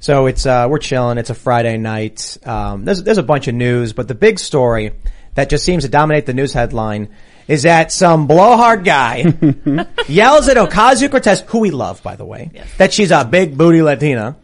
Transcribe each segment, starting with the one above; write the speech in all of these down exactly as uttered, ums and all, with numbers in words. So it's, uh, we're chilling. It's a Friday night. Um, there's, there's a bunch of news, but the big story that just seems to dominate the news headline is that some blowhard guy yells at Ocasio-Cortez, who we love, by the way, yes, that she's a big booty Latina.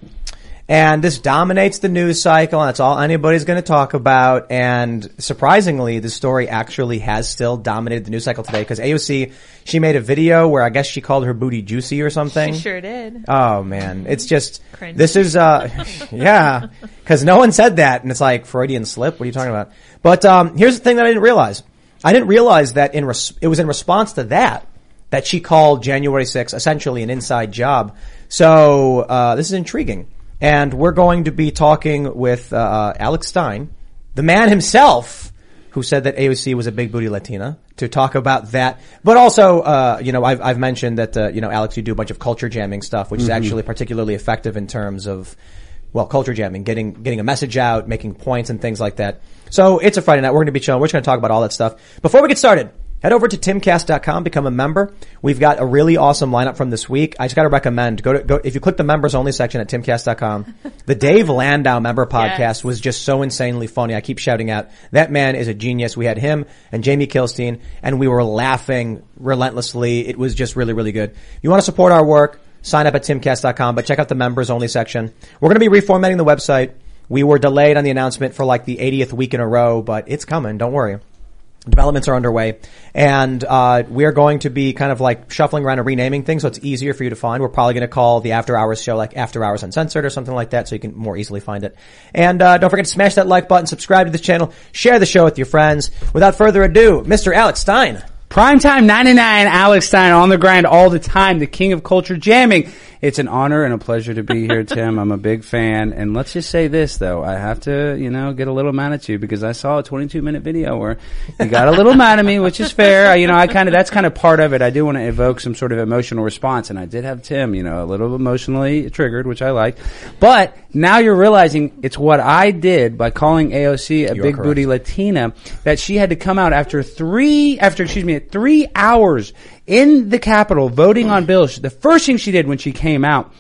And this dominates the news cycle, and that's all anybody's going to talk about. And surprisingly, the story actually has still dominated the news cycle today, because A O C, she made a video where I guess she called her booty juicy or something. She sure did. Oh, man. It's just – this is uh, – yeah, because no one said that. And it's like, Freudian slip? What are you talking about? But um, here's the thing that I didn't realize. I didn't realize that in res- it was in response to that that she called January sixth essentially an inside job. So uh, this is intriguing. And we're going to be talking with uh Alex Stein, the man himself, who said that A O C was a big booty Latina, to talk about that. But also, uh, you know, I've, I've mentioned that, uh, you know, Alex, you do a bunch of culture jamming stuff, which mm-hmm. is actually particularly effective in terms of, well, culture jamming, getting getting a message out, making points and things like that. So it's a Friday night. We're going to be chilling. We're just going to talk about all that stuff. Before we get started, head over to Tim Cast dot com, become a member. We've got a really awesome lineup from this week. I just gotta recommend, go to, go, if you click the members only section at Tim Cast dot com, the Dave Landau member podcast yes. was just so insanely funny. I keep shouting out, that man is a genius. We had him and Jamie Kilstein, and we were laughing relentlessly. It was just really, really good. You wanna support our work, sign up at Tim Cast dot com, but check out the members only section. We're gonna be reformatting the website. We were delayed on the announcement for like the eightieth week in a row, but it's coming, don't worry. Developments are underway, and uh we are going to be kind of like shuffling around and renaming things so it's easier for you to find. We're probably going to call the After Hours show like After Hours Uncensored or something like that so you can more easily find it. And uh don't forget to smash that like button, subscribe to the channel, share the show with your friends. Without further ado, Mister Alex Stein. Primetime ninety-nine, Alex Stein, on the grind all the time, the king of culture jamming. It's an honor and a pleasure to be here, Tim. I'm a big fan. And let's just say this, though. I have to, you know, get a little mad at you because I saw a twenty-two minute video where you got a little mad at me, which is fair. I, you know, I kind of, that's kind of part of it. I do want to evoke some sort of emotional response. And I did have Tim, you know, a little emotionally triggered, which I liked. But now you're realizing it's what I did by calling A O C a big booty Latina, that she had to come out after three, after, excuse me, three hours in the Capitol voting on bills. The first thing she did when she came out,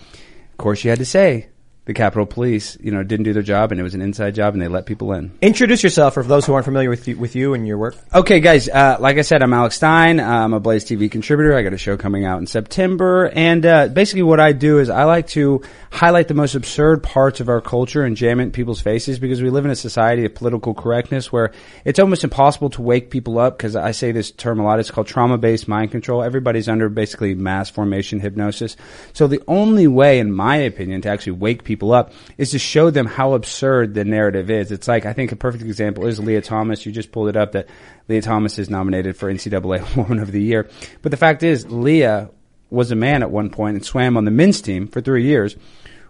of course, she had to say the Capitol Police, you know, didn't do their job and it was an inside job and they let people in. Introduce yourself for those who aren't familiar with you, with you and your work. Okay, guys. Uh, like I said, I'm Alex Stein. I'm a Blaze T V contributor. I got a show coming out in September. And uh, basically what I do is I like to highlight the most absurd parts of our culture and jam it in people's faces, because we live in a society of political correctness where it's almost impossible to wake people up, because I say this term a lot. It's called trauma-based mind control. Everybody's under basically mass formation hypnosis. So the only way, in my opinion, to actually wake people people up is to show them how absurd the narrative is. It's like, I think a perfect example is Leah Thomas. You just pulled it up that Leah Thomas is nominated for N C double A Woman of the Year. But the fact is, Leah was a man at one point and swam on the men's team for three years,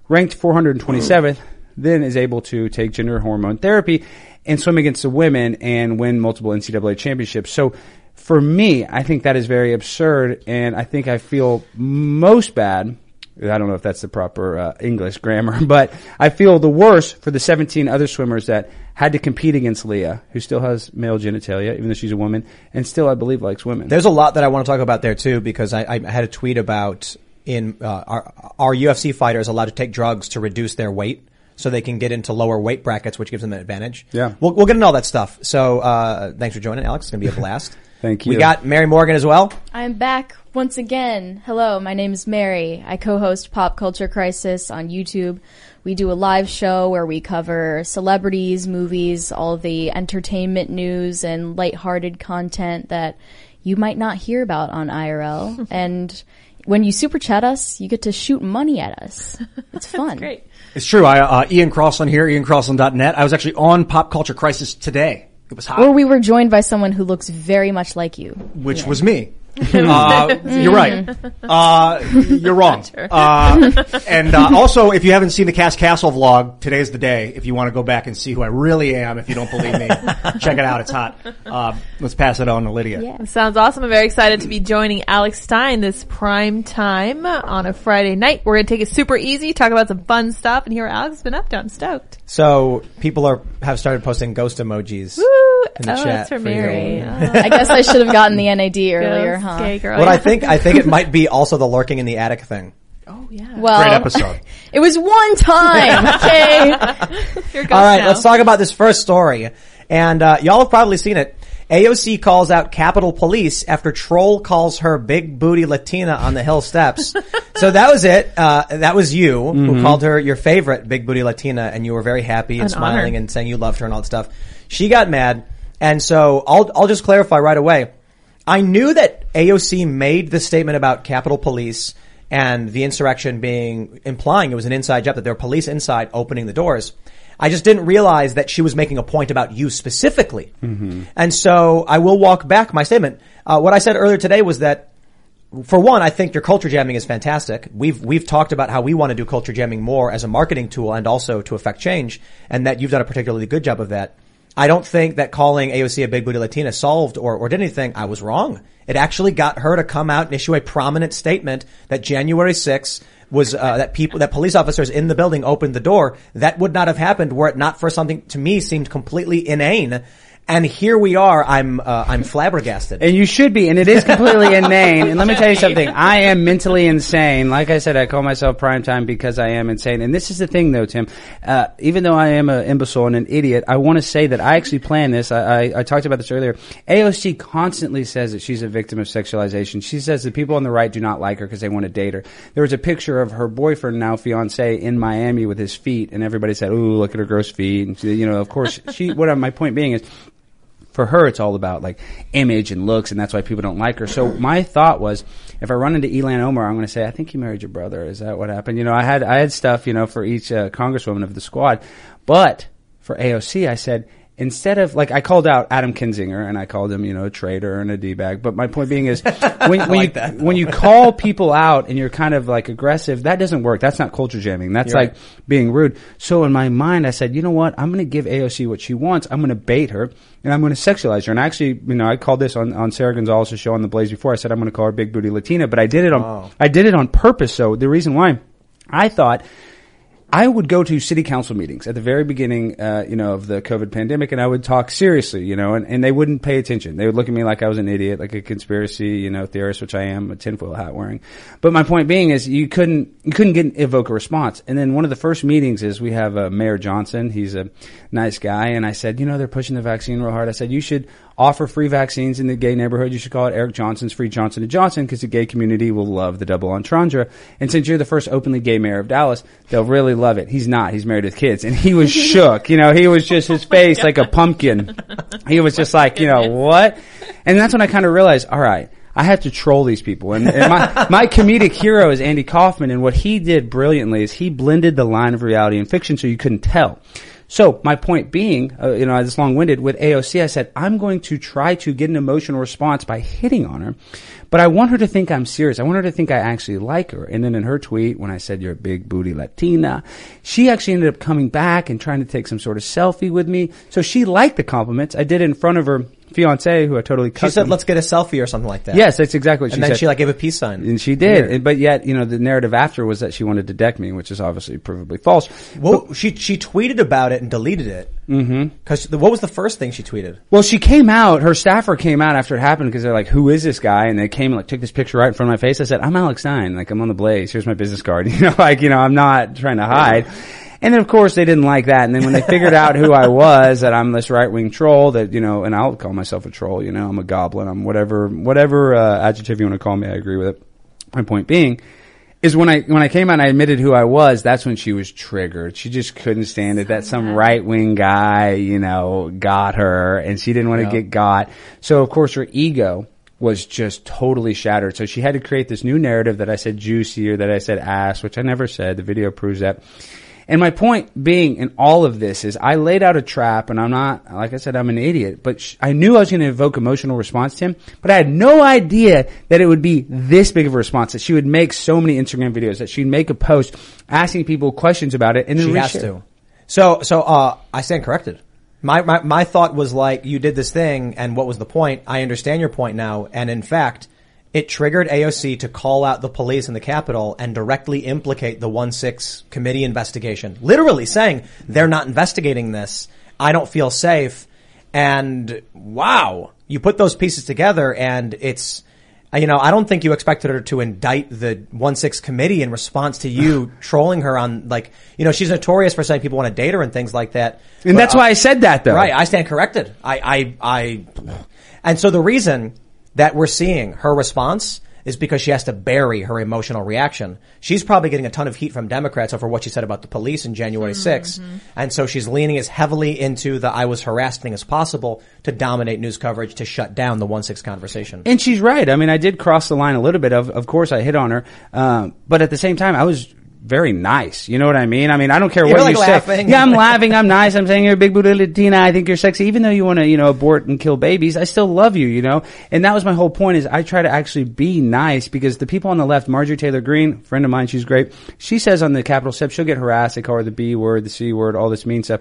ranked four hundred twenty-seventh, then is able to take gender hormone therapy and swim against the women and win multiple N C double A championships. So for me, I think that is very absurd, and I think I feel most bad, I don't know if that's the proper uh, English grammar, but I feel the worst for the seventeen other swimmers that had to compete against Leah, who still has male genitalia, even though she's a woman, and still, I believe, likes women. There's a lot that I want to talk about there, too, because I, I had a tweet about in uh, our, our U F C fighters allowed to take drugs to reduce their weight so they can get into lower weight brackets, which gives them an advantage. Yeah. We'll, we'll get into all that stuff. So uh thanks for joining, Alex. It's going to be a blast. Thank you. We got Mary Morgan as well. I'm back once again. Hello, my name is Mary. I co-host Pop Culture Crisis on YouTube. We do a live show where we cover celebrities, movies, all the entertainment news and lighthearted content that you might not hear about on I R L. And when you super chat us, you get to shoot money at us. It's fun. That's great. It's true. I, uh, Ian Crossland here, ian crossland dot net. I was actually on Pop Culture Crisis today. It was hot. Or we were joined by someone who looks very much like you. Which yeah. was me. Uh, you're right. Uh, you're wrong. Uh, and uh, also, if you haven't seen the Cass Castle vlog, today's the day. If you want to go back and see who I really am, if you don't believe me, check it out. It's hot. Uh, let's pass it on to Lydia. Yeah, sounds awesome. I'm very excited to be joining Alex Stein this prime time on a Friday night. We're going to take it super easy, talk about some fun stuff, and hear what Alex has been up to. I'm stoked. So people are have started posting ghost emojis. Woo! In the oh, chat that's for Mary. Oh. I guess I should have gotten the N A D earlier, huh? Gay girl. What I think, I think it might be also the lurking in the attic thing. Oh yeah, well, great episode. It was one time. Okay, all right. Now. Let's talk about this first story, and uh y'all have probably seen it. A O C calls out Capitol Police after troll calls her big booty Latina on the Hill steps. So that was it. Uh, that was you mm-hmm. who called her your favorite big booty Latina, and you were very happy and An smiling honor. and saying you loved her and all that stuff. She got mad. And so I'll I'll just clarify right away. I knew that A O C made the statement about Capitol Police and the insurrection being implying it was an inside job, that there were police inside opening the doors. I just didn't realize that she was making a point about you specifically. Mm-hmm. And so I will walk back my statement. Uh, what I said earlier today was that, for one, I think your culture jamming is fantastic. We've we've talked about how we want to do culture jamming more as a marketing tool and also to affect change, and that you've done a particularly good job of that. I don't think that calling A O C a big booty Latina solved or, or did anything. I was wrong. It actually got her to come out and issue a prominent statement that January sixth was, uh, that people, that police officers in the building opened the door. That would not have happened were it not for something to me seemed completely inane. And here we are. I'm, uh, I'm flabbergasted. And you should be. And it is completely inane. And let me tell you something. I am mentally insane. Like I said, I call myself Primetime because I am insane. And this is the thing though, Tim. Uh, even though I am an imbecile and an idiot, I want to say that I actually planned this. I, I, I talked about this earlier. A O C constantly says that she's a victim of sexualization. She says that people on the right do not like her because they want to date her. There was a picture of her boyfriend, now fiance, in Miami with his feet. And everybody said, ooh, look at her gross feet. And she, you know, of course, she, what my point being is, for her, it's all about like image and looks, and that's why people don't like her. So my thought was, if I run into Elan Omar, I'm going to say, I think you married your brother. Is that what happened? You know, I had I had stuff, you know, for each uh, congresswoman of the squad. But for A O C, I said, instead of like, I called out Adam Kinzinger and I called him, you know, a traitor and a d-bag. But my point being is, when, when like you that, when you call people out and you're kind of like aggressive, that doesn't work. That's not culture jamming. That's you're like right. being rude. So in my mind, I said, you know what? I'm going to give A O C what she wants. I'm going to bait her. And I'm going to sexualize her. And actually, you know, I called this on, on Sarah Gonzalez's show on The Blaze before. I said I'm going to call her Big Booty Latina, but I did it on, oh. I did it on purpose. So the reason why I thought I would go to city council meetings at the very beginning, uh, you know, of the COVID pandemic, and I would talk seriously, you know, and, and they wouldn't pay attention. They would look at me like I was an idiot, like a conspiracy, you know, theorist, which I am, a tinfoil hat wearing. But my point being is you couldn't, you couldn't get, evoke a response. And then one of the first meetings is we have uh, Mayor Johnson. He's a nice guy. And I said, you know, they're pushing the vaccine real hard. I said, you should offer free vaccines in the gay neighborhood. You should call it Eric Johnson's Free Johnson and Johnson because the gay community will love the double entendre. And since you're the first openly gay mayor of Dallas, they'll really love it. He's not. He's married with kids. And he was shook. You know, he was just his face oh like a pumpkin. He was just like, you know, what? And that's when I kind of realized, all right, I have to troll these people. And, and my, my comedic hero is Andy Kaufman. And what he did brilliantly is he blended the line of reality and fiction so you couldn't tell. So my point being, uh, you know, I was long-winded with A O C. I said, I'm going to try to get an emotional response by hitting on her, but I want her to think I'm serious. I want her to think I actually like her. And then in her tweet, when I said, you're a big booty Latina, she actually ended up coming back and trying to take some sort of selfie with me. So she liked the compliments. I did it in front of her fiance, who I totally cut. She said, him. let's get a selfie or something like that. Yes, that's exactly what she said. And then said. she like gave a peace sign. And she did. And, but yet, you know, the narrative after was that she wanted to deck me, which is obviously provably false. Well, but, she, she tweeted about it and deleted it. Mm-hmm. Cause the, what was the first thing she tweeted? Well, she came out, her staffer came out after it happened because they're like, who is this guy? And they came and like took this picture right in front of my face. I said, I'm Alex Stein. Like, I'm on The Blaze. Here's my business card. You know, like, you know, I'm not trying to hide. And then, of course, they didn't like that. And then when they figured out who I was, that I'm this right-wing troll, that, you know, and I'll call myself a troll, you know, I'm a goblin, I'm whatever, whatever uh, adjective you want to call me, I agree with it. My point being is when I when I came out and I admitted who I was, that's when she was triggered. She just couldn't stand it that some right-wing guy, you know, got her, and she didn't want to get got. So, of course, her ego was just totally shattered. So she had to create this new narrative that I said juicy or that I said ass, which I never said. The video proves that. And my point being in all of this is I laid out a trap, and I'm not, like I said, I'm an idiot, but sh- I knew I was going to evoke emotional response to him, but I had no idea that it would be this big of a response, that she would make so many Instagram videos, that she'd make a post asking people questions about it, and then she has to. So, so, uh, I stand corrected. My, my, my thought was like, you did this thing, and what was the point? I understand your point now, and in fact, it triggered A O C to call out the police in the Capitol and directly implicate the one six committee investigation, literally saying they're not investigating this. I don't feel safe. And wow, you put those pieces together, and it's, you know, I don't think you expected her to indict the one six committee in response to you trolling her on, like, you know, she's notorious for saying people want to date her and things like that. And but, that's why uh, I said that, though. Right. I stand corrected. I, I, I, and so the reason that we're seeing her response is because she has to bury her emotional reaction. She's probably getting a ton of heat from Democrats over what she said about the police in January sixth. Mm-hmm. And so she's leaning as heavily into the I was harassed thing as possible to dominate news coverage, to shut down the one six conversation. And she's right. I mean, I did cross the line a little bit. Of of course, I hit on her. Um, but at the same time, I was very nice. You know what I mean? I mean, I don't care you're what like you laughing. say. Yeah, I'm laughing. I'm nice. I'm saying you're a big booty Latina. I think you're sexy. Even though you want to, you know, abort and kill babies, I still love you, you know? And that was my whole point, is I try to actually be nice, because the people on the left, Marjorie Taylor Greene, friend of mine, she's great. She says on the Capitol steps, she'll get harassed. They call her the B word, the C word, all this mean stuff.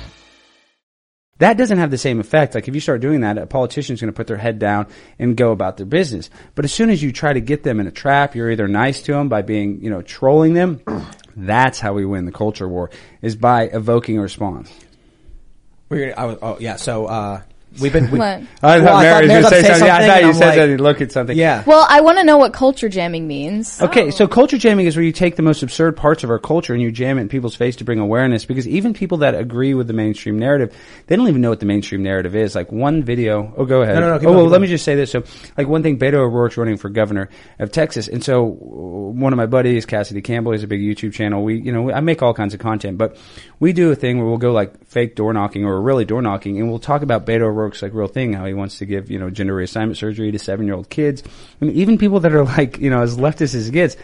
That doesn't have the same effect. Like, if you start doing that, a politician's going to put their head down and go about their business. But as soon as you try to get them in a trap, you're either nice to them by being, you know, trolling them. That's how we win the culture war, is by evoking a response. We're, I was, oh, yeah. So, uh, we've been, we, what? I thought well, Mary was going to say something. something. Yeah, I thought you I'm said like, something. Look at something. Yeah. Well, I want to know what culture jamming means. Okay. Oh. So culture jamming is where you take the most absurd parts of our culture and you jam it in people's face to bring awareness, because even people that agree with the mainstream narrative, they don't even know what the mainstream narrative is. Like one video. Oh, go ahead. No, no, no. Keep oh, on, well, let on. me just say this. So like one thing, Beto O'Rourke's running for governor of Texas. And so one of my buddies, Cassidy Campbell, he's a big YouTube channel. We, you know, I make all kinds of content, but we do a thing where we'll go like fake door knocking or really door knocking, and we'll talk about Beto O'Rourke. Works like real thing, how he wants to give, you know, gender reassignment surgery to seven-year-old kids. I mean, even people that are like, you know, as leftist as it gets,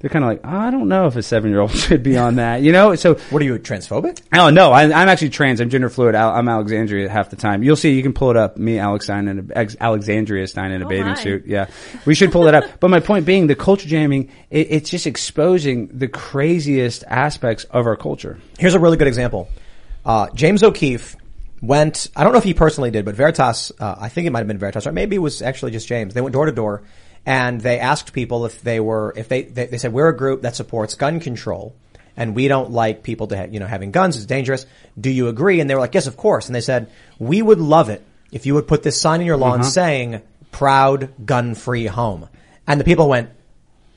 they're kind of like, oh, I don't know if a seven-year-old should be on that, you know? So, what are you, transphobic? Oh, no, I, I'm actually trans. I'm gender fluid. I, I'm Alexandria half the time. You'll see, you can pull it up. Me, Alex Stein, and Alexandria Stein in a oh bathing my. suit. Yeah. We should pull it up. But my point being, the culture jamming, it, it's just exposing the craziest aspects of our culture. Here's a really good example. Uh, James O'Keefe went, I don't know if he personally did, but Veritas, uh, I think it might have been Veritas, or maybe it was actually just James. They went door to door and they asked people if they were, if they, they, they said, we're a group that supports gun control and we don't like people to, ha- you know, having guns is dangerous. Do you agree? And they were like, yes, of course. And they said, we would love it if you would put this sign in your lawn uh-huh. saying proud gun-free home. And the people went,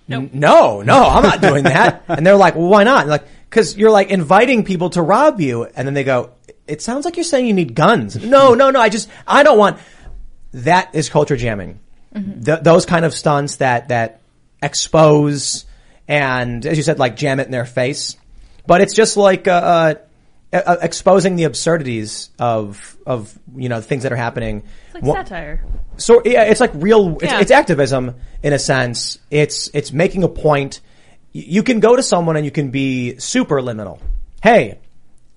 nope. no, no, I'm not doing that. And they're like, well, why not? And like, cause you're like inviting people to rob you. And then they go, it sounds like you're saying you need guns. No, no, no. I just, I don't want. That is culture jamming. Mm-hmm. Th- those kind of stunts that, that expose and, as you said, like jam it in their face. But it's just like, uh, uh exposing the absurdities of, of, you know, things that are happening. It's like well, satire. So yeah, it's like real, it's, yeah. it's activism in a sense. It's, it's making a point. Y- you can go to someone and you can be super liminal. Hey,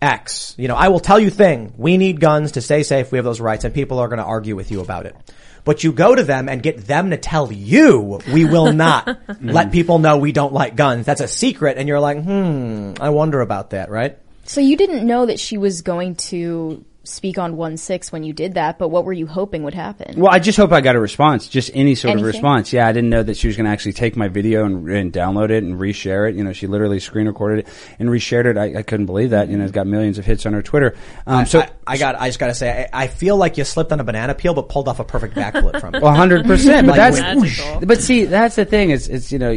X, you know, I will tell you thing. We need guns to stay safe. We have those rights, and people are going to argue with you about it. But you go to them and get them to tell you, we will not let people know we don't like guns. That's a secret. And you're like, hmm, I wonder about that, right? So you didn't know that she was going to speak on one six when you did that, but what were you hoping would happen? Well, I just hope I got a response, just any sort Anything? of response. Yeah, I didn't know that she was going to actually take my video and, and download it and reshare it. You know, she literally screen recorded it and reshared it. I, I couldn't believe that. You know, it's got millions of hits on her Twitter. Um, I, so I, I got, I just got to say, I, I feel like you slipped on a banana peel, but pulled off a perfect backflip from it. Well, one hundred percent. But that's, but see, that's the thing is, it's, you know,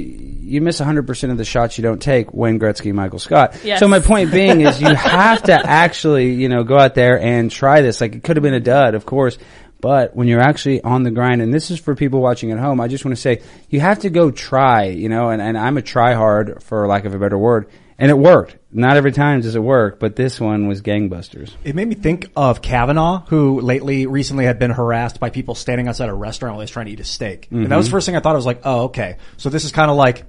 you miss one hundred percent of the shots you don't take Wayne Gretzky, Michael Scott. Yes. So my point being is you have to actually, you know, go out there and try this. Like, it could have been a dud, of course. But when you're actually on the grind, and this is for people watching at home, I just want to say you have to go try, you know, and, and I'm a try hard, for lack of a better word, and it worked. Not every time does it work, but this one was gangbusters. It made me think of Kavanaugh, who lately, recently had been harassed by people standing outside a restaurant while he was trying to eat a steak. Mm-hmm. And that was the first thing I thought. I was like, oh, okay. So this is kind of like,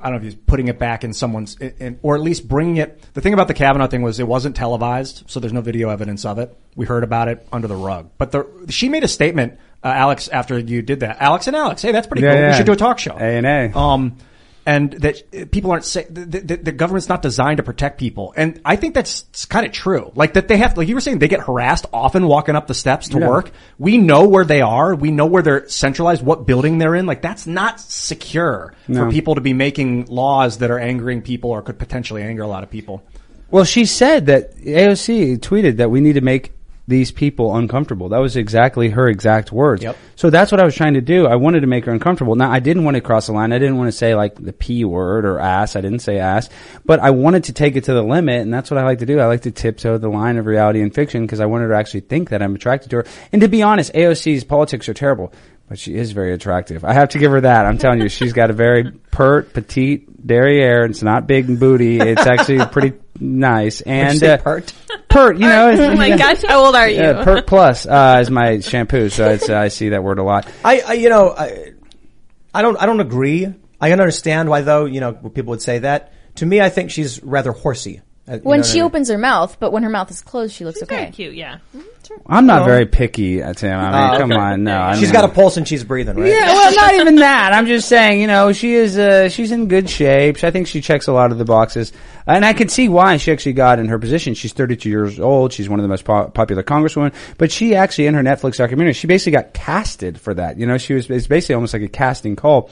I don't know if he's putting it back in someone's, in, or at least bringing it. The thing about the Kavanaugh thing was it wasn't televised, so there's no video evidence of it. We heard about it under the rug. But the, she made a statement, uh, Alex, after you did that. Alex and Alex, hey, that's pretty yeah, cool. Yeah. We should do a talk show. A and A. Um, and that people aren't say, the, the, the government's not designed to protect people. And I think that's kind of true. Like that they have, like you were saying, they get harassed often walking up the steps to yeah. work. We know where they are. We know where they're centralized, what building they're in. Like that's not secure no. for people to be making laws that are angering people or could potentially anger a lot of people. Well, she said that A O C tweeted that we need to make these people uncomfortable. That was exactly her exact words. Yep. So that's what I was trying to do. I wanted to make her uncomfortable. Now, I didn't want to cross the line. I didn't want to say like the P word or ass. I didn't say ass, but I wanted to take it to the limit. And that's what I like to do. I like to tiptoe the line of reality and fiction because I wanted her to actually think that I'm attracted to her. And to be honest, A O C's politics are terrible, but she is very attractive. I have to give her that. I'm telling you, she's got a very pert, petite derriere. It's not big and booty. It's actually pretty nice. And uh, pert? Pert, you know. Oh my gosh, how old are you? Uh, pert plus uh, is my shampoo, so it's, uh, I see that word a lot. I, I you know, I, I don't I don't agree. I understand why, though, you know, people would say that. To me, I think she's rather horsey. Uh, when she I mean? opens her mouth, but when her mouth is closed, she looks she's okay. Very cute, yeah. I'm not very picky, Tim. I mean, uh, come on, no. I she's mean, got a pulse and she's breathing, right? Yeah, well, not even that. I'm just saying, you know, she is, uh, she's in good shape. I think she checks a lot of the boxes, and I can see why she actually got in her position. She's thirty-two years old. She's one of the most po- popular congresswomen, but she actually in her Netflix documentary, she basically got casted for that. You know, she was it's basically almost like a casting call.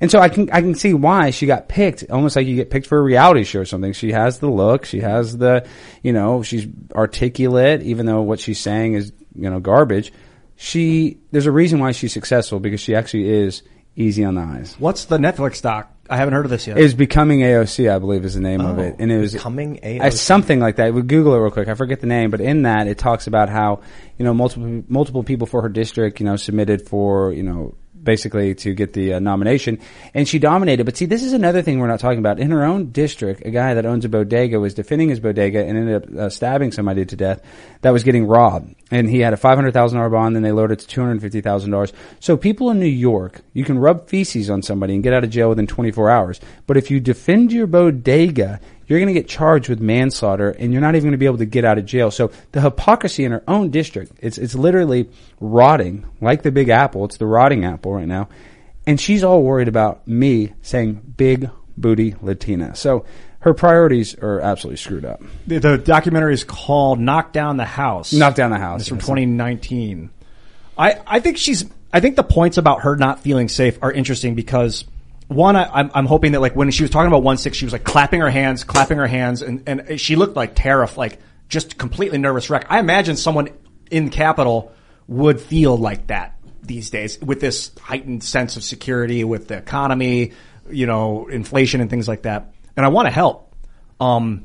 And so I can, I can see why she got picked, almost like you get picked for a reality show or something. She has the look. She has the, you know, she's articulate, even though what she's saying is, you know, garbage. She, there's a reason why she's successful because she actually is easy on the eyes. What's the Netflix doc? I haven't heard of this yet. It was Becoming A O C, I believe is the name oh, of it. And it was Becoming A O C. Something like that. We Google it real quick. I forget the name, but in that it talks about how, you know, multiple, multiple people for her district, you know, submitted for, you know, basically to get the uh, nomination, and she dominated. But see, this is another thing we're not talking about. In her own district, a guy that owns a bodega was defending his bodega and ended up uh, stabbing somebody to death that was getting robbed. And he had a five hundred thousand dollars bond, and they lowered it to two hundred fifty thousand dollars. So people in New York, you can rub feces on somebody and get out of jail within twenty-four hours. But if you defend your bodega, you're going to get charged with manslaughter, and you're not even going to be able to get out of jail. So the hypocrisy in her own district, it's it's literally rotting, like the Big Apple. It's the rotting apple right now. And she's all worried about me saying big booty Latina. So her priorities are absolutely screwed up. The, the documentary is called Knock Down the House. Knock Down the House. It's from twenty nineteen. I, I think she's – I think the points about her not feeling safe are interesting because – One, I, I'm, I'm hoping that like when she was talking about one six, she was like clapping her hands, clapping her hands, and, and she looked like terrified, like just completely nervous wreck. I imagine someone in Capitol would feel like that these days with this heightened sense of security, with the economy, you know, inflation and things like that. And I want to help. Um,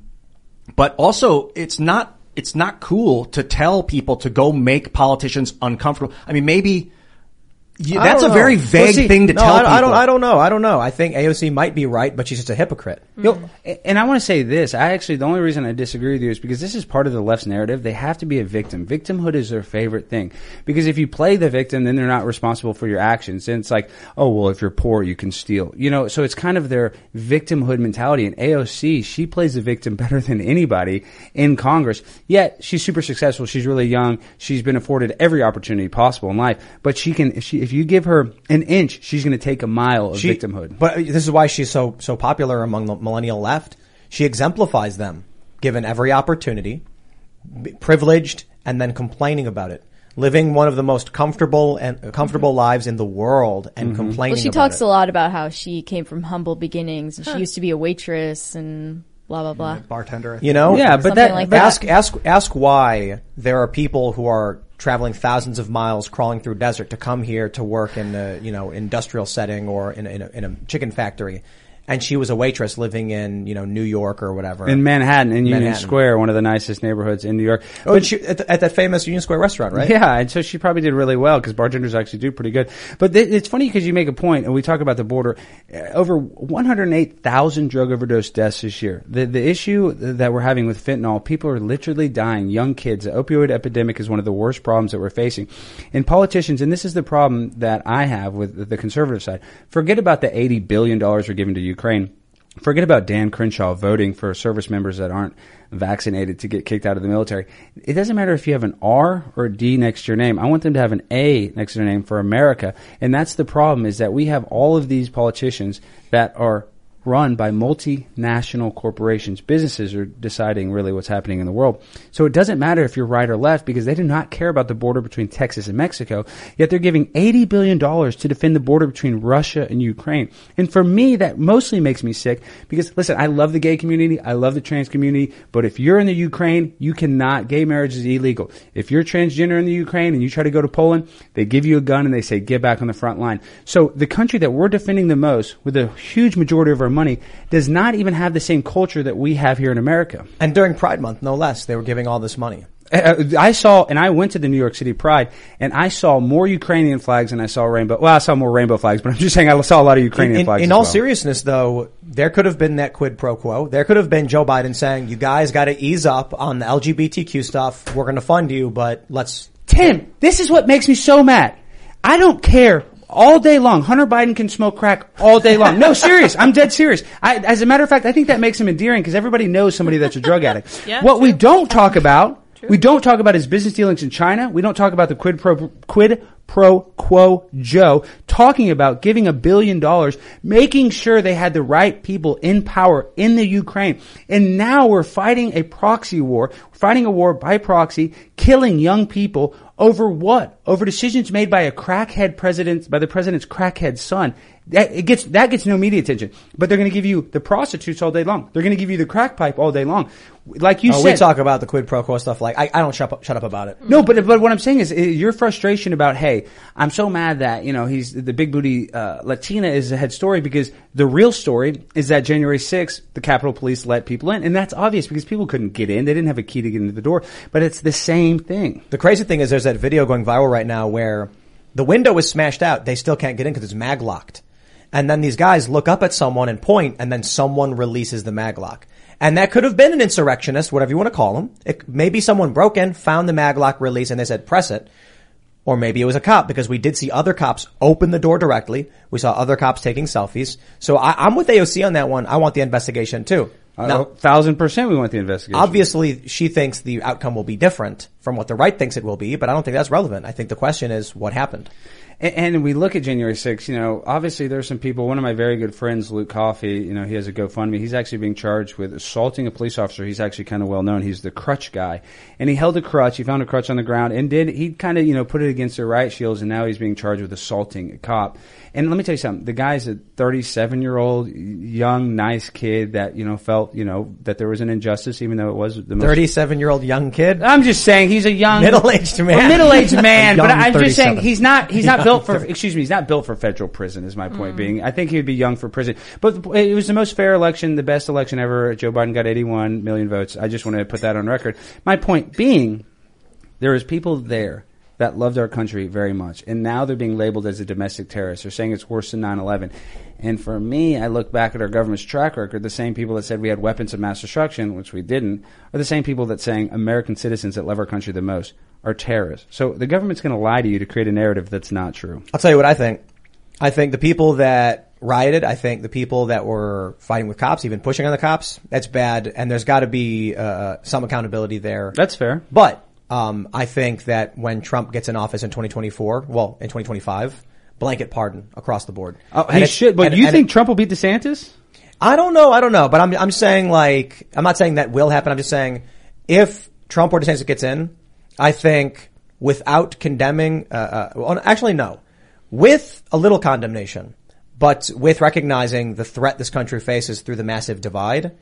but also it's not, it's not cool to tell people to go make politicians uncomfortable. I mean, maybe, Yeah, that's a know. very vague well, see, thing to no, tell I, people. I don't, I don't know. I don't know. I think A O C might be right, but she's just a hypocrite. Mm. You know, and I want to say this. I actually, the only reason I disagree with you is because this is part of the left's narrative. They have to be a victim. Victimhood is their favorite thing. Because if you play the victim, then they're not responsible for your actions. And it's like, oh, well, if you're poor, you can steal. You know, so it's kind of their victimhood mentality. And A O C, she plays the victim better than anybody in Congress. Yet, she's super successful. She's really young. She's been afforded every opportunity possible in life. But she can, she, if you give her an inch, she's going to take a mile of she, victimhood. But this is why she's so so popular among the millennial left. She exemplifies them, given every opportunity, privileged, and then complaining about it, living one of the most comfortable and uh, comfortable mm-hmm. lives in the world, and mm-hmm. complaining. Well, she about talks it. a lot about how she came from humble beginnings, and huh. she used to be a waitress and blah blah blah, bartender. You know, yeah, but that, like that ask ask ask why there are people who are traveling thousands of miles, crawling through desert to come here to work in a, you know, industrial setting or in a, in a, in a chicken factory. And she was a waitress living in, you know, New York or whatever. In Manhattan, in Manhattan. Union Square, one of the nicest neighborhoods in New York. Oh, but she, at, the, at that famous Union Square restaurant, right? Yeah, and so she probably did really well because bartenders actually do pretty good. But th- it's funny because you make a point, and we talk about the border. Over one hundred eight thousand drug overdose deaths this year. The, the issue that we're having with fentanyl, people are literally dying, young kids. The opioid epidemic is one of the worst problems that we're facing. And politicians, and this is the problem that I have with the conservative side, forget about the eighty billion dollars we're giving to you. Ukraine. Forget about Dan Crenshaw voting for service members that aren't vaccinated to get kicked out of the military. It doesn't matter if you have an R or a D next to your name. I want them to have an A next to their name for America. And that's the problem, is that we have all of these politicians that are run by multinational corporations. Businesses are deciding really what's happening in the world. So it doesn't matter if you're right or left, because they do not care about the border between Texas and Mexico, yet they're giving eighty billion dollars to defend the border between Russia and Ukraine. And for me, that mostly makes me sick because, listen, I love the gay community. I love the trans community. But if you're in the Ukraine, you cannot. Gay marriage is illegal. If you're transgender in the Ukraine and you try to go to Poland, they give you a gun and they say, get back on the front line. So the country that we're defending the most, with a huge majority of our money, does not even have the same culture that we have here in America. And during Pride Month, no less, they were giving all this money. I saw, and I went to the New York City Pride, and I saw more Ukrainian flags than I saw rainbow. Well, I saw more rainbow flags, but I'm just saying I saw a lot of Ukrainian in, in, flags. In as all well. seriousness, though, there could have been that quid pro quo. There could have been Joe Biden saying, you guys got to ease up on the L G B T Q stuff. We're going to fund you, but let's... Tim, this is what makes me so mad. I don't care. All day long. Hunter Biden can smoke crack all day long. No, serious. I'm dead serious. I, as a matter of fact, I think that makes him endearing because everybody knows somebody that's a drug addict. Yeah, what true. we don't talk about, true. we don't talk about his business dealings in China. We don't talk about the quid pro, quid pro quo Joe talking about giving a billion dollars, making sure they had the right people in power in the Ukraine. And now we're fighting a proxy war, we're fighting a war by proxy, killing young people. Over what? Over decisions made by a crackhead president, by the president's crackhead son. That it gets, that gets no media attention. But they're going to give you the prostitutes all day long. They're going to give you the crack pipe all day long. Like you oh, said, we talk about the quid pro quo stuff. Like I, I don't shut up, shut up about it. No, but but what I'm saying is your frustration about, hey, I'm so mad that you know he's the big booty uh, Latina is a head story, because the real story is that January sixth, the Capitol Police let people in, and that's obvious because people couldn't get in. They didn't have a key to get into the door. But it's the same thing. The crazy thing is there's that video going viral right now where the window is smashed out. They still can't get in because it's mag locked. And then these guys look up at someone and point, and then someone releases the mag lock. And that could have been an insurrectionist, whatever you want to call them. It, maybe someone broke in, found the mag lock release, and they said, press it. Or maybe it was a cop, because we did see other cops open the door directly. We saw other cops taking selfies. So I, I'm with A O C on that one. I want the investigation too. Now, thousand percent we want the investigation. Obviously, she thinks the outcome will be different from what the right thinks it will be, but I don't think that's relevant. I think the question is what happened. And, and we look at January sixth, you know, obviously there's some people, one of my very good friends, Luke Coffey, you know, he has a GoFundMe. He's actually being charged with assaulting a police officer. He's actually kind of well known. He's the crutch guy. And he held a crutch. He found a crutch on the ground and did, he kind of, you know, put it against their riot shields, and now he's being charged with assaulting a cop. And let me tell you something. The guy's a thirty-seven-year-old, young, nice kid that, you know, felt, you know, that there was an injustice, even though it was the most... thirty-seven-year-old young kid? I'm just saying he's a young... Middle-aged man. Well, middle-aged man, but I'm just saying he's not, he's not built for, excuse me, he's not built for federal prison, is my point mm. being. I think he would be young for prison. But it was the most fair election, the best election ever. Joe Biden got eighty-one million votes. I just want to put that on record. My point being, there is people there that loved our country very much. And now they're being labeled as a domestic terrorist. They're saying it's worse than nine eleven. And for me, I look back at our government's track record. The same people that said we had weapons of mass destruction, which we didn't, are the same people that saying American citizens that love our country the most are terrorists. So the government's going to lie to you to create a narrative that's not true. I'll tell you what I think. I think the people that rioted, I think the people that were fighting with cops, even pushing on the cops, that's bad. And there's got to be uh, some accountability there. That's fair. But... Um, I think that when Trump gets in office in twenty twenty-four, well, in twenty twenty-five, blanket pardon across the board. Oh, he should. But you think Trump will beat DeSantis? I don't know. I don't know. But I'm, I'm saying like, I'm not saying that will happen. I'm just saying if Trump or DeSantis gets in, I think without condemning, uh, uh well, actually no, with a little condemnation, but with recognizing the threat this country faces through the massive divide,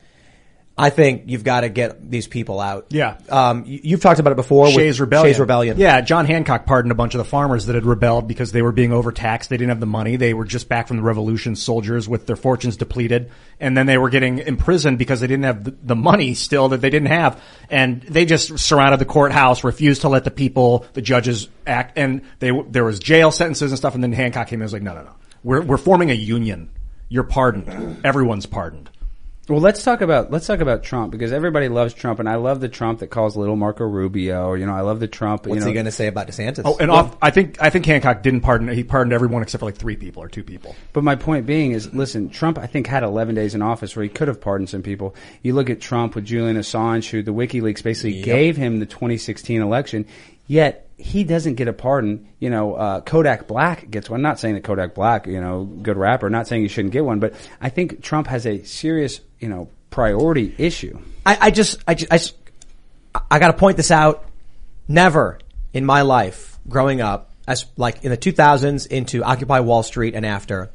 I think you've got to get these people out. Yeah. Um, you've talked about it before. Shays Rebellion. Shays Rebellion. Yeah. John Hancock pardoned a bunch of the farmers that had rebelled because they were being overtaxed. They didn't have the money. They were just back from the revolution, soldiers with their fortunes depleted. And then they were getting imprisoned because they didn't have the money still that they didn't have. And they just surrounded the courthouse, refused to let the people, the judges act. And they, there was jail sentences and stuff. And then Hancock came in and was like, no, no, no. We're, we're forming a union. You're pardoned. Everyone's pardoned. Well, let's talk about let's talk about Trump, because everybody loves Trump, and I love the Trump that calls little Marco Rubio. Or, you know, I love the Trump. What's you know. he going to say about DeSantis? Oh, and well, off, I think I think Hancock didn't pardon. He pardoned everyone except for like three people or two people. But my point being is, listen, Trump I think had eleven days in office where he could have pardoned some people. You look at Trump with Julian Assange, who the WikiLeaks basically yep. gave him the twenty sixteen election, yet he doesn't get a pardon. You know, uh, Kodak Black gets one. Not saying that Kodak Black, you know, good rapper, not saying you shouldn't get one, but I think Trump has a serious, you know, priority issue. I, I just, I just, I, I gotta point this out. Never in my life growing up, as like in the two thousands into Occupy Wall Street and after,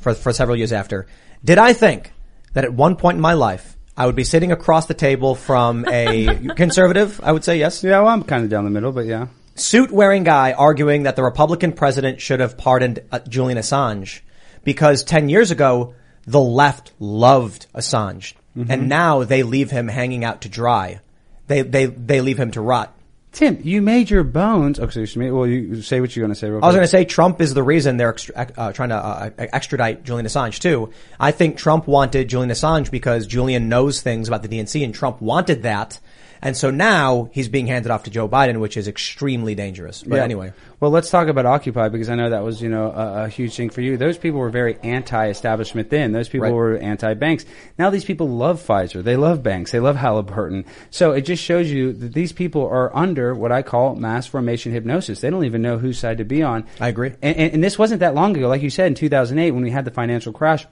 for, for several years after, did I think that at one point in my life, I would be sitting across the table from a conservative, I would say, yes. Yeah, well, I'm kind of down the middle, but yeah. Suit-wearing guy arguing that the Republican president should have pardoned uh, Julian Assange, because ten years ago, the left loved Assange. Mm-hmm. And now they leave him hanging out to dry. They they they leave him to rot. Tim, you made your bones. Oh, excuse me. Well, you say what you're going to say real quick. I was going to say Trump is the reason they're extra, uh, trying to uh, extradite Julian Assange, too. I think Trump wanted Julian Assange because Julian knows things about the D N C, and Trump wanted that. And so now he's being handed off to Joe Biden, which is extremely dangerous. But yeah. anyway. Well, let's talk about Occupy, because I know that was, you know, a, a huge thing for you. Those people were very anti-establishment then. Those people right. were anti-banks. Now these people love Pfizer. They love banks. They love Halliburton. So it just shows you that these people are under what I call mass formation hypnosis. They don't even know whose side to be on. I agree. And, and, and this wasn't that long ago. Like you said, in two thousand eight, when we had the financial crash,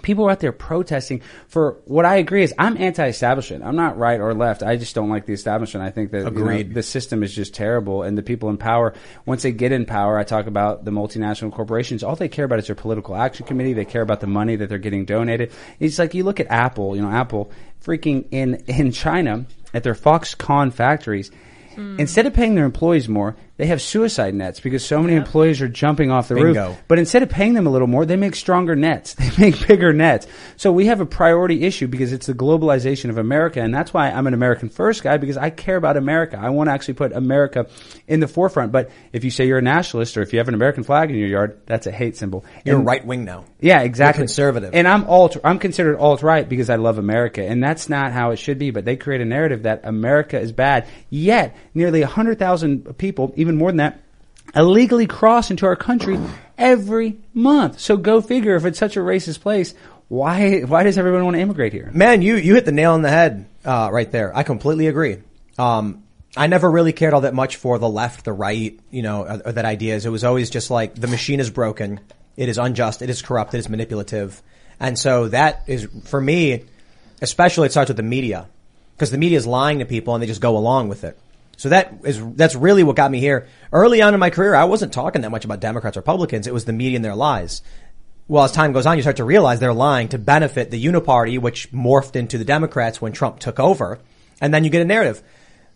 people are out there protesting for what I agree is I'm anti-establishment. I'm not right or left. I just don't like the establishment. I think that you know, the system is just terrible, and the people in power, once they get in power, I talk about the multinational corporations. All they care about is their political action committee. They care about the money that they're getting donated. It's like you look at Apple, you know, Apple freaking in, in China at their Foxconn factories. Mm. Instead of paying their employees more, they have suicide nets because so many yeah. employees are jumping off the Bingo. roof. But instead of paying them a little more, they make stronger nets. They make bigger nets. So we have a priority issue because it's the globalization of America. And that's why I'm an American first guy, because I care about America. I want to actually put America in the forefront. But if you say you're a nationalist, or if you have an American flag in your yard, that's a hate symbol. You're right wing now. Yeah, exactly. You're conservative. And I'm alt, I'm considered alt-right because I love America. And that's not how it should be. But they create a narrative that America is bad. Yet nearly one hundred thousand people, even more than that, illegally cross into our country every month. So go figure, if it's such a racist place, why why does everyone want to immigrate here? Man, you, you hit the nail on the head uh, right there. I completely agree. Um, I never really cared all that much for the left, the right, you know, or, or that ideas. It was always just like the machine is broken. It is unjust. It is corrupt. It is manipulative. And so that is, for me, especially it starts with the media, because the media is lying to people and they just go along with it. So that is, that's really what got me here. Early on in my career, I wasn't talking that much about Democrats or Republicans. It was the media and their lies. Well, as time goes on, you start to realize they're lying to benefit the uniparty, which morphed into the Democrats when Trump took over. And then you get a narrative.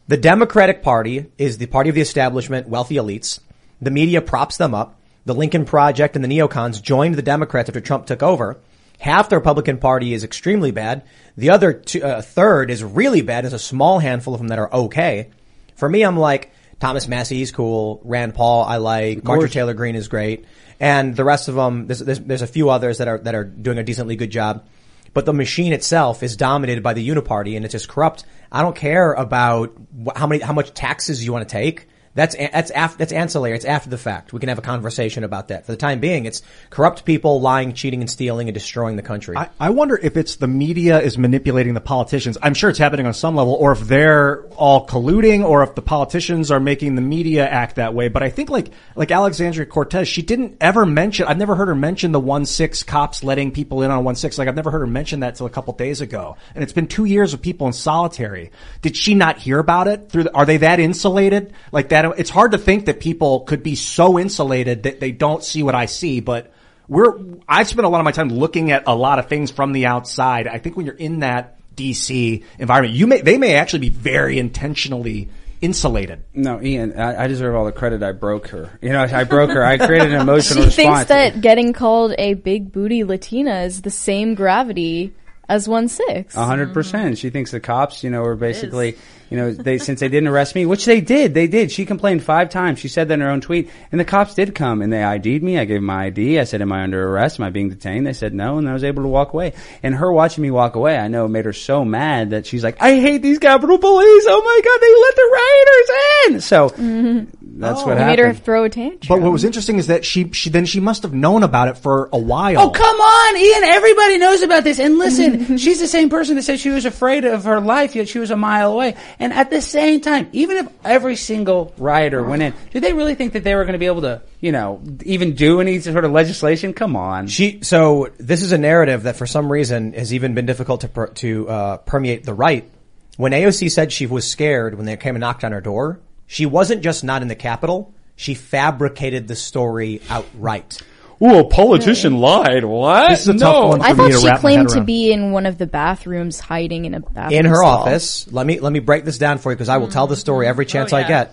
The Democratic Party is the party of the establishment, wealthy elites. The media props them up. The Lincoln Project and the neocons joined the Democrats after Trump took over. Half the Republican Party is extremely bad. The other two, uh, third is really bad. There's a small handful of them that are okay. For me, I'm like, Thomas Massey, he's cool. Rand Paul, I like. Marjorie Taylor Greene is great. And the rest of them, there's, there's, there's a few others that are, that are doing a decently good job. But the machine itself is dominated by the uniparty, and it's just corrupt. I don't care about how many, how much taxes you want to take. That's, that's after, that's ancillary. It's after the fact. We can have a conversation about that. For the time being, it's corrupt people lying, cheating, and stealing and destroying the country. I, I wonder if it's the media is manipulating the politicians. I'm sure it's happening on some level, or if they're all colluding, or if the politicians are making the media act that way. But I think like, like Alexandria Cortez, she didn't ever mention, I've never heard her mention the one six cops letting people in on one six. Like I've never heard her mention that till a couple days ago. And it's been two years of people in solitary. Did she not hear about it? Through the, are they that insulated? Like that? It's hard to think that people could be so insulated that they don't see what I see, but we're, I've spent a lot of my time looking at a lot of things from the outside. I think when you're in that D C environment. You may they may actually be very intentionally insulated. No, Ian, I, I deserve all the credit. I broke her. You know, I broke her. I created an emotional response. She thinks that getting called a big booty Latina is the same gravity as one six. A hundred percent. She thinks the cops, you know, are basically, you know, they since they didn't arrest me, which they did, they did. She complained five times. She said that in her own tweet. And the cops did come and they ID'd me. I gave them my I D. I said, am I under arrest? Am I being detained? They said no. And I was able to walk away. And her watching me walk away, I know, made her so mad that she's like, I hate these Capitol Police. Oh my God, they let the rioters in. So mm-hmm. that's oh, what happened. Made her throw a tantrum. But what was interesting is that she, she, then she must have known about it for a while. Oh, come on, Ian. Everybody knows about this. And listen, she's the same person that said she was afraid of her life, yet she was a mile away. And at the same time, even if every single rioter went in, did they really think that they were going to be able to, you know, even do any sort of legislation? Come on. She, so this is a narrative that for some reason has even been difficult to per, to uh, permeate the right. When A O C said she was scared when they came and knocked on her door, she wasn't just not in the Capitol. She fabricated the story outright. Ooh, a politician really? lied. What? This is a no. tough one for I me thought to she wrap claimed to be in one of the bathrooms, hiding in a bathroom in her stall. office. Let me let me break this down for you because I will mm. tell the story every chance oh, yeah. I get.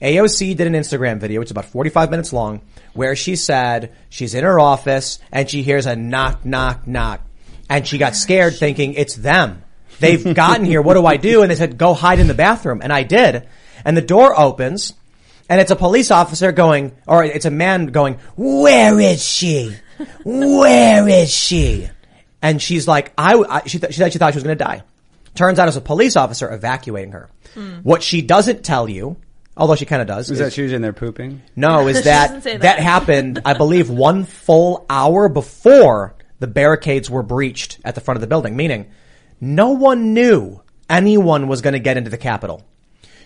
A O C did an Instagram video, it's about forty-five minutes long, where she said she's in her office and she hears a knock, knock, knock. And she got scared thinking, it's them. They've gotten here. What do I do? And they said, go hide in the bathroom. And I did. And the door opens and it's a police officer going, or it's a man going, where is she? Where is she? And she's like, I, I she, th- she said she thought she was going to die. Turns out it was a police officer evacuating her. Mm. What she doesn't tell you, although she kind of does. Is, is that she was in there pooping? No, is that, that that happened, I believe, one full hour before the barricades were breached at the front of the building, meaning no one knew anyone was going to get into the Capitol.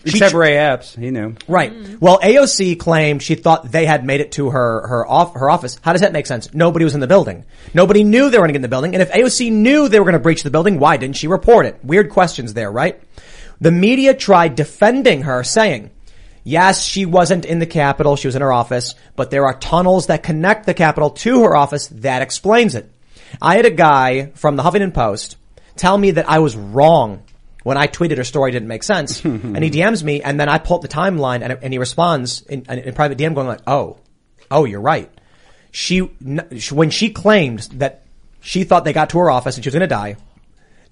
Except she, Ray Epps, he knew. Right. Mm. Well, A O C claimed she thought they had made it to her her off her office. How does that make sense? Nobody was in the building. Nobody knew they were going to get in the building. And if A O C knew they were going to breach the building, why didn't she report it? Weird questions there, right? The media tried defending her, saying, yes, she wasn't in the Capitol. She was in her office, but there are tunnels that connect the Capitol to her office. That explains it. I had a guy from the Huffington Post tell me that I was wrong when I tweeted her story didn't make sense. And he D Ms me, and then I pull up the timeline, and, and he responds in, in, in private D M going like, oh, oh, you're right. She, when she claimed that she thought they got to her office and she was going to die,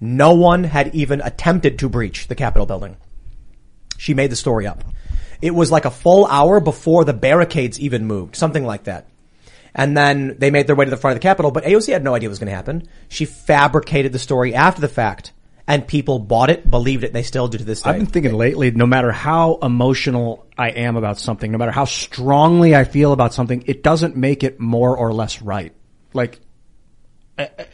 no one had even attempted to breach the Capitol building. She made the story up. It was like a full hour before the barricades even moved, something like that. And then they made their way to the front of the Capitol, but A O C had no idea what was going to happen. She fabricated the story after the fact, and people bought it, believed it. They still do to this day. I've been thinking lately, no matter how emotional I am about something, no matter how strongly I feel about something, it doesn't make it more or less right. Like,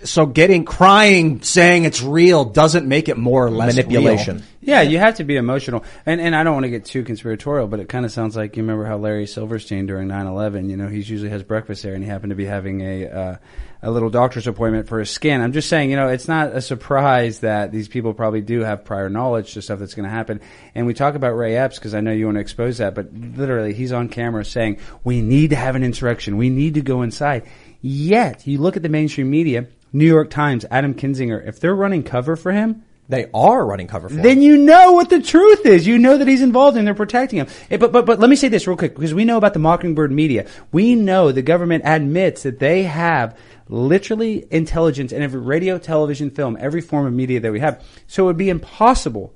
so getting, crying, saying it's real doesn't make it more or less manipulation. Real. Yeah, you have to be emotional. And and I don't want to get too conspiratorial, but it kind of sounds like you remember how Larry Silverstein during nine eleven, you know, he usually has breakfast there and he happened to be having a uh, a little doctor's appointment for his skin. I'm just saying, you know, it's not a surprise that these people probably do have prior knowledge to stuff that's going to happen. And we talk about Ray Epps because I know you want to expose that, but literally he's on camera saying, we need to have an insurrection. We need to go inside. Yet, you look at the mainstream media, New York Times, Adam Kinzinger, if they're running cover for him, They are running cover for him. Then you know what the truth is. You know that he's involved and they're protecting him. But but but let me say this real quick, because we know about the Mockingbird media. We know the government admits that they have literally intelligence in every radio, television, film, every form of media that we have. So it would be impossible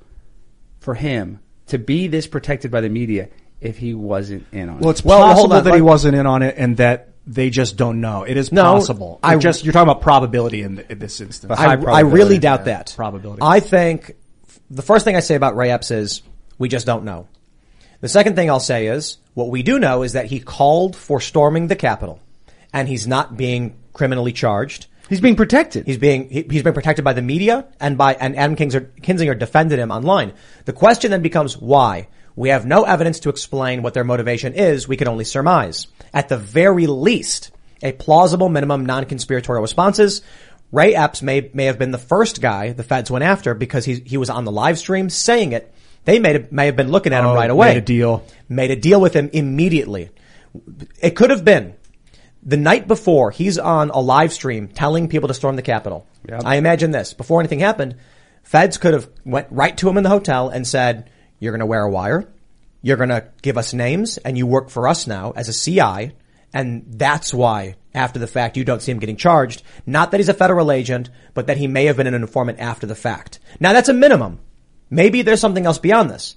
for him to be this protected by the media if he wasn't in on it. Well, it's possible well, that he wasn't in on it and that they just don't know. It is possible. No, I just you're talking about probability in, the, in this instance. I, I really doubt yeah, that. Probability. I think the first thing I say about Ray Epps is we just don't know. The second thing I'll say is what we do know is that he called for storming the Capitol, and he's not being criminally charged. He's being protected. He's being he, he's been protected by the media and by and Adam Kinzinger, Kinzinger defended him online. The question then becomes why. We have no evidence to explain what their motivation is. We can only surmise. At the very least, a plausible minimum non-conspiratorial responses. Ray Epps may may have been the first guy the feds went after because he he was on the live stream saying it. They may have, may have been looking at him oh, right away. Made a deal. Made a deal with him immediately. It could have been the night before he's on a live stream telling people to storm the Capitol. Yep. I imagine this. Before anything happened, feds could have went right to him in the hotel and said, you're going to wear a wire, you're going to give us names, and you work for us now as a C I, and that's why, after the fact, you don't see him getting charged. Not that he's a federal agent, but that he may have been an informant after the fact. Now, that's a minimum. Maybe there's something else beyond this.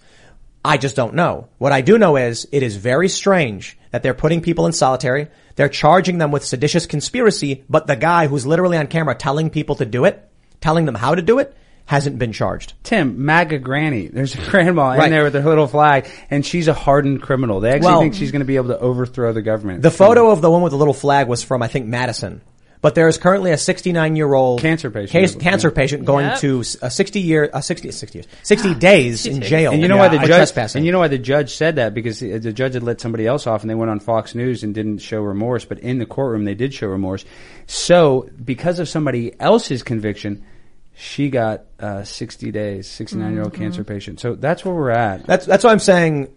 I just don't know. What I do know is it is very strange that they're putting people in solitary. They're charging them with seditious conspiracy, but the guy who's literally on camera telling people to do it, telling them how to do it, hasn't been charged. Tim, MAGA granny. There's a grandma in right. there with her little flag, and she's a hardened criminal. They actually well, think she's going to be able to overthrow the government. The photo of the one with the little flag was from, I think, Madison. But there is currently a sixty-nine-year-old cancer patient, case, cancer patient going yep. to a sixty-year, a sixty, sixty years, sixty days in jail. And you know yeah, why the judge? And you know why the judge said that? Because the judge had let somebody else off, and they went on Fox News and didn't show remorse. But in the courtroom, they did show remorse. So because of somebody else's conviction, she got uh, sixty days, sixty-nine-year-old mm-hmm. cancer patient. So that's where we're at. That's that's what I'm saying.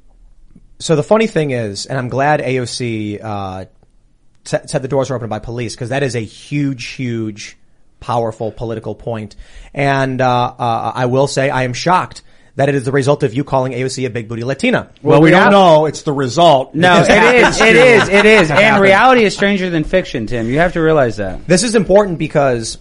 So the funny thing is, and I'm glad A O C uh, said, said the doors are opened by police, because that is a huge, huge, powerful political point. And uh, uh, I will say I am shocked that it is the result of you calling A O C a big booty Latina. Well, well we don't know. It's the result. No, it is. It is. It is. And reality is stranger than fiction, Tim. You have to realize that. This is important because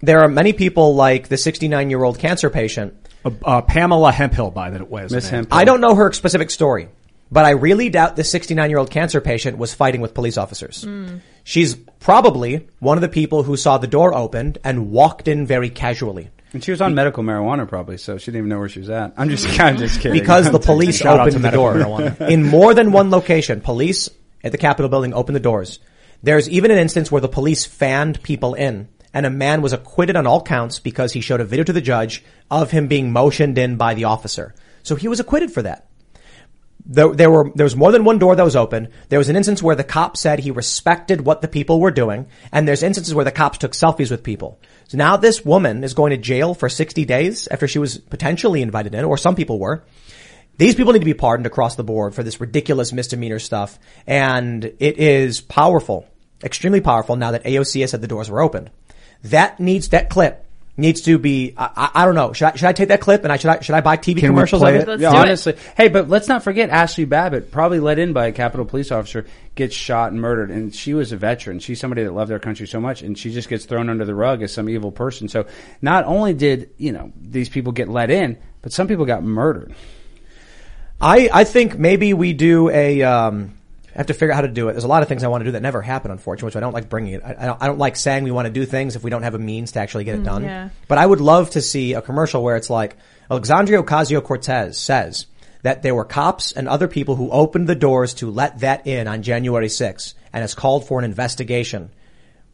there are many people like the sixty-nine-year-old cancer patient. Uh, uh, Pamela Hemphill, by the way. Miss Hemphill. I don't know her specific story, but I really doubt the sixty-nine-year-old cancer patient was fighting with police officers. Mm. She's probably one of the people who saw the door opened and walked in very casually. And she was on medical marijuana probably, so she didn't even know where she was at. I'm just, I'm just kidding. Because the police opened the door. In more than one location, police at the Capitol building opened the doors. There's even an instance where the police fanned people in. And a man was acquitted on all counts because he showed a video to the judge of him being motioned in by the officer. So he was acquitted for that. There, there were there was more than one door that was open. There was an instance where the cop said he respected what the people were doing. And there's instances where the cops took selfies with people. So now this woman is going to jail for sixty days after she was potentially invited in, or some people were. These people need to be pardoned across the board for this ridiculous misdemeanor stuff. And it is powerful, extremely powerful, now that A O C has said the doors were opened. That needs, that clip needs to be, I, I, I don't know, should I, should I take that clip and I, should I, should I buy T V Can commercials of it? it? Yeah, honestly. It. Hey, but let's not forget Ashley Babbitt, probably let in by a Capitol police officer, gets shot and murdered. And she was a veteran. She's somebody that loved their country so much, and she just gets thrown under the rug as some evil person. So not only did, you know, these people get let in, but some people got murdered. I, I think maybe we do a, um, I have to figure out how to do it. There's a lot of things I want to do that never happen, unfortunately, which I don't like bringing it. I, I, don't, I don't like saying we want to do things if we don't have a means to actually get it done. Mm, yeah. But I would love to see a commercial where it's like, Alexandria Ocasio-Cortez says that there were cops and other people who opened the doors to let that in on January sixth and has called for an investigation.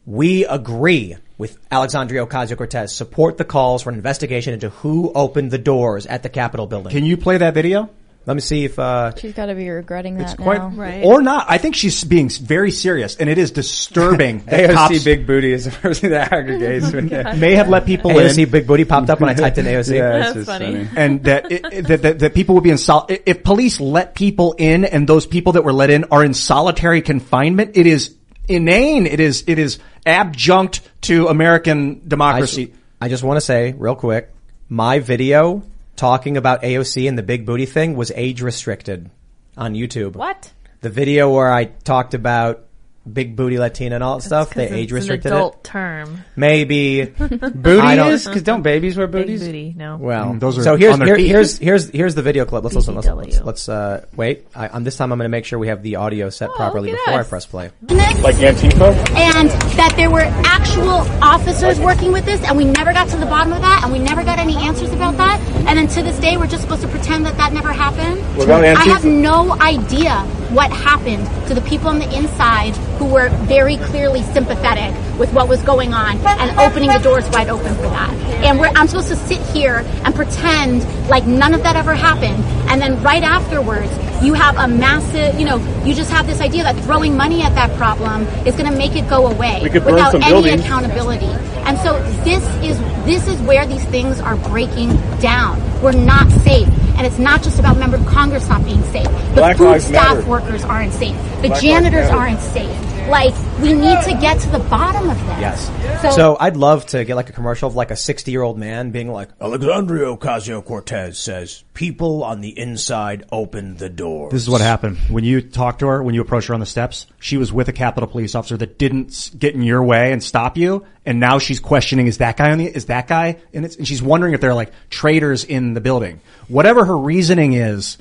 We agree with Alexandria Ocasio-Cortez. Support the calls for an investigation into who opened the doors at the Capitol building. Can you play that video? Let me see if uh she's got to be regretting that it's quite, now, right? Or not? I think she's being very serious, and it is disturbing. A O C cops, big booty is the first thing that aggregates. Oh, may have let people A O C in. A O C big booty popped up when I typed in A O C. Yeah, that's just funny. funny. And that, it, that that that people would be in sol- if police let people in, and those people that were let in are in solitary confinement. It is inane. It is it is abjunct to American democracy. I, I just want to say real quick, my video talking about A O C and the big booty thing was age restricted on YouTube. What? The video where I talked about big booty Latina and all that stuff, they age restricted it. It's an adult term. Maybe. Booty is? Because don't babies wear booties? Big booty, no. Well, mm, those are so here's, on their here, here's, here's, here's the video clip. Let's listen. Let's, let's, let's uh, wait. I, um, this time I'm going to make sure we have the audio set oh, properly before us. I press play. Next, like Antifa? And that there were actual officers working with this, and we never got to the bottom of that, and we never got any answers about that. And then to this day, we're just supposed to pretend that that never happened. What about Antifa? I have no idea what happened to the people on the inside who were very clearly sympathetic with what was going on and opening the doors wide open for that. And we're, I'm supposed to sit here and pretend like none of that ever happened. And then right afterwards, you have a massive, you know, you just have this idea that throwing money at that problem is going to make it go away without any buildings. Accountability. And so this is this is where these things are breaking down. We're not safe. And it's not just about members of Congress not being safe. The Black food staff matter. Workers aren't safe. The Black janitors aren't safe. Like, we need to get to the bottom of this. Yes. So, so I'd love to get like a commercial of like a sixty-year-old man being like, Alexandria Ocasio-Cortez says, people on the inside opened the doors. This is what happened. When you talked to her, when you approached her on the steps, she was with a Capitol Police officer that didn't get in your way and stop you. And now she's questioning, is that guy on the, is that guy? And it's, and she's wondering if there are like traitors in the building. Whatever her reasoning is,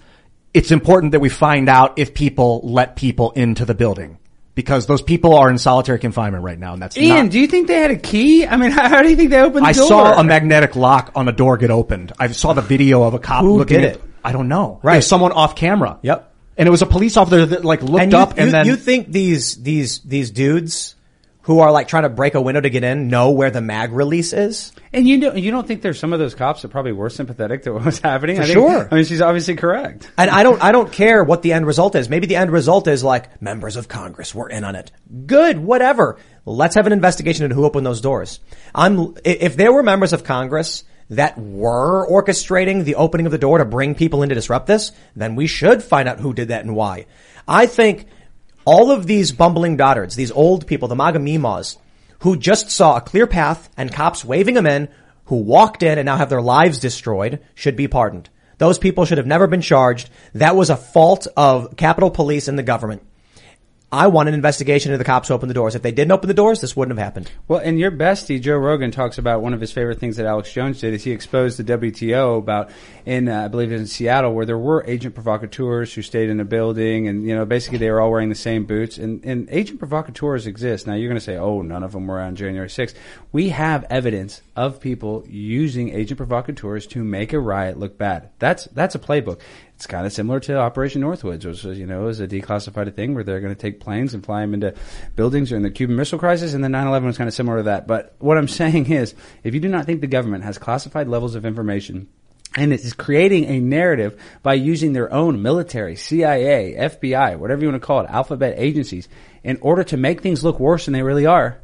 it's important that we find out if people let people into the building. Because those people are in solitary confinement right now, and that's Ian, not... do you think they had a key? I mean, how do you think they opened the I door? I saw a magnetic lock on a door get opened. I saw the video of a cop Who looking did at it. I don't know. Right. There's someone off camera. Yep. And it was a police officer that like looked and you, up and you, then... You think these, these, these dudes who are like trying to break a window to get in know where the mag release is? And you know, you don't think there's some of those cops that probably were sympathetic to what was happening? For I think, sure. I mean, she's obviously correct. And I don't, I don't care what the end result is. Maybe the end result is like, members of Congress were in on it. Good, whatever. Let's have an investigation into who opened those doors. I'm, if there were members of Congress that were orchestrating the opening of the door to bring people in to disrupt this, then we should find out who did that and why. I think all of these bumbling dotards, these old people, the MAGA meemaws, who just saw a clear path and cops waving them in, who walked in and now have their lives destroyed, should be pardoned. Those people should have never been charged. That was a fault of Capitol Police and the government. I want an investigation into the cops who opened the doors. If they didn't open the doors, this wouldn't have happened. Well, and your bestie, Joe Rogan, talks about one of his favorite things that Alex Jones did is he exposed the W T O about in, uh, I believe it was in Seattle, where there were agent provocateurs who stayed in a building and, you know, basically they were all wearing the same boots. And, and agent provocateurs exist. Now, you're going to say, oh, none of them were on January sixth. We have evidence of people using agent provocateurs to make a riot look bad. That's, that's a playbook. It's kind of similar to Operation Northwoods, which was, you know, is a declassified thing where they're going to take planes and fly them into buildings during the Cuban Missile Crisis, and then nine eleven was kind of similar to that. But what I'm saying is, if you do not think the government has classified levels of information, and it is creating a narrative by using their own military, C I A, F B I, whatever you want to call it, alphabet agencies, in order to make things look worse than they really are,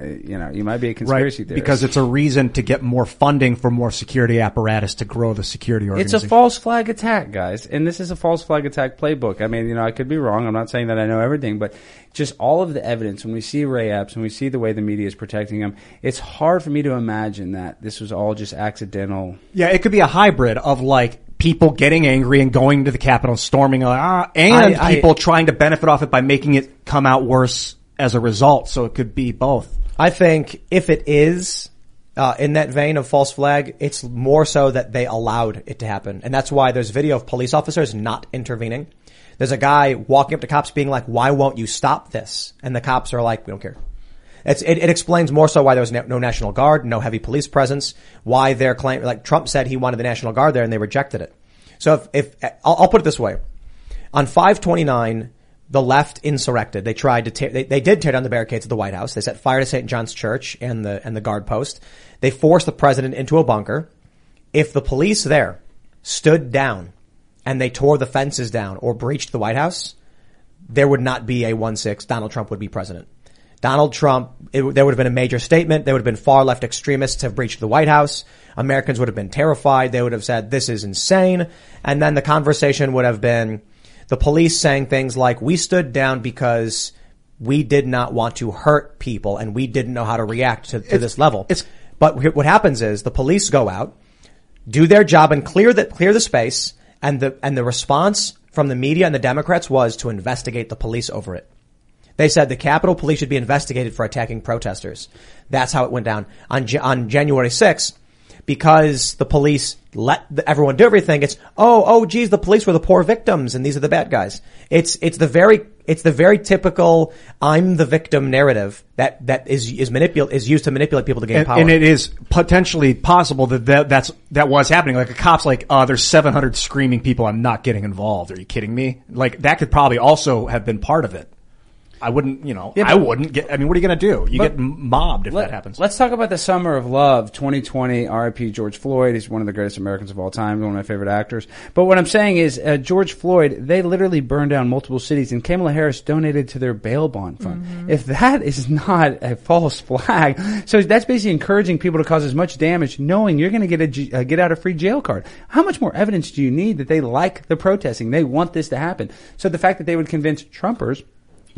you know, you might be a conspiracy right, theorist. Because it's a reason to get more funding for more security apparatus to grow the security organization. It's a false flag attack, guys. And this is a false flag attack playbook. I mean, you know, I could be wrong. I'm not saying that I know everything, but just all of the evidence, when we see Ray Epps, when we see the way the media is protecting him, it's hard for me to imagine that this was all just accidental. Yeah, it could be a hybrid of like, people getting angry and going to the Capitol and storming, ah, and I, people I, trying to benefit off it by making it come out worse as a result. So it could be both. I think if it is uh in that vein of false flag, it's more so that they allowed it to happen. And that's why there's video of police officers not intervening. There's a guy walking up to cops being like, why won't you stop this? And the cops are like, we don't care. It's, it, it explains more so why there was no, no National Guard, no heavy police presence, why their claim, like Trump said he wanted the National Guard there and they rejected it. So if, if I'll, I'll put it this way. On five twenty-nine, the left insurrected. They tried to tear, they, they did tear down the barricades of the White House. They set fire to Saint John's Church and the, and the guard post. They forced the president into a bunker. If the police there stood down and they tore the fences down or breached the White House, there would not be a one six. Donald Trump would be president. Donald Trump, it, there would have been a major statement. There would have been far left extremists have breached the White House. Americans would have been terrified. They would have said, this is insane. And then the conversation would have been, the police saying things like, we stood down because we did not want to hurt people and we didn't know how to react to, to this level. It's, but what happens is the police go out, do their job and clear the, clear the space. And the, and the response from the media and the Democrats was to investigate the police over it. They said the Capitol Police should be investigated for attacking protesters. That's how it went down on, on January sixth, because the police let everyone do everything. It's, oh, oh, geez, the police were the poor victims and these are the bad guys. It's, it's the very, it's the very typical I'm the victim narrative that, that is, is manipul, is used to manipulate people to gain and, power. And it is potentially possible that, that that's, that was happening. Like a cop's like, uh, there's seven hundred screaming people. I'm not getting involved. Are you kidding me? Like that could probably also have been part of it. I wouldn't, you know, yeah, I wouldn't get, I mean, what are you going to do? You get mobbed if let, that happens. Let's talk about the Summer of Love, twenty twenty, R I P George Floyd. He's one of the greatest Americans of all time, one of my favorite actors. But what I'm saying is, uh, George Floyd, they literally burned down multiple cities, and Kamala Harris donated to their bail bond fund. Mm-hmm. If that is not a false flag, so that's basically encouraging people to cause as much damage, knowing you're going to get a, a get out of free jail card. How much more evidence do you need that they like the protesting? They want this to happen. So the fact that they would convince Trumpers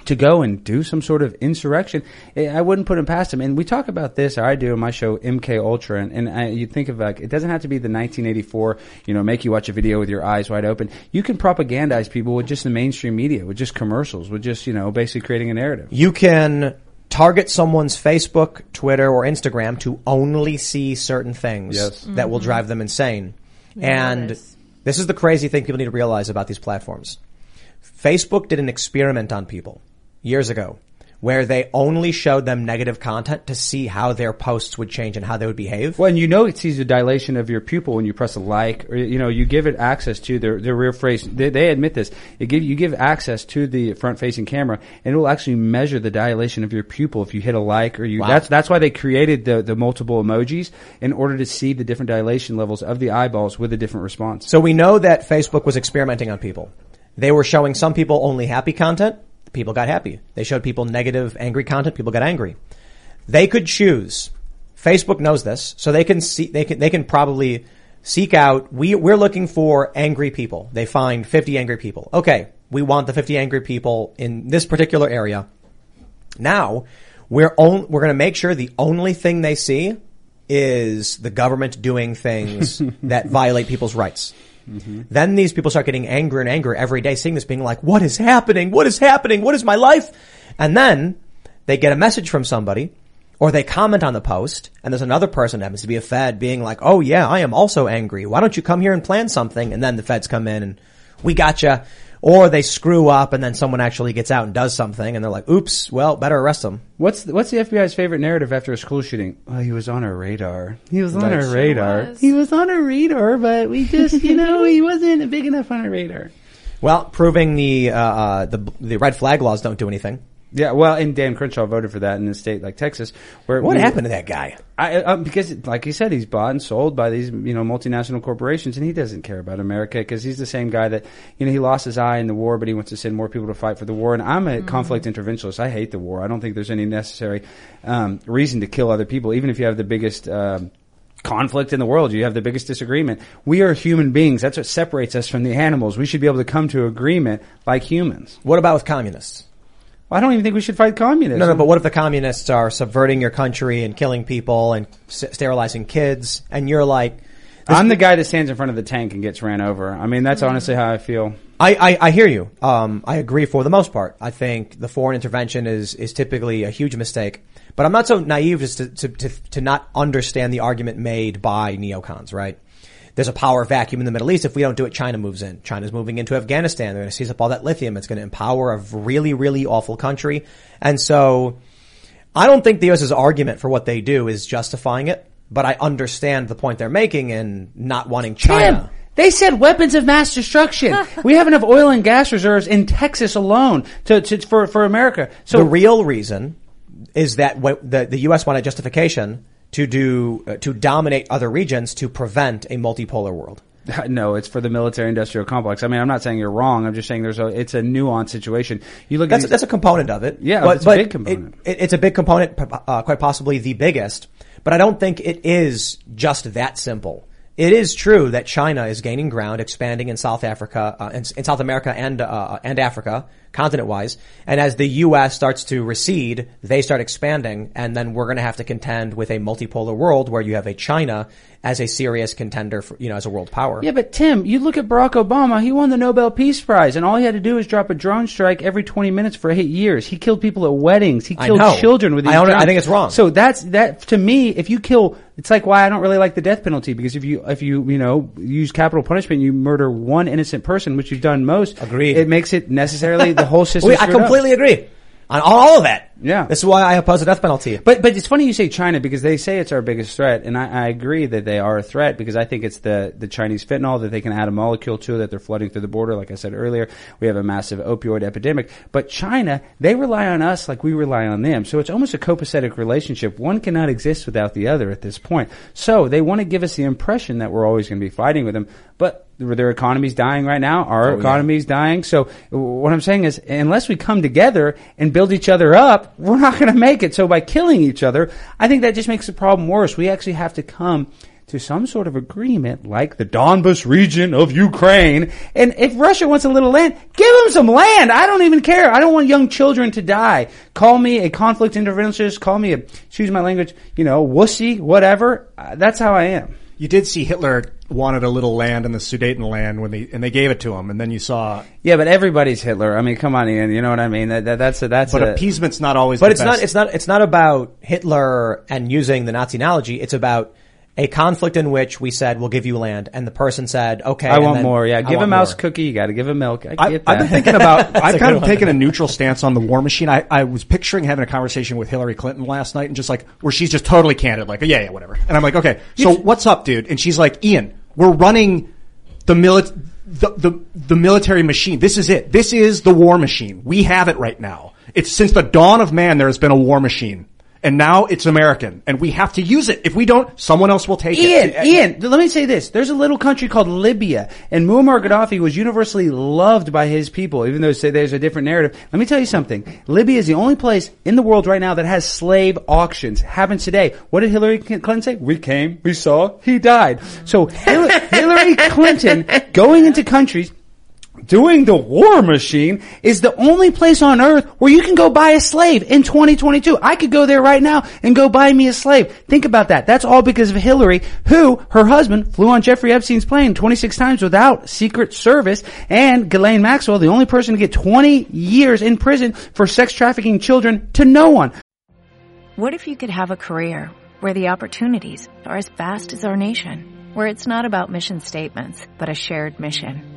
to go and do some sort of insurrection, I wouldn't put him past him. And we talk about this, or I do in my show, M K Ultra, and, and I, you think of like, it doesn't have to be the nineteen eighty-four, you know, make you watch a video with your eyes wide open. You can propagandize people with just the mainstream media, with just commercials, with just, you know, basically creating a narrative. You can target someone's Facebook, Twitter, or Instagram to only see certain things yes. that mm-hmm. will drive them insane. Yeah, and nice. This is the crazy thing people need to realize about these platforms. Facebook did an experiment on people years ago, where they only showed them negative content to see how their posts would change and how they would behave. Well, and you know it sees a dilation of your pupil when you press a like, or you know, you give it access to their, their rear face. They, they admit this. It give, you give access to the front-facing camera, and it will actually measure the dilation of your pupil if you hit a like or you. Wow. That's that's why they created the the multiple emojis, in order to see the different dilation levels of the eyeballs with a different response. So we know that Facebook was experimenting on people. They were showing some people only happy content. People got happy. They showed people negative, angry content. People got angry. They could choose. Facebook knows this, so they can see. They can. They can probably seek out. We we're looking for angry people. They find fifty angry people. Okay, we want the fifty angry people in this particular area. Now we're on, we're going to make sure the only thing they see is the government doing things that violate people's rights. Mm-hmm. Then these people start getting angrier and angrier every day, seeing this, being like, what is happening? What is happening? What is my life? And then they get a message from somebody, or they comment on the post, and there's another person that happens to be a Fed being like, oh yeah, I am also angry. Why don't you come here and plan something? And then the Feds come in and we gotcha. Or they screw up, and then someone actually gets out and does something, and they're like, oops, well, better arrest them. What's the, what's the F B I's favorite narrative after a school shooting? Well, he was on our radar. He was on our radar. He was on our radar, but we just, you know, he wasn't big enough on our radar. Well, proving the, uh, the, the red flag laws don't do anything. Yeah, well, and Dan Crenshaw voted for that in a state like Texas. Where what we, happened to that guy? I, um, because, like you said, he's bought and sold by these, you know, multinational corporations, and he doesn't care about America, because he's the same guy that, you know, he lost his eye in the war, but he wants to send more people to fight for the war. And I'm a mm-hmm. conflict interventionist. I hate the war. I don't think there's any necessary um, reason to kill other people, even if you have the biggest uh, conflict in the world. You have the biggest disagreement. We are human beings. That's what separates us from the animals. We should be able to come to agreement like humans. What about with communists? I don't even think we should fight communism. No, no, but what if the communists are subverting your country and killing people and s- sterilizing kids, and you're like... I'm the guy that stands in front of the tank and gets ran over. I mean, that's mm-hmm. honestly how I feel. I, I, I hear you. Um, I agree for the most part. I think the foreign intervention is, is typically a huge mistake. But I'm not so naive as to, to, to, to not understand the argument made by neocons, right? There's a power vacuum in the Middle East. If we don't do it, China moves in. China's moving into Afghanistan. They're going to seize up all that lithium. It's going to empower a really, really awful country. And so I don't think the U S's argument for what they do is justifying it, but I understand the point they're making in not wanting China. Damn. They said weapons of mass destruction. We have enough oil and gas reserves in Texas alone to, to for, for America. So the real reason is that the, the U S wanted justification to do, uh, to dominate other regions to prevent a multipolar world. No, it's for the military-industrial complex. I mean, I'm not saying you're wrong. I'm just saying there's a, it's a nuanced situation. You look that's, at these, that's a component of it. Yeah, but, it's but a big component. It, it, it's a big component, uh, quite possibly the biggest. But I don't think it is just that simple. It is true that China is gaining ground, expanding in South Africa, uh, in, in South America and uh, and Africa, continent-wise. And as the U S starts to recede, they start expanding, and then we're going to have to contend with a multipolar world where you have a China as a serious contender for, you know, as a world power. Yeah, but Tim, you look at Barack Obama, he won the Nobel Peace Prize, and all he had to do was drop a drone strike every twenty minutes for eight years. He killed people at weddings. He killed children with these drones. I think it's wrong. So that's, that, to me, if you kill, it's like why I don't really like the death penalty, because if you, if you, you know, use capital punishment, you murder one innocent person, which you've done most. Agreed. It makes it necessarily the whole system. I completely up. agree. On all of that. Yeah. That's why I oppose the death penalty. But, but it's funny you say China, because they say it's our biggest threat. And I, I agree that they are a threat, because I think it's the, the Chinese fentanyl that they can add a molecule to, that they're flooding through the border. Like I said earlier, we have a massive opioid epidemic. But China, they rely on us like we rely on them. So it's almost a copacetic relationship. One cannot exist without the other at this point. So they want to give us the impression that we're always going to be fighting with them. But their economy's dying right now. Our oh, economy's yeah. dying. So what I'm saying is, unless we come together and build each other up, we're not going to make it. So by killing each other, I think that just makes the problem worse. We actually have to come to some sort of agreement, like the Donbas region of Ukraine. And if Russia wants a little land, give them some land. I don't even care. I don't want young children to die. Call me a conflict interventionist. Call me a, excuse my language, you know, wussy, whatever. Uh, that's how I am. You did see Hitler wanted a little land in the Sudetenland when they and they gave it to him, and then you saw. Yeah, but everybody's Hitler. I mean, come on, Ian. You know what I mean? That, that that's a, that's. But a, appeasement's not always. But the it's best. not. It's not. It's not about Hitler and using the Nazi analogy. It's about a conflict in which we said we'll give you land, and the person said, "Okay, I want then, more." Yeah, give I a mouse more. cookie. You got to give him milk. I get I, that. I've been thinking about. I've kind of one. taken a neutral stance on the war machine. I, I was picturing having a conversation with Hillary Clinton last night, and just like where she's just totally candid, like, "Yeah, yeah, whatever." And I'm like, "Okay, so what's up, dude?" And she's like, "Ian, we're running the mili- the, the the military machine. This is it. This is the war machine. We have it right now. It's since the dawn of man. There has been a war machine." And now it's American, and we have to use it. If we don't, someone else will take Ian, it. Ian, Ian, let me say this. There's a little country called Libya, and Muammar Gaddafi was universally loved by his people, even though say there's a different narrative. Let me tell you something. Libya is the only place in the world right now that has slave auctions. Happens today. What did Hillary Clinton say? We came, we saw, he died. So Hillary Clinton going into countries, doing the war machine, is the only place on earth where you can go buy a slave in twenty twenty-two. I could go there right now and go buy me a slave. Think about that. That's all because of Hillary, who, her husband, flew on Jeffrey Epstein's plane twenty-six times without Secret Service, and Ghislaine Maxwell, the only person to get twenty years in prison for sex trafficking children to no one. What if you could have a career where the opportunities are as vast as our nation, where it's not about mission statements, but a shared mission?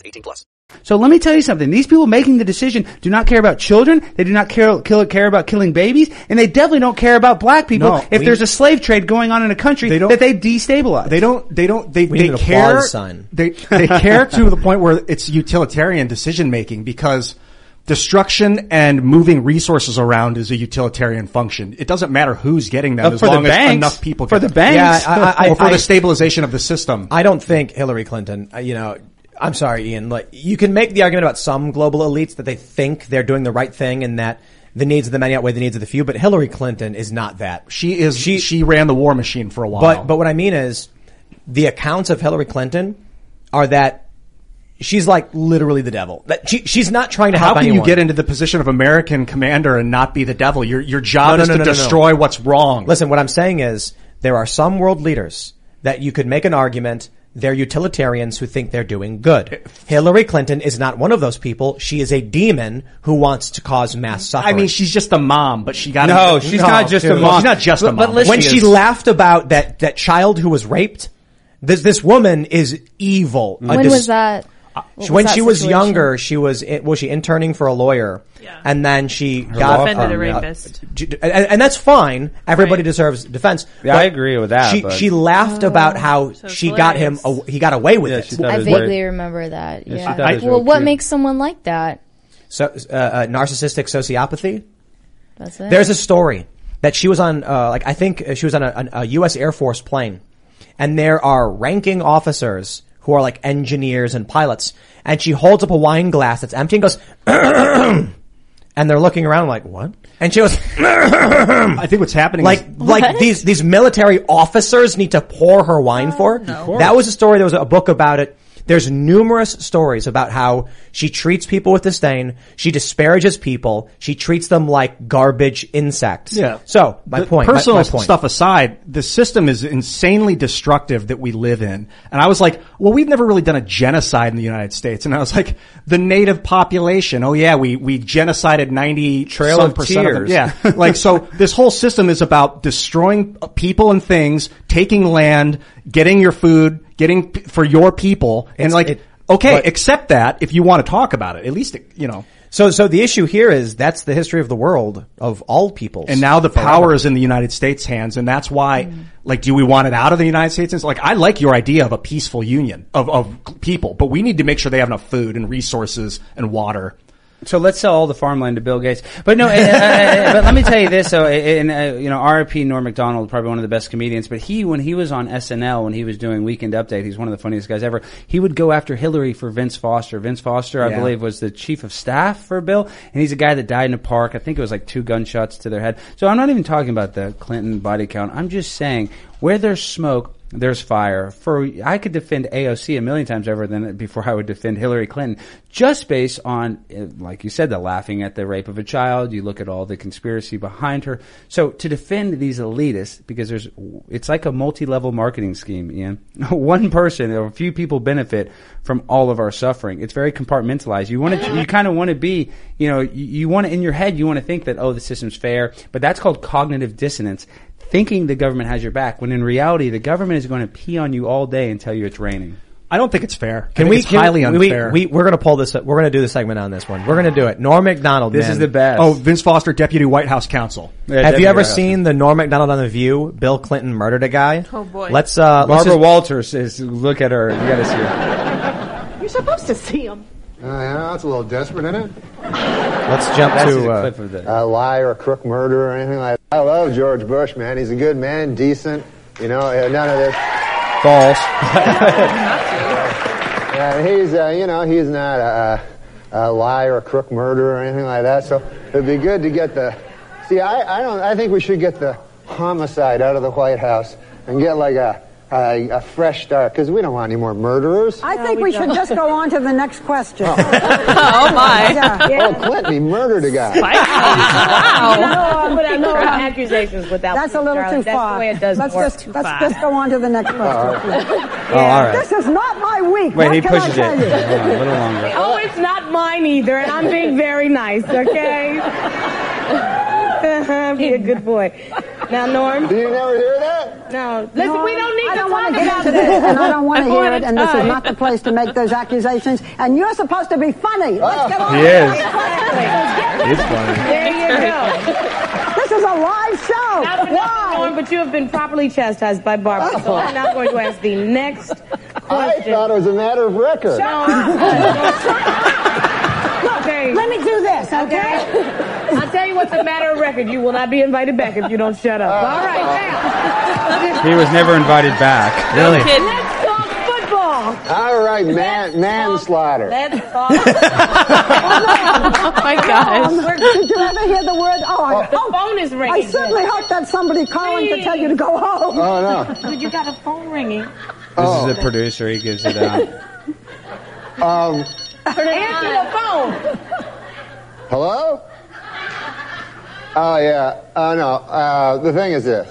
eighteen plus. So let me tell you something. These people making the decision do not care about children. They do not care, kill, care about killing babies. And they definitely don't care about black people. No, if we, there's a slave trade going on in a country they that they destabilize. They don't, they don't, they, they care. They, they care to the point where it's utilitarian decision making, because destruction and moving resources around is a utilitarian function. It doesn't matter who's getting them, but as long the banks, as enough people get them. For the banks. Yeah, I, I, or for I, the stabilization of the system. I don't think Hillary Clinton, you know, I'm sorry, Ian. Like, you can make the argument about some global elites that they think they're doing the right thing and that the needs of the many outweigh the needs of the few, but Hillary Clinton is not that. She is, she, she ran the war machine for a while. But, but what I mean is, the accounts of Hillary Clinton are that she's like literally the devil. That she, she's not trying to help anyone. How can you get into the position of American commander and not be the devil? Your, your job is to destroy what's wrong. Listen, what I'm saying is, there are some world leaders that you could make an argument they're utilitarians who think they're doing good. Hillary Clinton is not one of those people. She is a demon who wants to cause mass suffering. I mean, she's just a mom, but she got no. She's no, not just dude. a mom. She's not just a mom. But when she, she laughed about that that child who was raped, this this woman is evil. When dis- was that? When she was younger, she was was she interning for a lawyer, yeah. and then she got defended a rapist, and that's fine. Everybody deserves defense. Yeah, I agree with that. She she laughed about how she got him he got away with it. I vaguely remember that. Yeah. Well, what makes someone like that? So uh, narcissistic sociopathy. That's it. There's a story that she was on. Uh, like I think she was on a, a U S Air Force plane, and there are ranking officers who are like engineers and pilots, and she holds up a wine glass that's empty and goes, and they're looking around like, what? And she goes, I think what's happening like, is... Like, like these, these military officers need to pour her wine oh, for her. No. That was a story, there was a book about it. There's numerous stories about how she treats people with disdain, she disparages people, she treats them like garbage insects. Yeah. So, my the point. Personal my, my point. Stuff aside, the system is insanely destructive that we live in. And I was like, well, we've never really done a genocide in the United States. And I was like, the native population. Oh yeah, we, we genocided ninety Trail some of percent tears. Of them. Yeah. Like, so this whole system is about destroying people and things, taking land, getting your food, getting p- for your people, and it's, like, it, okay, but, accept that if you want to talk about it. At least, it, you know. So, so the issue here is that's the history of the world, of all peoples. And now the power forever. Is in the United States' hands, and that's why, mm. like, do we want it out of the United States? It's like, I like your idea of a peaceful union of, of people, but we need to make sure they have enough food and resources and water. So let's sell all the farmland to Bill Gates. But no, and, uh, but let me tell you this. So, and, uh, you know, R I P Norm MacDonald, probably one of the best comedians. But he, when he was on S N L, when he was doing Weekend Update, he's one of the funniest guys ever. He would go after Hillary for Vince Foster. Vince Foster, I yeah. believe, was the chief of staff for Bill. And he's a guy that died in a park. I think it was like two gunshots to their head. So I'm not even talking about the Clinton body count. I'm just saying where there's smoke, there's fire. For I could defend A O C a million times over than before I would defend Hillary Clinton, just based on, like you said, the laughing at the rape of a child. You look at all the conspiracy behind her. So to defend these elitists, because there's, it's like a multi-level marketing scheme, Ian. One person or a few people benefit from all of our suffering. It's very compartmentalized. You want to, you kind of want to be, you know, you, you want to in your head, you want to think that oh, the system's fair, but that's called cognitive dissonance. Thinking the government has your back, when in reality the government is going to pee on you all day and tell you it's raining. I don't think it's fair. Can I think we? It's can highly unfair. We, we, we're going to pull this up. We're going to do the segment on this one. We're going to do it. Norm MacDonald. This man. Is the best. Oh, Vince Foster, Deputy White House Counsel. Yeah, have you ever seen the Norm MacDonald on The View? Bill Clinton murdered a guy. Oh boy. Let's. Uh, Barbara let's just... Walters is. Look at her. You got to see her. You're supposed to see him. Uh, yeah, that's a little desperate, isn't it? Let's jump that's to uh, a, a lie or a crook murder or anything like that. I love George Bush, man. He's a good man, decent. You know, none of this. False. uh, he's, uh, you know, he's not a, a lie or a crook murderer or anything like that. So it'd be good to get the. See, I, I don't. I think we should get the homicide out of the White House and get like a. Uh, a fresh start, because we don't want any more murderers. I no, think we, we should just go on to the next question. Oh, oh my. Yeah, yeah. Oh, Clinton, he murdered a guy. Wow. You know, I put out no accusations without That's a little too far. That's the way it does let's work. Just, let's far. Just go on to the next question. Uh, oh, all right. This is not my week. Wait, what he pushes it. Yeah, a little longer. Oh, it's not mine either, and I'm being very nice, okay? Be a good boy. Now, Norm. Did you never hear that? No. Listen, Norm, we don't need I to don't talk want to get about into this. And I don't want to hear it. And this is not the place to make those accusations. And you're supposed to be funny. Let's get on. He is. It's funny. There you go. This is a live show. Not enough, Norm, but you have been properly chastised by Barbara. Oh. So I'm not going to ask the next question. I thought it was a matter of record. Shut up. Okay. Let me do this, okay? okay? I'll tell you what's a matter of record. You will not be invited back if you don't shut up. Uh, All right, uh, now. He was never invited back. Really? Let's talk football. All right, man, manslaughter. Let's talk. Let's talk. Oh, oh, my gosh. Did you ever hear the word? Oh, I, the oh, phone is ringing. I certainly hope that's somebody calling Please. to tell you to go home. Oh, no. Dude, you got a phone ringing. Oh. This is a producer. He gives it up. um... Answer the phone. Hello? Oh, yeah. Oh, no. Uh, the thing is this.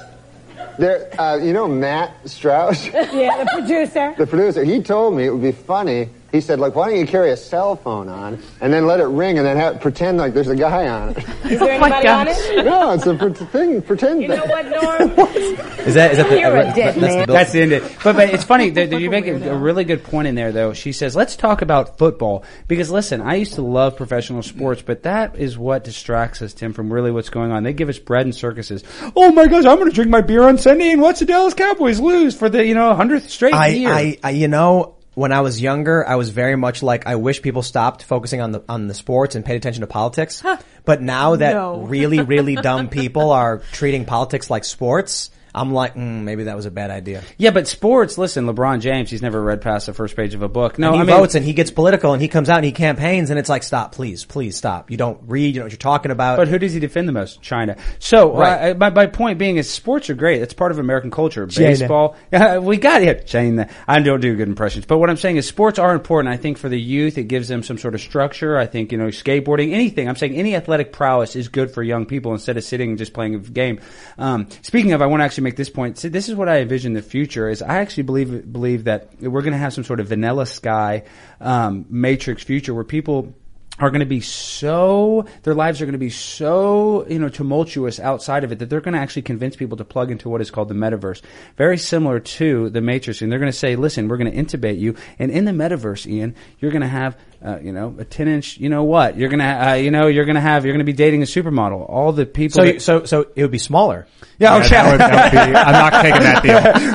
There, uh, you know Matt Strauss? Yeah, the producer. The producer. He told me it would be funny He said, like, why don't you carry a cell phone on and then let it ring and then have, pretend like there's a guy on it. Is there anybody oh on it? No, it's a pre- thing. Pretend. You know what, Norm? What? Is that, is that the, You're uh, a dead that's man. The that's the end of it. But, but it's funny. that, that you make a, a really good point in there, though. She says, let's talk about football. Because, listen, I used to love professional sports, but that is what distracts us, Tim, from really what's going on. They give us bread and circuses. Oh, my gosh, I'm going to drink my beer on Sunday and watch the Dallas Cowboys lose for the, you know, hundredth straight I, year. I, I, you know... When I was younger, I was very much like, I wish people stopped focusing on the on the sports and paid attention to politics. Huh. But now that no. really, really dumb people are treating politics like sports, I'm like, mm, maybe that was a bad idea. Yeah, but sports, listen, LeBron James, he's never read past the first page of a book. No, and he I mean, votes and he gets political and he comes out and he campaigns and it's like, stop, please, please stop. You don't read, you know what you're talking about. But who does he defend the most? China. So, right. uh, my, my point being is sports are great. It's part of American culture. Baseball. we got it. China. I don't do good impressions. But what I'm saying is sports are important. I think for the youth, it gives them some sort of structure. I think, you know, skateboarding, anything. I'm saying any athletic prowess is good for young people instead of sitting and just playing a game. Um, speaking of, I want to actually make this point. See, this is what I envision the future is. I actually believe believe that we're going to have some sort of vanilla sky um, matrix future where people are going to be so their lives are going to be so you know tumultuous outside of it that they're going to actually convince people to plug into what is called the metaverse, very similar to the Matrix. And they're going to say, listen, we're going to intubate you, and in the metaverse, Ian, you're going to have uh, you know a ten inch you know what you're going to uh, you know you're going to have you're going to be dating a supermodel. All the people. So that, so so it would be smaller. Yeah, okay. Yeah, that would, that would be, I'm not taking that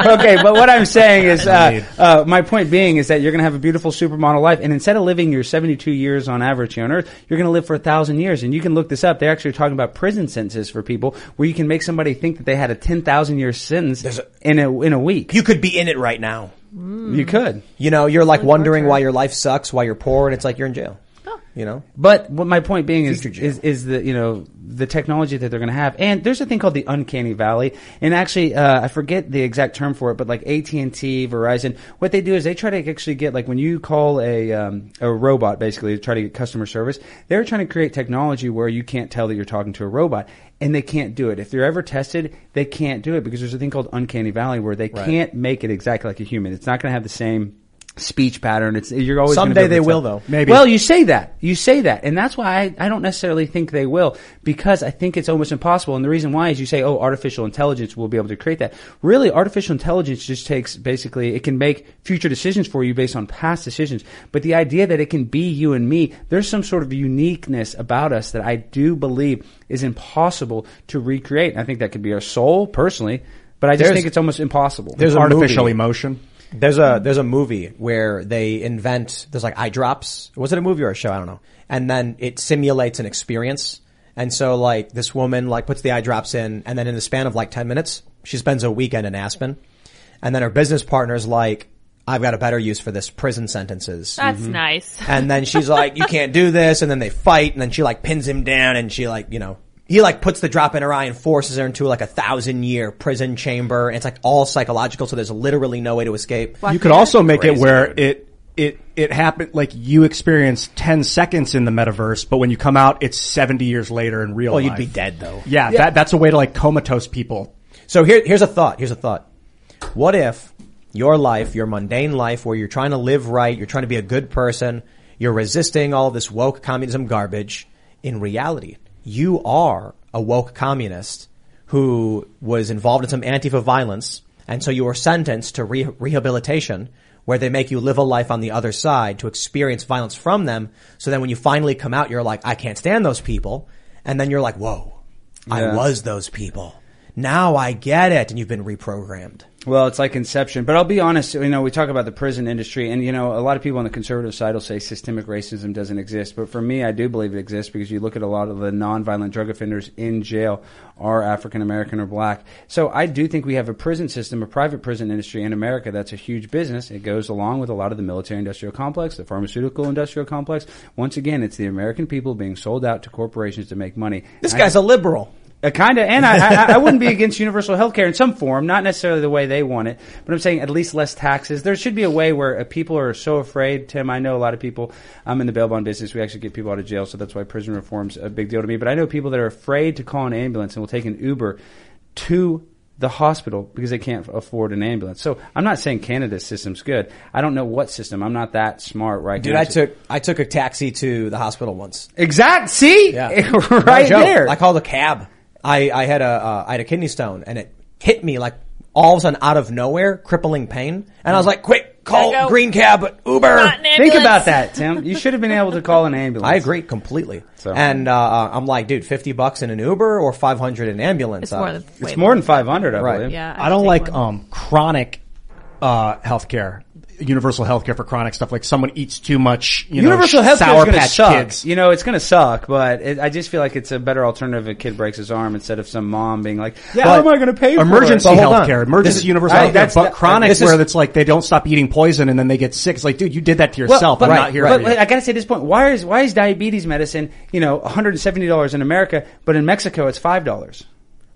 deal. Okay, but what I'm saying is, uh, uh, my point being is that you're going to have a beautiful supermodel life, and instead of living your seventy-two years on average here on Earth, you're going to live for a thousand years. And you can look this up. They're actually talking about prison sentences for people, where you can make somebody think that they had a ten thousand year sentence a, in a in a week. You could be in it right now. Mm. You could. You know, you're like wondering why your life sucks, why you're poor, and it's like you're in jail. You know, but what my point being is, is, is the, you know, the technology that they're going to have. And there's a thing called the uncanny valley. And actually, uh, I forget the exact term for it, but like A T and T, Verizon, what they do is they try to actually get, like when you call a, um, a robot, basically to try to get customer service, they're trying to create technology where you can't tell that you're talking to a robot. And they can't do it. If they're ever tested, they can't do it because there's a thing called uncanny valley where they right. can't make it exactly like a human. It's not going to have the same speech pattern. It's you're always someday they will though. Maybe. Well, you say that. You say that, and that's why I, I don't necessarily think they will, because I think it's almost impossible. And the reason why is you say, oh, artificial intelligence will be able to create that. Really, artificial intelligence just takes basically it can make future decisions for you based on past decisions. But the idea that it can be you and me, there's some sort of uniqueness about us that I do believe is impossible to recreate. And I think that could be our soul, personally, but I just there's, think it's almost impossible. There's artificial movie. Emotion. There's a, there's a movie where they invent, there's like eye drops. Was it a movie or a show? I don't know. And then it simulates an experience. And so like this woman like puts the eye drops in and then in the span of like ten minutes, she spends a weekend in Aspen. And then her business partner's like, I've got a better use for this, prison sentences. That's mm-hmm. nice. And then she's like, you can't do this. And then they fight and then she like pins him down and she like, you know. He like puts the drop in her eye and forces her into like a thousand year prison chamber. And it's like all psychological, so there's literally no way to escape. Black you could also make crazy. It where it it it happened like you experience ten seconds in the metaverse, but when you come out, it's seventy years later in real well, life. Well, you'd be dead though. Yeah, yeah, that that's a way to like comatose people. So here here's a thought. Here's a thought. What if your life, your mundane life, where you're trying to live right, you're trying to be a good person, you're resisting all this woke communism garbage, in reality, you are a woke communist who was involved in some Antifa violence, and so you were sentenced to re- rehabilitation where they make you live a life on the other side to experience violence from them. So then when you finally come out, you're like, I can't stand those people. And then you're like, whoa, yeah. I was those people. Now I get it. And you've been reprogrammed. Well, it's like Inception. But I'll be honest, you know, we talk about the prison industry and, you know, a lot of people on the conservative side will say systemic racism doesn't exist. But for me, I do believe it exists because you look at a lot of the nonviolent drug offenders in jail are African American or black. So I do think we have a prison system, a private prison industry in America that's a huge business. It goes along with a lot of the military industrial complex, the pharmaceutical industrial complex. Once again, it's the American people being sold out to corporations to make money. This and guy's I- a liberal. Uh, kind of, and I, I, I wouldn't be against universal health care in some form, not necessarily the way they want it, but I'm saying at least less taxes. There should be a way where uh, people are so afraid. Tim, I know a lot of people, I'm in the bail bond business, we actually get people out of jail, so that's why prison reform's a big deal to me, but I know people that are afraid to call an ambulance and will take an Uber to the hospital because they can't afford an ambulance. So I'm not saying Canada's system's good. I don't know what system. I'm not that smart, right? Dude, I took I took a taxi to the hospital once. Exact. See, yeah. Right there. I called a cab. I I had a uh, I had a kidney stone, and it hit me like all of a sudden out of nowhere, crippling pain, and mm. I was like, quick. Call Green Cab, Uber. Think about that, Tim. You should have been able to call an ambulance. I agree completely. So. And uh, I'm like, dude, fifty bucks in an Uber or five hundred in an ambulance? It's more than, it's more than five hundred, I right. believe. Yeah, I, I don't like um, chronic uh, health care, universal health care for chronic stuff. Like someone eats too much, you universal know, Sour Patch suck. Kids. You know, it's going to suck, but it, I just feel like it's a better alternative if a kid breaks his arm instead of some mom being like, yeah, how am I going to pay for emergency it? Health care, emergency is, universal health care, but chronic is, where it's like they don't stop eating poison and then they get sick. It's like, dude, you did that to yourself. Well, but, I'm not here but, for but, you. I got to say at this point, why is why is diabetes medicine, you know, one hundred seventy dollars in America, but in Mexico it's five dollars?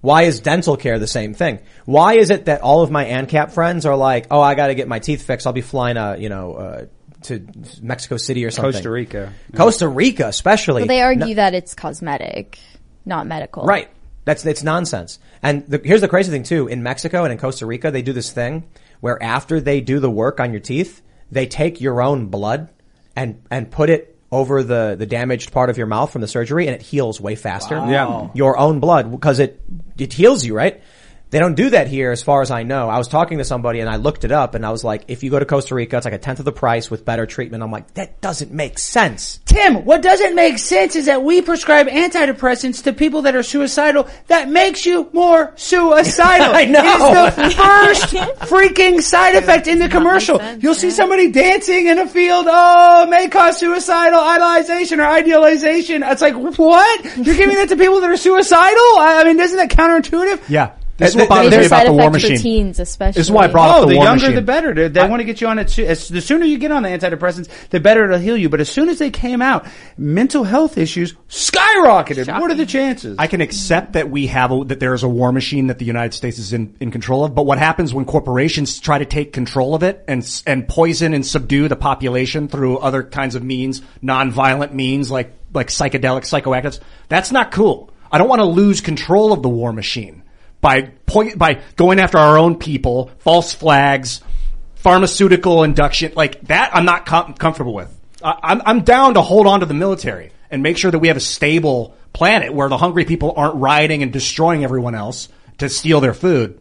Why is dental care the same thing? Why is it that all of my ANCAP friends are like, oh, I got to get my teeth fixed. I'll be flying, uh, you know, uh, to Mexico City or something. Costa Rica. Yeah. Costa Rica, especially. Well, they argue no- that it's cosmetic, not medical. Right. That's, it's nonsense. And the, here's the crazy thing too. In Mexico and in Costa Rica, they do this thing where after they do the work on your teeth, they take your own blood and, and put it over the, the damaged part of your mouth from the surgery, and it heals way faster. Wow. Yeah. Your own blood, because it, it heals you, right? They don't do that here as far as I know. I was talking to somebody and I looked it up and I was like, if you go to Costa Rica, it's like a tenth of the price with better treatment. I'm like, that doesn't make sense. Tim, what doesn't make sense is that we prescribe antidepressants to people that are suicidal. That makes you more suicidal. I know. It's the first freaking side effect in the commercial. Sense, You'll see yeah. somebody dancing in a field. Oh, it may cause suicidal idolization or idealization. It's like, what? You're giving that to people that are suicidal? I mean, isn't that counterintuitive? Yeah. This is what bothers me about the war machine. Teens especially. This is why I brought oh, up the, the war machine. Oh, the younger the better. They, they I, want to get you on it. The sooner you get on the antidepressants, the better it'll heal you. But as soon as they came out, mental health issues skyrocketed. Shocking. What are the chances? I can accept that we have a, that there is a war machine that the United States is in, in control of. But what happens when corporations try to take control of it and and poison and subdue the population through other kinds of means, nonviolent means like like psychedelic, psychoactives? That's not cool. I don't want to lose control of the war machine. By point, by going after our own people, false flags, pharmaceutical induction, like that I'm not com- comfortable with. I, I'm, I'm down to hold on to the military and make sure that we have a stable planet where the hungry people aren't rioting and destroying everyone else to steal their food.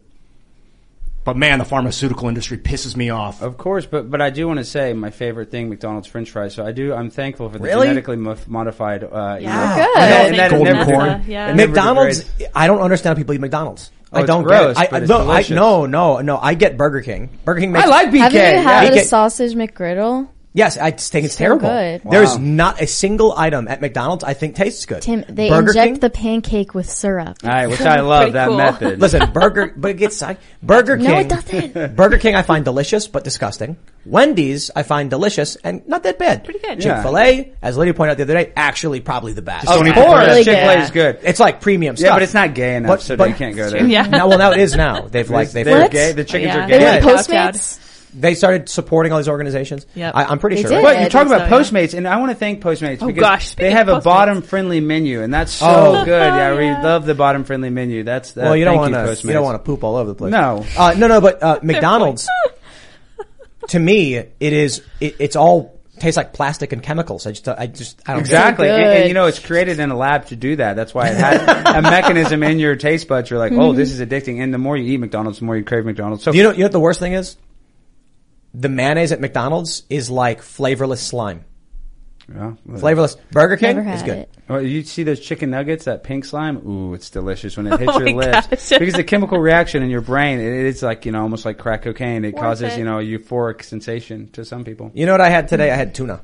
But man, the pharmaceutical industry pisses me off. Of course, but but I do want to say my favorite thing, McDonald's French fries. So I do, I'm thankful for the really? genetically mod- modified. Uh, yeah, good. And that, and golden corn. Yeah. McDonald's. I don't understand how people eat McDonald's. Oh, I don't gross, get. It. I, no, I, no, no, no. I get Burger King. Burger King. Makes I like B K. Haven't you had yeah. a sausage McGriddle? Yes, I just think it's, it's terrible. Good. Wow. There is not a single item at McDonald's I think tastes good. Tim, they Burger inject King? the pancake with syrup. All right, which I love that cool. method. Listen, Burger, but it gets like Burger King. No, it doesn't. Burger King I find delicious but disgusting. Wendy's I find delicious and not that bad. Pretty good. Chick-fil-A, yeah. as Lydia pointed out the other day, actually probably the best. Oh, of course, really Chick-fil-A is good. It's like premium yeah, stuff. Yeah, but it's not gay enough, but, so but, you can't go there. Yeah. Now, well, now it is now. They've like they've they're gay. The chickens oh, yeah. are gay. They like Postmates. They started supporting all these organizations. Yep. I, I'm pretty they sure. Did. But you talk about so, Postmates, yeah. and I want to thank Postmates oh, because gosh, they have a bottom-friendly menu, and that's so oh. good. Yeah, we yeah. love the bottom-friendly menu. That's that. Well, you don't want to. You, you don't want to poop all over the place. No, uh, no, no. But uh, McDonald's, to me, it is. It, it's all. Tastes like plastic and chemicals. I just, I just, I don't exactly. And, and you know, it's created in a lab to do that. That's why it has a mechanism in your taste buds. You're like, mm-hmm. oh, this is addicting. And the more you eat McDonald's, the more you crave McDonald's. So you know, you know what the worst thing is? The mayonnaise at McDonald's is like flavorless slime. Yeah, flavorless. Burger King is good. It. Oh, you see those chicken nuggets, that pink slime? Ooh, it's delicious when it hits oh your lips. Because the chemical reaction in your brain, it, it's like, you know, almost like crack cocaine. It Worth causes, it. you know, a euphoric sensation to some people. You know what I had today? I had tuna.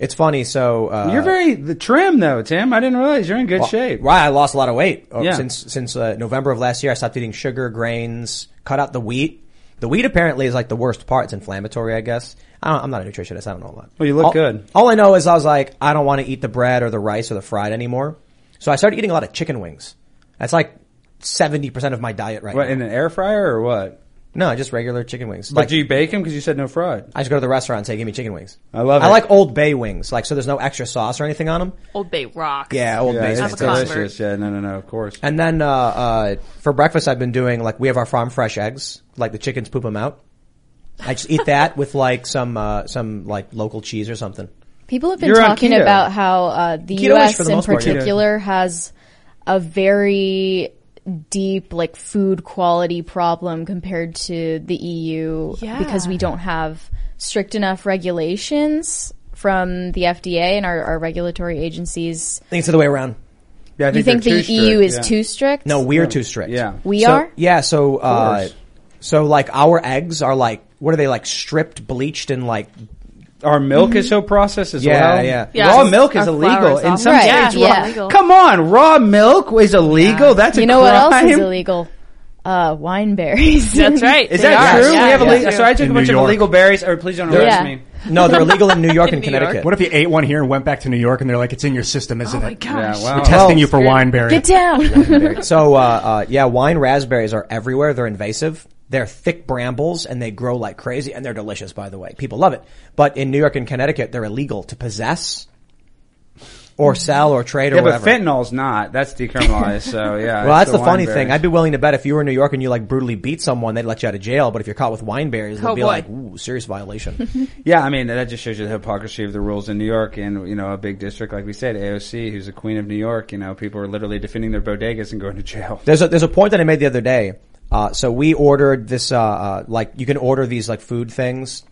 It's funny, so... Uh, you're very trim, though, Tim. I didn't realize you're in good well, shape. Right, I lost a lot of weight. Oh, yeah. Since, since uh, November of last year, I stopped eating sugar, grains, cut out the wheat. The wheat apparently is like the worst part. It's inflammatory, I guess. I don't, I'm not a nutritionist. I don't know a lot. Well, you look all, good. All I know is I was like, I don't want to eat the bread or the rice or the fried anymore. So I started eating a lot of chicken wings. That's like seventy percent of my diet right what, now. What, in an air fryer or what? No, just regular chicken wings. But like, do you bake them? Because you said no fried. I just go to the restaurant and say, give me chicken wings. I love it. I like Old Bay wings, like so there's no extra sauce or anything on them. Old Bay rocks. Yeah, Old yeah, Bay. It's delicious. Yeah, no, no, no, of course. And then uh uh for breakfast, I've been doing, like, we have our farm fresh eggs. Like, the chickens poop them out. I just eat that with, like, some uh some like local cheese or something. People have been You're talking about how uh the U S in particular has a very deep, like, food quality problem compared to the E U yeah. because we don't have strict enough regulations from the F D A and our, our regulatory agencies. I think it's the other way around. Yeah, I think you think the strict, E U is yeah. too strict? No, we're yeah. too strict. Yeah, we so, are. Yeah, so uh, so like our eggs are like what are they like stripped, bleached, and like. Our milk mm-hmm. is so processed as yeah, well. Yeah, yeah. Raw milk is illegal in some right. states. Yeah, yeah. Raw, come on, raw milk is illegal. Yeah. That's you a know crime. What else is illegal? Uh, wine berries. That's right. Is they that are. True? Yeah, we have yeah, illegal. Yeah. So I took in a bunch of illegal berries. Or please don't arrest yeah. me. No, they're illegal in New York in and New Connecticut. York? What if you ate one here and went back to New York and they're like, "It's in your system, isn't oh it?" Yeah, wow. We're testing oh, you for wine berry. Get down. So uh, uh, yeah, wine raspberries are everywhere. They're invasive. They're thick brambles and they grow like crazy and they're delicious, by the way. People love it. But in New York and Connecticut, they're illegal to possess or sell or trade yeah, or whatever. Yeah, but fentanyl's not. That's decriminalized, so yeah. Well, that's the, the funny berries. Thing. I'd be willing to bet if you were in New York and you like brutally beat someone, they'd let you out of jail. But if you're caught with wine berries, they'd oh, be boy. Like, ooh, serious violation. Yeah, I mean, that just shows you the hypocrisy of the rules in New York and, you know, a big district. Like we said, A O C, who's the queen of New York, you know, people are literally defending their bodegas and going to jail. There's a, there's a point that I made the other day. Uh, so we ordered this, uh, uh, like, you can order these, like, food things.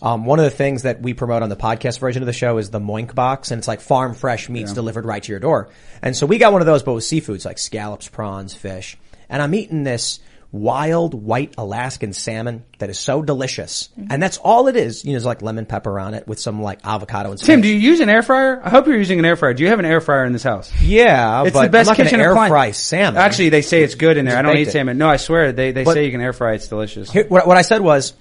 Um, one of the things that we promote on the podcast version of the show is the Moink Box, and it's like farm fresh meats yeah. delivered right to your door. And so we got one of those, but with seafoods, like scallops, prawns, fish. And I'm eating this wild white Alaskan salmon that is so delicious. Mm-hmm. And that's all it is. You know, there's like lemon pepper on it with some, like, avocado and stuff. Tim, do you use an air fryer? I hope you're using an air fryer. Do you have an air fryer in this house? Yeah, it's but the best I'm not kitchen air appliance. Fry salmon. Actually, they say it's good in there. Just I don't eat it. Salmon. No, I swear. They they but say you can air fry. It's delicious. Here, what, what I said was,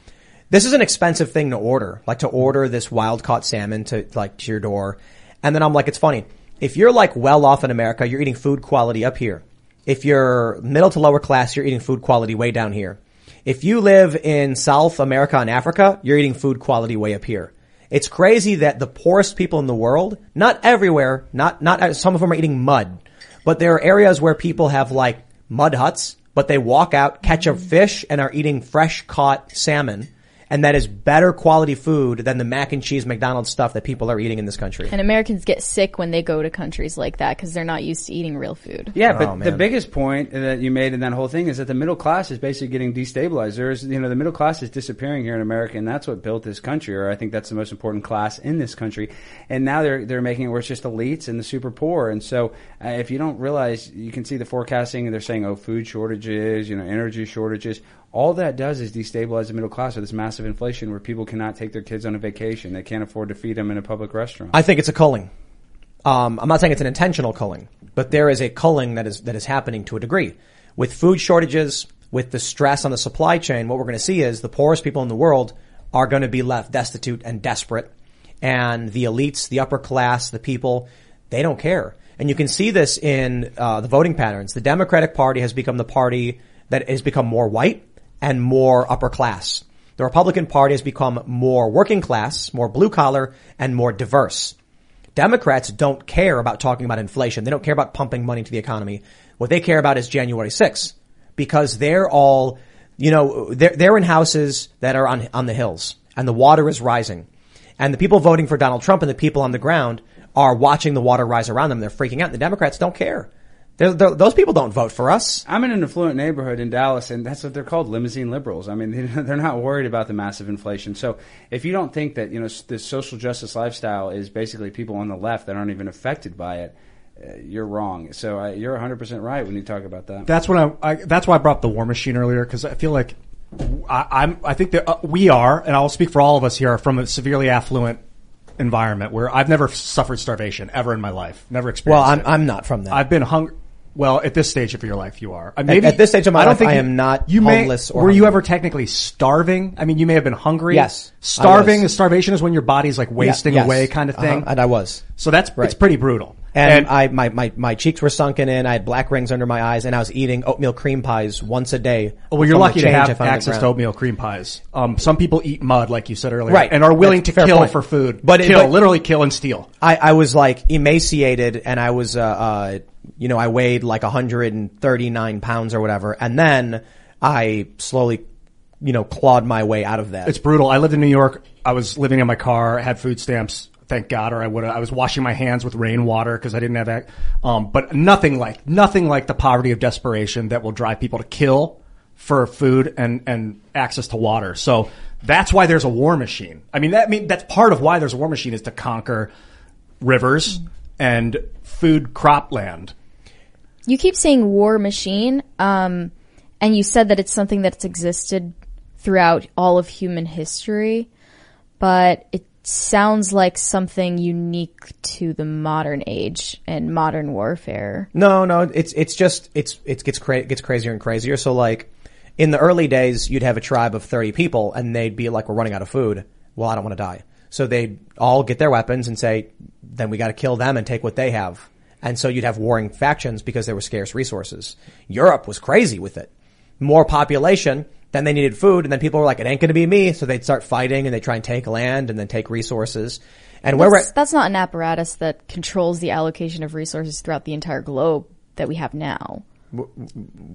this is an expensive thing to order. Like, to order this wild caught salmon to, like, to your door. And then I'm like, it's funny. If you're, like, well off in America, you're eating food quality up here. If you're middle to lower class, you're eating food quality way down here. If you live in South America and Africa, you're eating food quality way up here. It's crazy that the poorest people in the world, not everywhere, not, not, some of them are eating mud, but there are areas where people have, like, mud huts, but they walk out, catch a fish, and are eating fresh caught salmon. And that is better quality food than the mac and cheese McDonald's stuff that people are eating in this country. And Americans get sick when they go to countries like that because they're not used to eating real food. Yeah, but oh, the biggest point that you made in that whole thing is that the middle class is basically getting destabilized. There's, you know, the middle class is disappearing here in America, and that's what built this country, or I think that's the most important class in this country. And now they're they're making it where it's just elites and the super poor. And so uh, if you don't realize, you can see the forecasting. They're saying, oh, food shortages, you know, energy shortages. All that does is destabilize the middle class with this massive inflation where people cannot take their kids on a vacation. They can't afford to feed them in a public restaurant. I think it's a culling. Um, I'm not saying it's an intentional culling, but there is a culling that is that is happening to a degree. With food shortages, with the stress on the supply chain, what we're going to see is the poorest people in the world are going to be left destitute and desperate. And the elites, the upper class, the people, they don't care. And you can see this in uh, the voting patterns. The Democratic Party has become the party that has become more white and more upper class. The Republican Party has become more working class, more blue collar, and more diverse. Democrats don't care about talking about inflation. They don't care about pumping money into the economy. What they care about is January sixth, because they're all, you know, they're, they're in houses that are on, on the hills, and the water is rising. And the people voting for Donald Trump and the people on the ground are watching the water rise around them. They're freaking out. The Democrats don't care. They're, they're, those people don't vote for us. I'm in an affluent neighborhood in Dallas, and that's what they're called, limousine liberals. I mean, they're not worried about the massive inflation. So if you don't think that, you know, this social justice lifestyle is basically people on the left that aren't even affected by it, uh, you're wrong. So uh, you're one hundred percent right when you talk about that. That's when I, I that's why I brought up the War Machine earlier, because I feel like I, I'm, I think that uh, we are, and I'll speak for all of us here, from a severely affluent environment where I've never suffered starvation ever in my life. Never experienced Well, I'm, it. I'm not from that. I've been hungry. Well, at this stage of your life, you are. Maybe, at, at this stage of my I don't life, think I you, am not you homeless may, or Were hungry. You ever technically starving? I mean, you may have been hungry. Yes. Starving, starvation is when your body's like wasting yeah, yes. away kind of thing. Uh-huh. And I was. So that's, right. It's pretty brutal. And, and I, my, my, my cheeks were sunken in. I had black rings under my eyes, and I was eating oatmeal cream pies once a day. Well, you're lucky to have access to oatmeal cream pies. Um, some people eat mud, like you said earlier, right, and are willing to kill for food, but kill, but literally kill and steal. I, I was like emaciated, and I was, uh, uh, you know, I weighed like one hundred thirty-nine pounds or whatever, and then I slowly, you know, clawed my way out of that. It's brutal. I lived in New York. I was living in my car. I had food stamps. Thank God, or I would. I was washing my hands with rainwater because I didn't have that. Um, but nothing like nothing like the poverty of desperation that will drive people to kill for food and and access to water. So that's why there's a war machine. I mean, that I mean that's part of why there's a war machine, is to conquer rivers and food cropland. You keep saying war machine, um, and you said that it's something that's existed throughout all of human history, but it sounds like something unique to the modern age and modern warfare. No, no, it's, it's just, it's, it gets cra- gets crazier and crazier. So like in the early days, you'd have a tribe of thirty people and they'd be like, we're running out of food. Well, I don't want to die. So they'd all get their weapons and say, then we got to kill them and take what they have. And so you'd have warring factions because there were scarce resources. Europe was crazy with it. More population. Then they needed food, and then people were like, it ain't gonna be me. So they'd start fighting, and they try and take land and then take resources. And that's, where we're at, that's not an apparatus that controls the allocation of resources throughout the entire globe that we have now.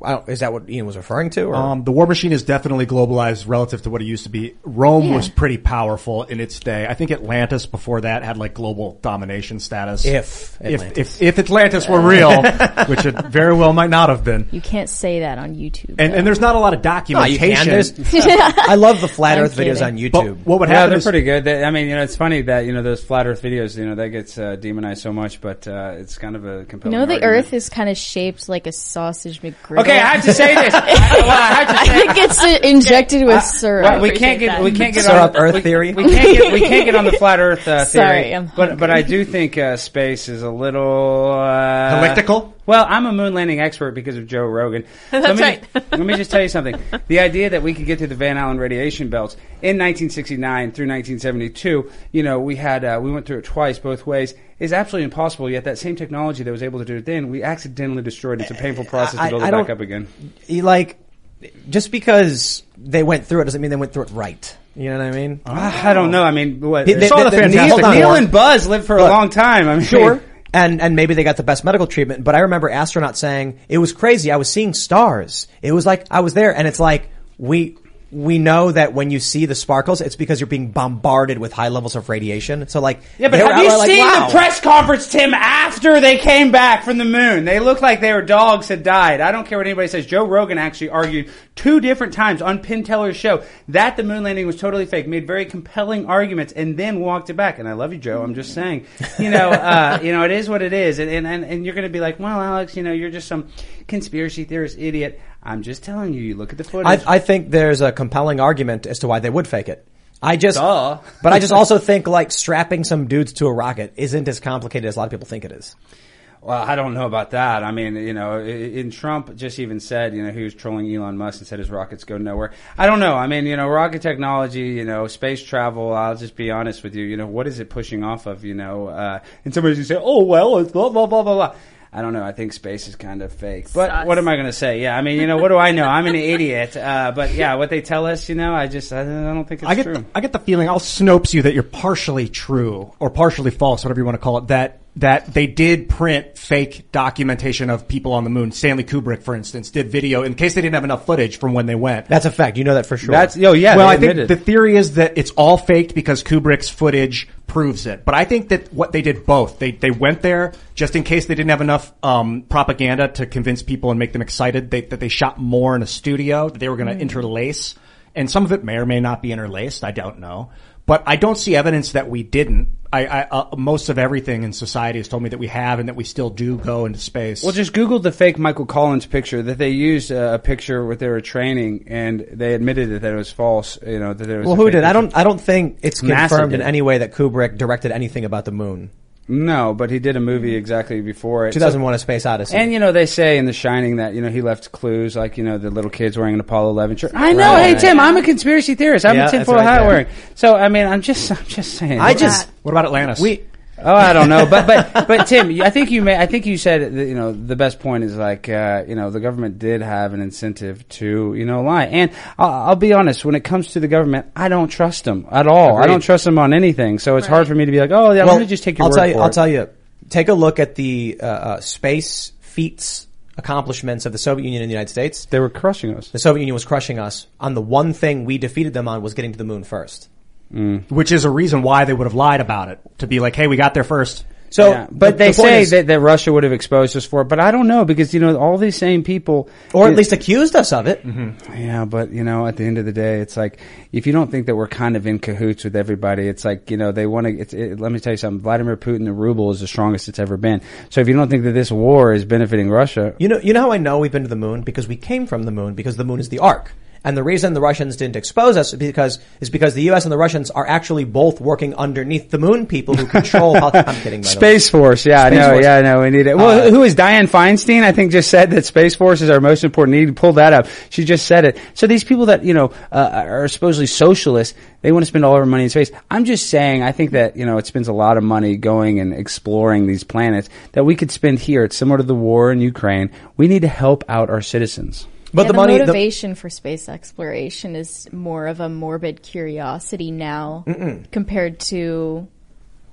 I don't, is that what Ian was referring to? Or? Um, the war machine is definitely globalized relative to what it used to be. Rome yeah. was pretty powerful in its day. I think Atlantis before that had like global domination status. If Atlantis. If, if, if Atlantis were real, which it very well might not have been. You can't say that on YouTube. And, and there's not a lot of documentation. No, you can. I love the flat Earth kidding. videos on YouTube. But what would happen? Yeah, they're is, pretty good. They, I mean, you know, it's funny that you know those flat Earth videos. You know, that gets uh, demonized so much, but uh, it's kind of a compelling. You know, the argument. Earth is kind of shaped like a saw. Sausage McGriddle. Okay, I have to say this. I, well, I, have to say I think it's uh, injected uh, with syrup. Well, we can't get we can't get syrup on, Earth we, theory. We can't get we can't get on the flat Earth uh, Sorry, theory. I'm but but I do think uh, space is a little uh, elliptical. Well, I'm a moon landing expert because of Joe Rogan. That's let me, right. Let me just tell you something. The idea that we could get to the Van Allen radiation belts in nineteen sixty-nine through nineteen seventy-two, you know, we had uh, we went through it twice both ways, is absolutely impossible. Yet that same technology that was able to do it then, we accidentally destroyed. It's a painful process I, to build I, I it back up again. Like, just because they went through it doesn't mean they went through it right. You know what I mean? Oh. I don't know. I mean, what? They, they, saw the, the Fantastic Neil, Neil and Buzz lived for Look, a long time. I'm sure. And, and maybe they got the best medical treatment, but I remember astronauts saying, it was crazy, I was seeing stars. It was like, I was there, and it's like, we, we know that when you see the sparkles, it's because you're being bombarded with high levels of radiation. So like, yeah, but have you seen like, wow. the press conference, Tim, after they came back from the moon? They looked like they were dogs that died. I don't care what anybody says. Joe Rogan actually argued two different times on Penn Teller's show that the moon landing was totally fake, made very compelling arguments, and then walked it back. And I love you, Joe. I'm just saying, you know, uh, you know, it is what it is. And, and, and, and you're going to be like, well, Alex, you know, you're just some conspiracy theorist idiot. I'm just telling you, you look at the footage. I, I think there's a compelling argument as to why they would fake it. I just, Duh. But I just also think like strapping some dudes to a rocket isn't as complicated as a lot of people think it is. Well, I don't know about that. I mean, you know, and Trump just even said, you know, he was trolling Elon Musk and said his rockets go nowhere. I don't know. I mean, you know, rocket technology, you know, space travel, I'll just be honest with you. You know, what is it pushing off of, you know? Uh, and somebody's going to say, oh, well, it's blah, blah, blah, blah, blah. I don't know. I think space is kind of fake. But Sucks. What am I going to say? Yeah, I mean, you know, what do I know? I'm an idiot. Uh, but yeah, what they tell us, you know, I just, I don't think it's I get true. The, I get the feeling, I'll Snopes you, that you're partially true or partially false, whatever you want to call it, that that they did print fake documentation of people on the moon. Stanley Kubrick, for instance, did video in case they didn't have enough footage from when they went. That's a fact. You know that for sure. That's, oh, yeah. Well, I think the theory is that it's all faked because Kubrick's footage proves it. But I think that what they did both. They, they went there just in case they didn't have enough, um, propaganda to convince people and make them excited. They, that they shot more in a studio, that they were going to mm. interlace. And some of it may or may not be interlaced. I don't know. But I don't see evidence that we didn't. I, I uh, most of everything in society has told me that we have and that we still do go into space. Well, just Google the fake Michael Collins picture that they used, uh, a picture where they were training, and they admitted it, that it was false. You know that it was. Well, who did? Picture. I don't. I don't think it's Massa confirmed did. in any way that Kubrick directed anything about the moon. No, but he did a movie exactly before it. two thousand one, so, A Space Odyssey. And, you know, they say in The Shining that, you know, he left clues, like, you know, the little kids wearing an Apollo eleven shirt. I know. Right. Hey, Tim, I'm a conspiracy theorist. I'm yeah, a tinfoil hat right wearing. So, I mean, I'm just I'm just saying. I just... What about Atlantis? We... Oh, I don't know, but but but Tim, I think you may, I think you said that, you know, the best point is like uh, you know, the government did have an incentive to, you know, lie, and I'll, I'll be honest, when it comes to the government, I don't trust them at all. Agreed. I don't trust them on anything, so it's right. hard for me to be like, oh, yeah, I'm well, going to just take your I'll word tell you, for I'll it. I'll tell you. Take a look at the uh, uh, space feats. Accomplishments of the Soviet Union and the United States. They were crushing us. The Soviet Union was crushing us on the one thing we defeated them on, was getting to the moon first. Mm. Which is a reason why they would have lied about it, to be like, hey, we got there first. So, yeah. But the, they the say is, that, that Russia would have exposed us for it, but I don't know, because, you know, all these same people... Or at it, least accused us of it. Mm-hmm. Yeah, but, you know, at the end of the day, it's like, if you don't think that we're kind of in cahoots with everybody, it's like, you know, they want to... It, let me tell you something. Vladimir Putin, the ruble, is the strongest it's ever been. So if you don't think that this war is benefiting Russia... You know, you know how I know we've been to the moon? Because we came from the moon, because the moon is the arc. And the reason the Russians didn't expose us is because, is because the U S and the Russians are actually both working underneath the moon people who control... how, I'm kidding, by the Space way. Force, yeah, Space no, Force. yeah, no, we need it. Well, uh, who is Diane Feinstein? I think just said that Space Force is our most important need. Pull that up. She just said it. So these people that, you know, uh, are supposedly socialists, they want to spend all their money in space. I'm just saying, I think that, you know, it spends a lot of money going and exploring these planets that we could spend here. It's similar to the war in Ukraine. We need to help out our citizens. But yeah, the, the money, motivation the, for space exploration is more of a morbid curiosity now mm-mm. compared to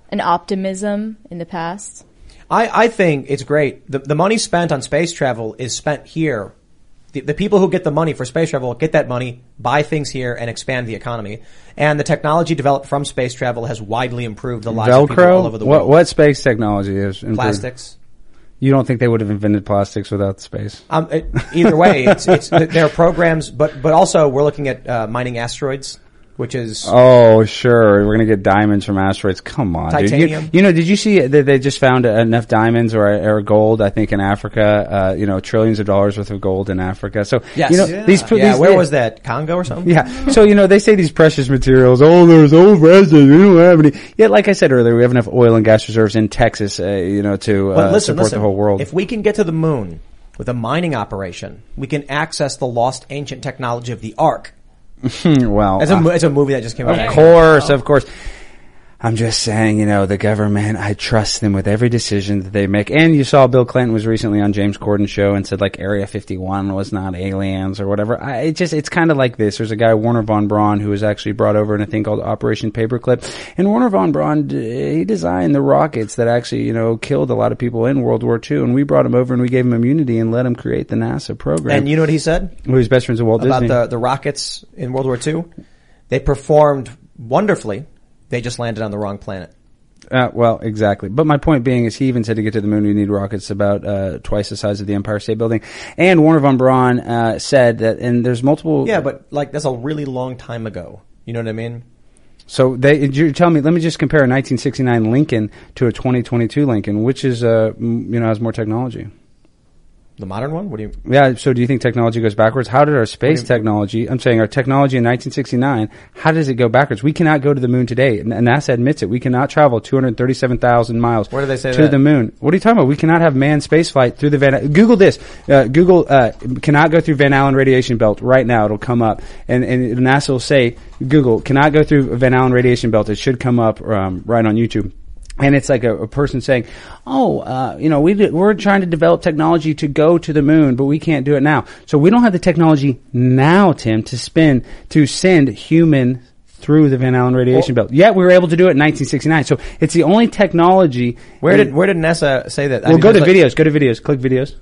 an optimism in the past. I, I think it's great. The, the money spent on space travel is spent here. The, the people who get the money for space travel get that money, buy things here, and expand the economy. And the technology developed from space travel has widely improved the lives Velcro? of people all over the world. What, what space technology is improved? Plastics. You don't think they would have invented plastics without space? Um, it, either way, it's, it's, there are programs, but, but also we're looking at uh, mining asteroids, which is... Oh, sure. We're going to get diamonds from asteroids. Come on. Titanium. Dude. You, you know, did you see that they just found enough diamonds or, or gold, I think, in Africa, uh, you know, trillions of dollars worth of gold in Africa. So, yes. you know, yeah. these, yeah, these, where yeah. was that? Congo or something? Yeah. So, you know, they say these precious materials, oh, there's old residue, we don't have any. Yet, like I said earlier, we have enough oil and gas reserves in Texas, uh, you know, to uh, well, listen, support listen. the whole world. If we can get to the moon with a mining operation, we can access the lost ancient technology of the Ark. Well, it's a, uh, it's a movie that just came out. Of course, of course. I'm just saying, you know, the government, I trust them with every decision that they make. And you saw Bill Clinton was recently on James Corden's show and said, like, Area fifty-one was not aliens or whatever. I, it just, it's kind of like this. There's a guy, Wernher von Braun, who was actually brought over in a thing called Operation Paperclip. And Wernher von Braun, he designed the rockets that actually, you know, killed a lot of people in World War Two. And we brought him over and we gave him immunity and let him create the NASA program. And you know what he said? He was best friends with Walt Disney. About the, the rockets in World War Two? They performed wonderfully. They just landed on the wrong planet. Uh, well, exactly. But my point being is he even said to get to the moon we need rockets about uh, twice the size of the Empire State Building. And Wernher von Braun uh, said that, and there's multiple... Yeah, but like that's a really long time ago. You know what I mean? So they, you're telling me, let me just compare a nineteen sixty-nine Lincoln to a twenty twenty-two Lincoln, which is, uh, you know, has more technology. The modern one? What do you... Yeah, so do you think technology goes backwards? How did our space you... technology... I'm saying our technology in nineteen sixty-nine, how does it go backwards? We cannot go to the moon today. And NASA admits it. We cannot travel two hundred thirty-seven thousand miles Where do they say to that? the moon. What are you talking about? We cannot have manned space flight through the Van... Google this. Uh, Google uh, cannot go through Van Allen radiation belt right now. It'll come up. And, and NASA will say, Google, cannot go through Van Allen radiation belt. It should come up um, right on YouTube. And it's like a, a person saying, oh, uh, you know, we do, we're trying to develop technology to go to the moon, but we can't do it now. So we don't have the technology now, Tim, to spin, to send human through the Van Allen radiation well, belt. Yet we were able to do it in nineteen sixty-nine. So it's the only technology. Where did, where did NASA say that? I well, mean, go to like- videos, go to videos, click videos.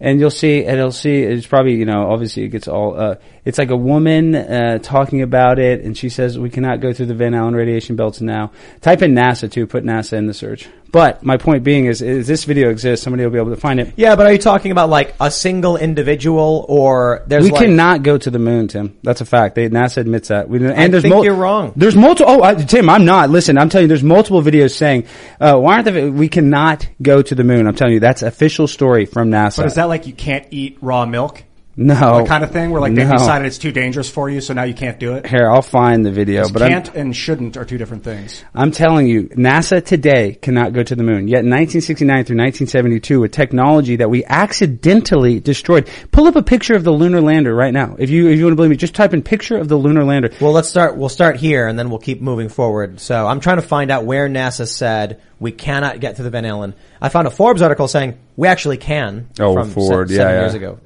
And you'll see, and you'll see, it's probably, you know, obviously it gets all, uh, it's like a woman, uh, talking about it, and she says, we cannot go through the Van Allen radiation belts now. Type in NASA too, put NASA in the search. But my point being is, is this video exists, somebody will be able to find it. Yeah, but are you talking about like a single individual or there's We like, cannot go to the moon, Tim. That's a fact. They, NASA admits that. We, and I there's think mul- you're wrong. There's multiple, oh, I, Tim, I'm not. Listen, I'm telling you, there's multiple videos saying, uh, why aren't the, we cannot go to the moon. I'm telling you, that's official story from NASA. But is that like you can't eat raw milk? No. That kind of thing where like no. they've decided it's too dangerous for you, so now you can't do it? Here, I'll find the video. But can't I'm, and shouldn't are two different things. I'm telling you, NASA today cannot go to the moon. Yet in nineteen sixty-nine through nineteen seventy-two, a technology that we accidentally destroyed. Pull up a picture of the lunar lander right now. If you if you want to believe me, just type in picture of the lunar lander. Well, let's start. We'll start here and then we'll keep moving forward. So I'm trying to find out where NASA said we cannot get to the Van Allen. I found a Forbes article saying we actually can. Oh, from Ford. Se- seven yeah, years yeah. ago.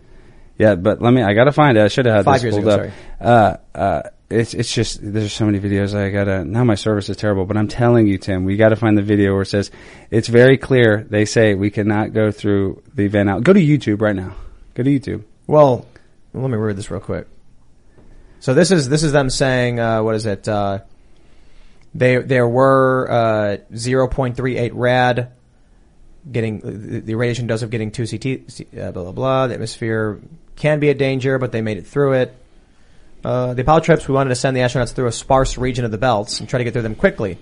Yeah, but let me, I gotta find it. I should have had Five this years pulled ago, up. Sorry. Uh, uh, it's, it's just, there's so many videos I gotta, now my service is terrible, but I'm telling you, Tim, we gotta find the video where it says, it's very clear, they say we cannot go through the Van Allen. Go to YouTube right now. Go to YouTube. Well, let me read this real quick. So this is, this is them saying, uh, what is it, uh, they, there were, uh, zero point three eight rad, getting, the radiation dose of getting two C T, uh, blah, blah, blah, the atmosphere, can be a danger, but they made it through it. Uh, the Apollo trips, we wanted to send the astronauts through a sparse region of the belts and try to get through them quickly.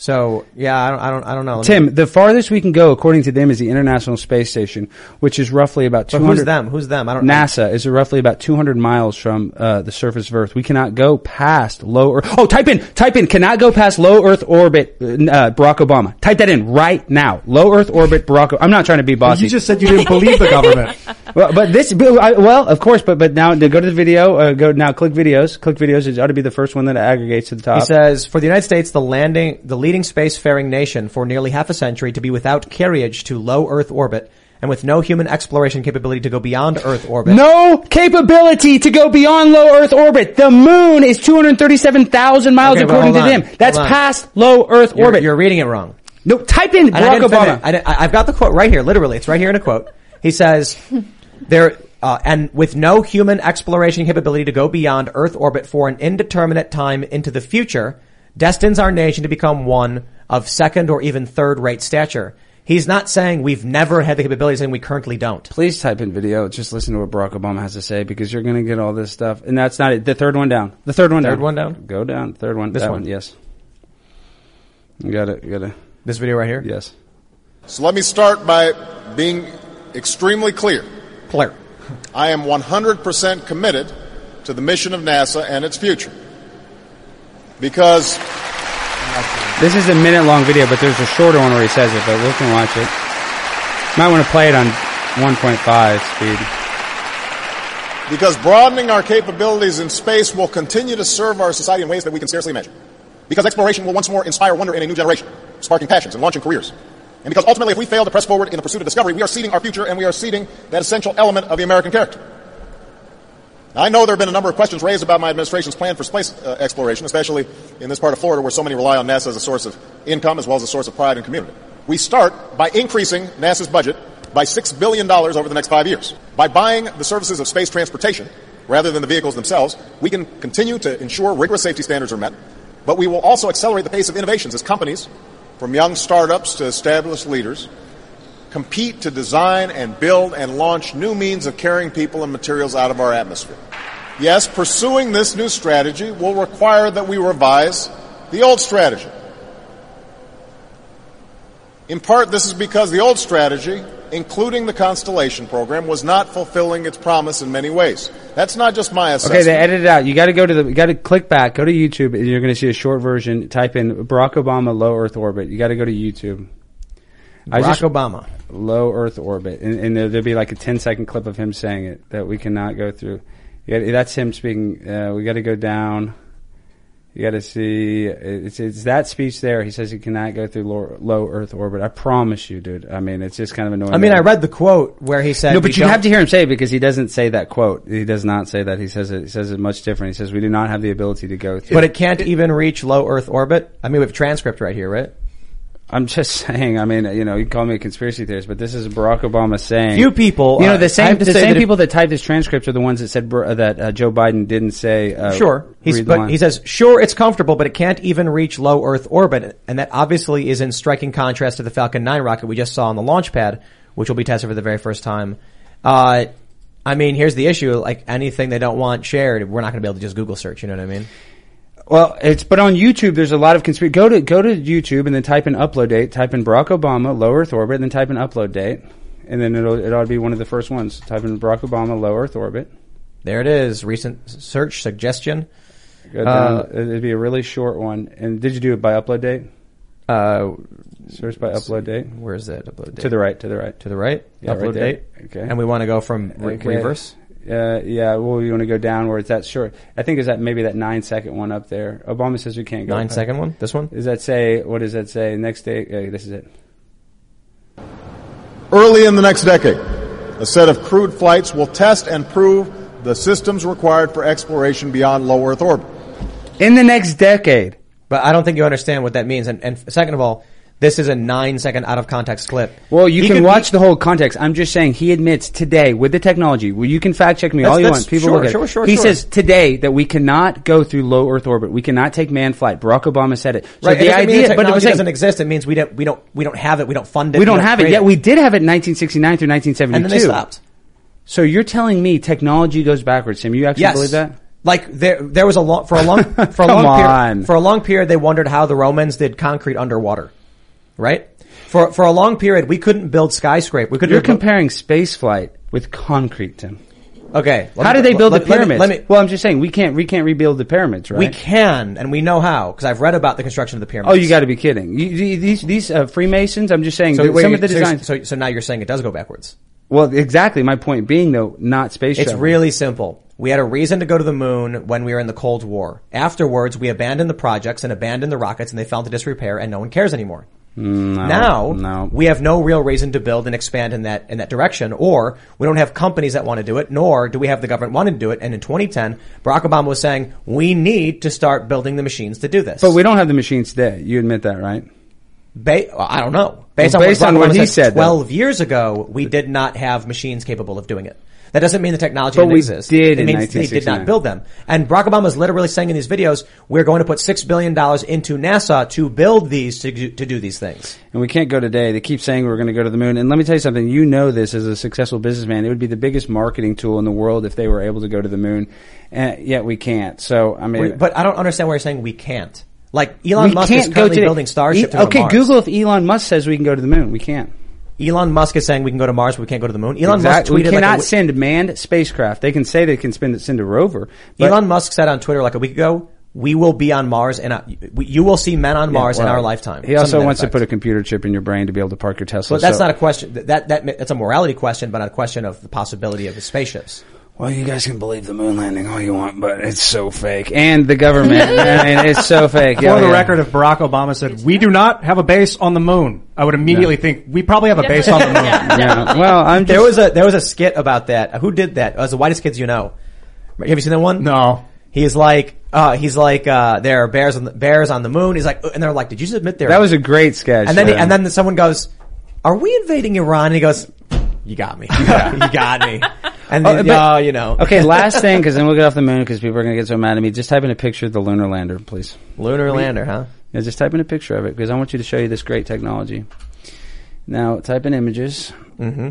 So, yeah, I don't, I don't, I don't know. Tim, me... the farthest we can go, according to them, is the International Space Station, which is roughly about two hundred. But who's them? Who's them? I don't. NASA is roughly about two hundred miles from uh, the surface of Earth. We cannot go past low Earth. Oh, type in, type in, cannot go past low Earth orbit. Uh, Barack Obama. Type that in right now. Low Earth orbit. Barack. O- I'm not trying to be bossy. You just said you didn't believe the government. Well, but this, but I, well, of course, but but now to go to the video. Uh, go now. Click videos. Click videos. It ought to be the first one that aggregates to the top. He says, for the United States, the landing, the leading spacefaring nation for nearly half a century to be without carriage to low Earth orbit and with no human exploration capability to go beyond Earth orbit. No capability to go beyond low Earth orbit. The moon is two hundred thirty-seven thousand miles okay, according to them. That's past low Earth you're, orbit. You're reading it wrong. No, type in Barack Obama. I I've got the quote right here. Literally, it's right here in a quote. He says, there, uh, and with no human exploration capability to go beyond Earth orbit for an indeterminate time into the future, destines our nation to become one of second or even third-rate stature. He's not saying we've never had the capabilities and we currently don't. Please type in video. Just listen to what Barack Obama has to say because you're going to get all this stuff. And that's not it. The third one down. The third one third down. Third one down? Go down. Third one. This one. one. Yes. You got it. You got it. This video right here? Yes. So let me start by being extremely clear. Clear. I am one hundred percent committed to the mission of NASA and its future. Because this is a minute long video, but there's a shorter one where he says it, but we can watch it. Might want to play it on one point five speed. Because broadening our capabilities in space will continue to serve our society in ways that we can scarcely imagine. Because exploration will once more inspire wonder in a new generation, sparking passions and launching careers. And because ultimately, if we fail to press forward in the pursuit of discovery, we are ceding our future and we are ceding that essential element of the American character. I know there have been a number of questions raised about my administration's plan for space uh, exploration, especially in this part of Florida where so many rely on NASA as a source of income as well as a source of pride and community. We start by increasing NASA's budget by six billion dollars over the next five years. By buying the services of space transportation rather than the vehicles themselves, we can continue to ensure rigorous safety standards are met, but we will also accelerate the pace of innovations as companies, from young startups to established leaders, compete to design and build and launch new means of carrying people and materials out of our atmosphere. Yes, pursuing this new strategy will require that we revise the old strategy. In part, this is because the old strategy, including the Constellation program, was not fulfilling its promise in many ways. That's not just my assessment. Okay, they edited it out. You got to go to the. You got to click back. Go to YouTube, and you're going to see a short version. Type in Barack Obama low Earth orbit. You got to go to YouTube. Barack just, Obama. Low Earth orbit. And, and there'll be like a ten second clip of him saying it that we cannot go through. You gotta, that's him speaking. Uh, we got to go down. You got to see. It's, it's that speech there. He says he cannot go through low, low Earth orbit. I promise you, dude. I mean, it's just kind of annoying. I mean, I read the quote where he said. No, but you don't have to hear him say it because he doesn't say that quote. He does not say that. He says it. He says it much different. He says we do not have the ability to go through. But it can't even reach low Earth orbit. I mean, we have a transcript right here, right? I'm just saying, I mean, you know, you can call me a conspiracy theorist, but this is Barack Obama saying... Few people... You know, the same, the same that people that typed this transcript are the ones that said uh, that uh, Joe Biden didn't say... Uh, sure. He's, but he says, sure, it's comfortable, but it can't even reach low Earth orbit. And that obviously is in striking contrast to the Falcon nine rocket we just saw on the launch pad, which will be tested for the very first time. Uh... I mean, here's the issue. Like, anything they don't want shared, we're not going to be able to just Google search, you know what I mean? Well, it's, but on YouTube, there's a lot of conspiracy. Go to, go to YouTube and then type in upload date, type in Barack Obama, low Earth orbit, and then type in upload date. and then it'll, it ought to be one of the first ones. Type in Barack Obama low Earth orbit. There it is. Recent search suggestion. Go down. Uh, it'd be a really short one. And did you do it by upload date? Uh, Search by upload date. Where is that upload date? To the right. To the right. To the right. Yeah, upload right date. Okay. And we want to go from re- okay. reverse. Uh, yeah. Well, you want to go down where it's that short. I think is that maybe that nine second one up there. Obama says we can't go. Nine second one. This one. Does that say? What does that say? Next day. Uh, this is it. Early in the next decade, a set of crewed flights will test and prove the systems required for exploration beyond low Earth orbit. In the next decade. But I don't think you understand what that means. And, and second of all, this is a nine-second out-of-context clip. Well, you he can could, watch he, the whole context. I'm just saying he admits today with the technology. Well, you can fact-check me all you want. People sure, look at sure, it. Sure, he sure. says today that we cannot go through low Earth orbit. We cannot take manned flight. Barack Obama said it. So right. The idea, the but it doesn't saying, exist. It means we don't. We don't. We don't have it. We don't fund it. We don't, we don't have it. Yet it. We did have it in nineteen sixty-nine through nineteen seventy-two. And then they stopped. So you're telling me technology goes backwards, Tim? You actually yes. believe that? Like there, there was a long for a long for a long on. period, for a long period. They wondered how the Romans did concrete underwater, right? For for a long period, we couldn't build skyscraper. We couldn't. You're build, comparing space flight with concrete, Tim. Okay, how me, did they build let, the pyramids? Let me, let me, well, I'm just saying we can't we can't rebuild the pyramids, right? We can, and we know how because I've read about the construction of the pyramids. Oh, you got to be kidding! You, these these uh, Freemasons. I'm just saying so, wait, some of the designs. So, so now you're saying it does go backwards. Well, exactly. My point being, though, not space. It's travel. Really simple. We had a reason to go to the moon when we were in the Cold War. Afterwards, we abandoned the projects and abandoned the rockets, and they fell into disrepair, and no one cares anymore. No, now no. we have no real reason to build and expand in that in that direction, or we don't have companies that want to do it, nor do we have the government wanting to do it. And in twenty ten, Barack Obama was saying we need to start building the machines to do this. But we don't have the machines today. You admit that, right? Ba- I don't know. Based, well, based on, on what he said, twelve though. years ago, we did not have machines capable of doing it. That doesn't mean the technology but didn't exist. Did it means they did not build them. And Barack Obama is literally saying in these videos, we're going to put six billion dollars into NASA to build these, to do, to do these things. And we can't go today. They keep saying we're going to go to the moon. And let me tell you something. You know this as a successful businessman. It would be the biggest marketing tool in the world if they were able to go to the moon. And yet we can't. So, I mean. We, but I don't understand why you're saying we can't. Like, Elon Musk is currently building Starship to go to Mars. Okay, Google if Elon Musk says we can go to the moon. We can't. Elon Musk is saying we can go to Mars, but we can't go to the moon. Elon exactly. Musk tweeted we cannot like w- send manned spacecraft. They can say they can spend, send a rover. But Elon Musk said on Twitter like a week ago, "We will be on Mars, and you will see men on Mars yeah, well, in our lifetime." He also wants to put a computer chip in your brain to be able to park your Tesla. But that's so. not a question. That that that's a morality question, but not a question of the possibility of the spaceships. Well, you guys can believe the moon landing all you want, but it's so fake. And the government, I mean, it's so fake. For yeah, the yeah. record, if Barack Obama said, we do not have a base on the moon, I would immediately no. think, we probably have a base on the moon. yeah. Yeah. Well, I'm just... There was a, there was a skit about that. Who did that? It was the Whitest Kids You Know. Have you seen that one? No. He's like, uh, he's like, uh, there are bears on the, bears on the moon. He's like, and they're like, did you submit there? That was a great sketch. And then, he, and then someone goes, are we invading Iran? And he goes, you got me. Yeah. You got me. And then, oh, but, uh, you know. Okay, last thing, because then we'll get off the moon because people are going to get so mad at me. Just type in a picture of the lunar lander, please. Lunar lander, huh? Yeah, just type in a picture of it because I want you to show you this great technology. Now, type in images. Mm-hmm.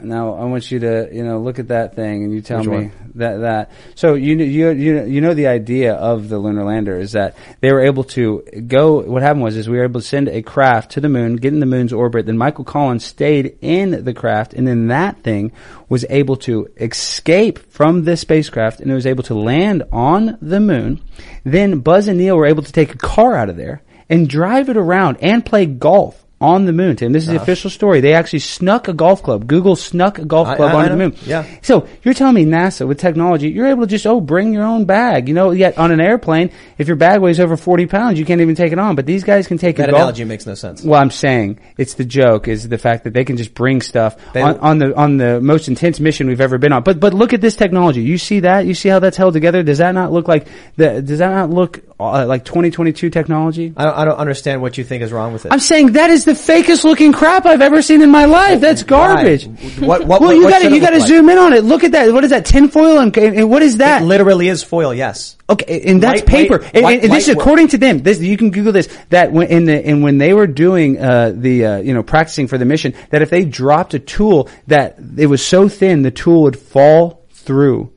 Now, I want you to, you know, look at that thing and you tell Which me one? that, that. So, you, you, you, you know the idea of the lunar lander is that they were able to go, what happened was is we were able to send a craft to the moon, get in the moon's orbit, then Michael Collins stayed in the craft, and then that thing was able to escape from the spacecraft and it was able to land on the moon. Then Buzz and Neil were able to take a car out of there and drive it around and play golf. On the moon, Tim. This is the official story. They actually snuck a golf club. Google snuck a golf club I, I, on I the moon. Yeah. So you're telling me NASA, with technology, you're able to just, oh, bring your own bag. You know, yet on an airplane, if your bag weighs over forty pounds, you can't even take it on. But these guys can take that a golf. That analogy makes no sense. Well, I'm saying it's the joke is the fact that they can just bring stuff on, on the on the most intense mission we've ever been on. But but look at this technology. You see that? You see how that's held together? Does that not look like the? Does that not look uh, like twenty twenty-two technology? I don't, I don't understand what you think is wrong with it. I'm saying that is the fakest looking crap I've ever seen in my life. That's garbage. What, what, well, you got to you got to zoom in on it. Look at that. What is that? Tin foil and, and what is that? It literally is foil. Yes. Okay, and that's light, paper. Light, and, and, and this is according to them. This you can Google this. That when in the and when they were doing uh, the uh, you know practicing for the mission, that if they dropped a tool, that it was so thin the tool would fall through.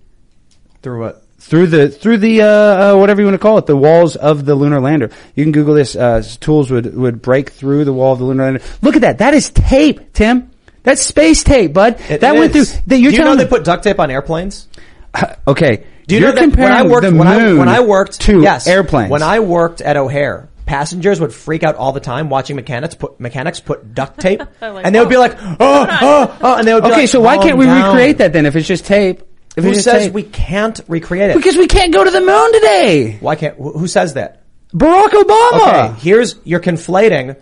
Through what? Through the, through the, uh, uh, whatever you want to call it, the walls of the lunar lander. You can Google this, uh, tools would, would break through the wall of the lunar lander. Look at that. That is tape, Tim. That's space tape, bud. It, that it went is. through. That you're Do you know me, they put duct tape on airplanes? Uh, okay. Do you you're know that comparing when I worked, the when moon I, when I worked, to yes, airplanes? When I worked at O'Hare, passengers would freak out all the time watching mechanics put mechanics put duct tape, like, and they would oh. be like, oh, oh, oh, and they would be okay. Like, so why can't we down. recreate that then if it's just tape? If who says tape? we can't recreate it? Because we can't go to the moon today. Why can't? Who says that? Barack Obama. Okay, here's you're conflating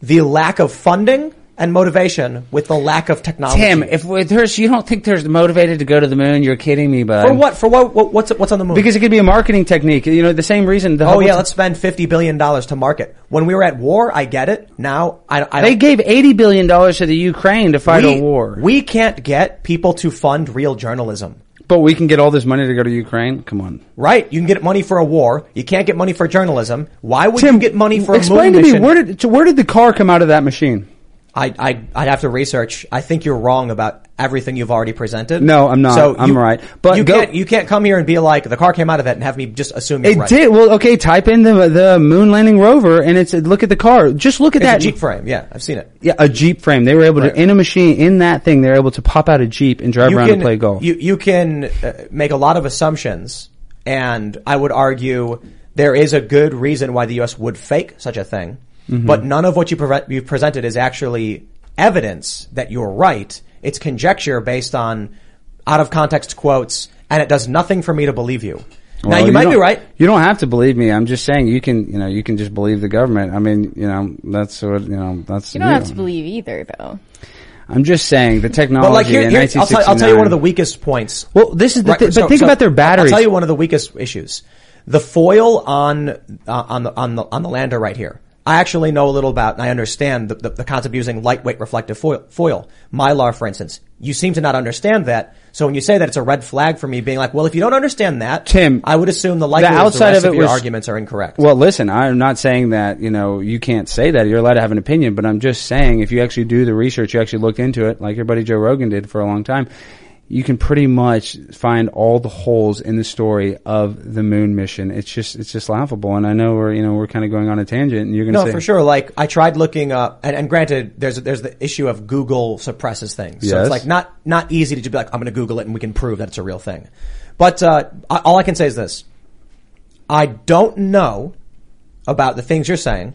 the lack of funding and motivation with the lack of technology. Tim, if with her, you don't think they're motivated to go to the moon? You're kidding me, bud. For what? For what? what what's what's on the moon? Because it could be a marketing technique. You know, the same reason. The oh yeah, t- let's spend fifty billion dollars to market. When we were at war, I get it. Now I, I they gave eighty billion dollars to the Ukraine to fight we, a war. We can't get people to fund real journalism. But we can get all this money to go to Ukraine? Come on. Right. You can get money for a war. You can't get money for journalism. Why would Tim, you get money for a explain moon to me, mission? Where did, where did the car come out of that machine? I, I, I'd have to research. I think you're wrong about everything you've already presented. No, I'm not. So I'm you, right. But you, go, can't, you can't come here and be like, the car came out of that and have me just assume you're it right. It did. Well, okay, type in the the moon landing rover and it's look at the car. Just look at it's that. It's a Jeep frame. Yeah, I've seen it. Yeah, a Jeep frame. They were able right. to, in a machine, in that thing, they were able to pop out a Jeep and drive you around can, and play golf. You, you can uh, make a lot of assumptions, and I would argue there is a good reason why the U S would fake such a thing. Mm-hmm. But none of what you pre- you've presented is actually evidence that you're right. It's conjecture based on out-of-context quotes, and it does nothing for me to believe you. Well, now, you, you might be right. You don't have to believe me. I'm just saying you can, you know, you can just believe the government. I mean, you know, that's what, you know, that's... You don't you have know. to believe either, though. I'm just saying the technology but like here, here, in I'll tell, I'll tell you one of the weakest points. Well, this is the right, thing, but so, think so about their batteries. I'll tell you one of the weakest issues. The foil on, uh, on the, on the, on the lander right here. I actually know a little about, and I understand the, the, the concept of using lightweight reflective foil, foil. Mylar, for instance. You seem to not understand that. So when you say that, it's a red flag for me being like, well, if you don't understand that, Tim, I would assume the likelihood the outside of, the rest of, it of your was, arguments are incorrect. Well, listen, I'm not saying that, you know, you can't say that. You're allowed to have an opinion, but I'm just saying if you actually do the research, you actually looked into it, like your buddy Joe Rogan did for a long time, you can pretty much find all the holes in the story of the moon mission. It's just, it's just laughable. And I know we're, you know, we're kind of going on a tangent and you're going to no, say. No, for sure. Like I tried looking up and, and granted there's, there's the issue of Google suppresses things. So yes. It's like not, not easy to just be like, I'm going to Google it and we can prove that it's a real thing. But, uh, all I can say is this. I don't know about the things you're saying.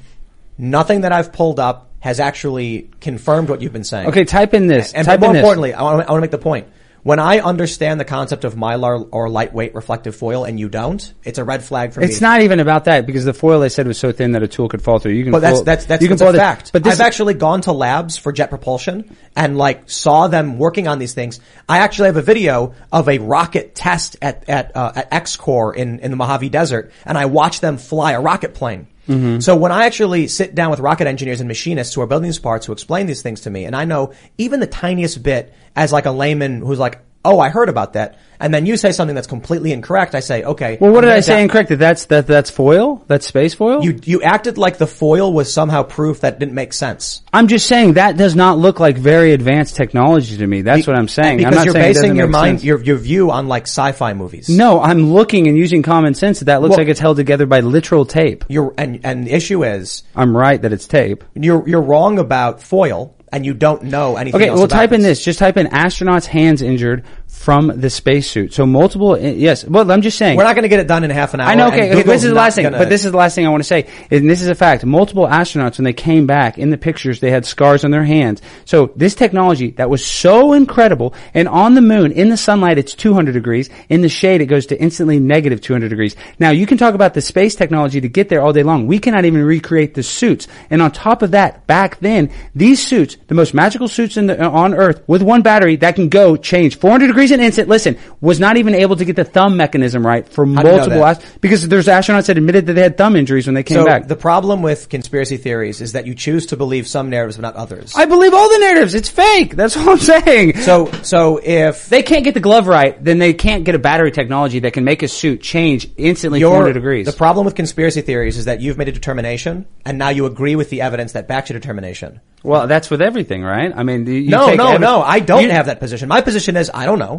Nothing that I've pulled up has actually confirmed what you've been saying. Okay. Type in this. And, and type more in importantly, this. I want to, I want to make the point. When I understand the concept of Mylar or lightweight reflective foil and you don't, it's a red flag for me. It's not even about that because the foil I said was so thin that a tool could fall through. You can But that's, that's, that's, you that's can a fact. But this I've actually gone to labs for jet propulsion and like saw them working on these things. I actually have a video of a rocket test at, at, uh, at X-Corps in, in the Mojave Desert and I watched them fly a rocket plane. Mm-hmm. So when I actually sit down with rocket engineers and machinists who are building these parts who explain these things to me, and I know even the tiniest bit as like a layman who's like, oh, I heard about that. And then you say something that's completely incorrect. I say, okay. Well, what did I say incorrect? That that's, that, that's foil? That's space foil? You, you acted like the foil was somehow proof that didn't make sense. I'm just saying that does not look like very advanced technology to me. That's what I'm saying. Because I'm not you're saying basing your mind, your, your view on like sci-fi movies. No, I'm looking and using common sense that that looks well, like it's held together by literal tape. You're, and, and the issue is. I'm right that it's tape. You're, you're wrong about foil. And you don't know anything okay, else well, about Okay, well type in this. Just type in astronauts hands injured from the spacesuit. So multiple, yes. Well, I'm just saying. We're not going to get it done in half an hour. I know, okay. okay this is the last thing, gonna... but this is the last thing I want to say. And this is a fact. Multiple astronauts, when they came back in the pictures, they had scars on their hands. So this technology that was so incredible, and on the moon, in the sunlight, it's two hundred degrees. In the shade, it goes to instantly negative two hundred degrees. Now, you can talk about the space technology to get there all day long. We cannot even recreate the suits. And on top of that, back then, these suits, the most magical suits in the, on Earth with one battery that can go change four hundred degrees an instant. Listen, was not even able to get the thumb mechanism right for How multiple ast- because there's astronauts that admitted that they had thumb injuries when they came so back. So the problem with conspiracy theories is that you choose to believe some narratives but not others. I believe all the narratives. It's fake. That's what I'm saying. So so if they can't get the glove right, then they can't get a battery technology that can make a suit change instantly four hundred degrees. The problem with conspiracy theories is that you've made a determination and now you agree with the evidence that backs your determination. Well, that's with everything, right? I mean, you no, take no, every- no. I don't you- have that position. My position is I don't know.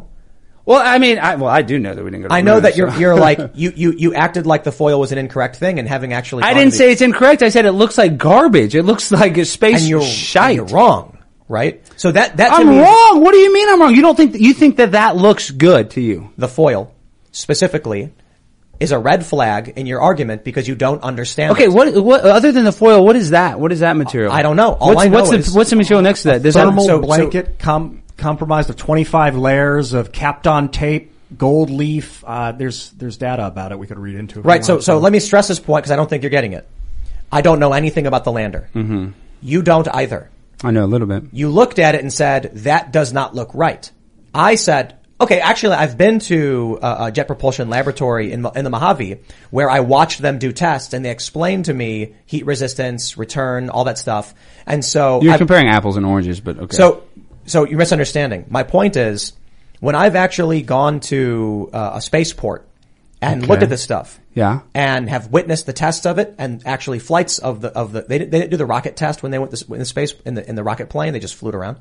Well, I mean, I, well, I do know that we didn't go to the I know moon, that so. you're, you're like, you, you, you acted like the foil was an incorrect thing and having actually. I didn't say it's incorrect. I said it looks like garbage. It looks like a space and you're, shite. And you're wrong. right? So that that I'm me, wrong. What do you mean I'm wrong? You don't think that, you think that that looks good to you? The foil, specifically, is a red flag in your argument because you don't understand. Okay, what, what other than the foil? What is that? What is that material? I don't know. All what's, I know what's is the what's the material next to that? There's a thermal so, blanket so, com, compromised of twenty-five layers of Kapton tape, gold leaf. Uh, there's there's data about it. We could read into it. Right. So so let me stress this point because I don't think you're getting it. I don't know anything about the lander. Mm-hmm. You don't either. I know a little bit. You looked at it and said, that does not look right. I said, okay, actually, I've been to a jet propulsion laboratory in in the Mojave where I watched them do tests and they explained to me heat resistance, return, all that stuff. And so you're I've, comparing apples and oranges, but okay. So, so you're misunderstanding. My point is, when I've actually gone to uh, a spaceport and okay. looked at this stuff. Yeah. And have witnessed the tests of it and actually flights of the, of the, they, they didn't do the rocket test when they went to, in the space, in the, in the rocket plane. They just flew it around.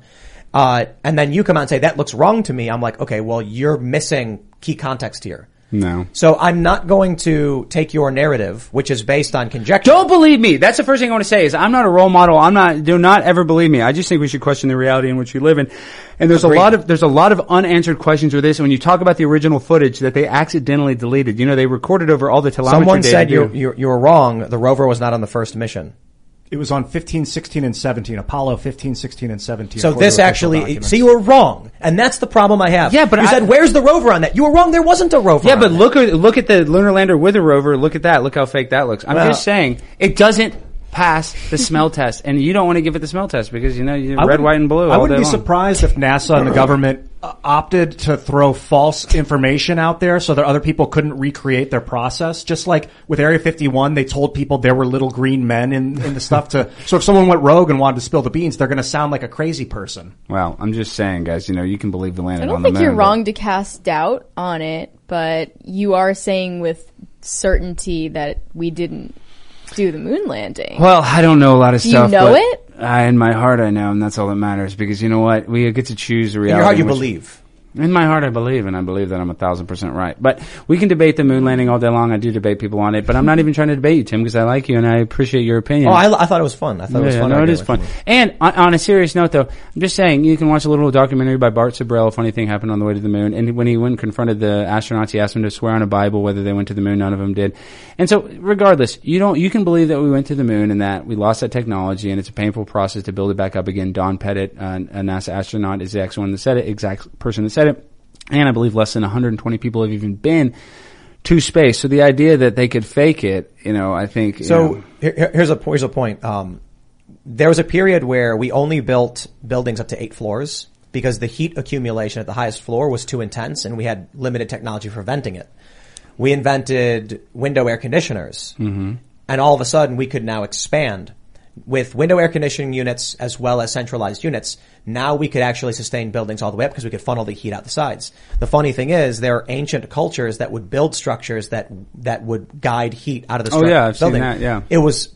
Uh, and then you come out and say, that looks wrong to me. I'm like, okay, well, you're missing key context here. No. So I'm not going to take your narrative, which is based on conjecture. Don't believe me. That's the first thing I want to say is I'm not a role model. I'm not, do not ever believe me. I just think we should question the reality in which we live in. And there's Agreed. a lot of, there's a lot of unanswered questions with this. And when you talk about the original footage that they accidentally deleted, you know, they recorded over all the telemetry Someone data. Someone said you, you, you were wrong. The rover was not on the first mission. It was on fifteen, sixteen, and seventeen. Apollo fifteen, sixteen, and seventeen. So this actually, so you were wrong. And that's the problem I have. Yeah, but You I, said, where's the rover on that? You were wrong. There wasn't a rover. Yeah, but look, look at the lunar lander with a rover. Look at that. Look how fake that looks. I'm well, just saying it doesn't pass the smell test. And you don't want to give it the smell test because, you know, you're I red, white, and blue. I wouldn't be long. surprised if NASA and the government opted to throw false information out there so that other people couldn't recreate their process. Just like with Area fifty-one, they told people there were little green men in, in the stuff to, so if someone went rogue and wanted to spill the beans, they're going to sound like a crazy person. Well, I'm just saying, guys, you know, you can believe the landing on the moon. I don't think you're wrong to cast doubt on it, but you are saying with certainty that we didn't do the moon landing. Well, I don't know a lot of stuff. Do you know it? I, in my heart, I know, and that's all that matters. Because you know what? We get to choose the reality. In your heart, you believe. In my heart, I believe, and I believe that I'm a thousand percent right. But we can debate the moon landing all day long. I do debate people on it, but I'm not even trying to debate you, Tim, because I like you and I appreciate your opinion. Oh, I, I thought it was fun. I thought yeah, it was fun. No, it is fun. And on, on a serious note, though, I'm just saying you can watch a little documentary by Bart Sabrell. A funny thing happened on the way to the moon, and when he went and confronted the astronauts, he asked them to swear on a Bible whether they went to the moon. None of them did. And so, regardless, you don't. You can believe that we went to the moon and that we lost that technology, and it's a painful process to build it back up again. Don Pettit, uh, a NASA astronaut, is the exact one that said it. Exact person that said. It. And I believe less than one hundred twenty people have even been to space. So the idea that they could fake it, you know, I think. So you know. here, here's a here's a point. Um, there was a period where we only built buildings up to eight floors because the heat accumulation at the highest floor was too intense, and we had limited technology for venting it. We invented window air conditioners, mm-hmm. and all of a sudden we could now expand. With window air conditioning units as well as centralized units, now we could actually sustain buildings all the way up because we could funnel the heat out the sides. The funny thing is there are ancient cultures that would build structures that that would guide heat out of the structure. Oh, yeah, I've building. seen that, yeah. It was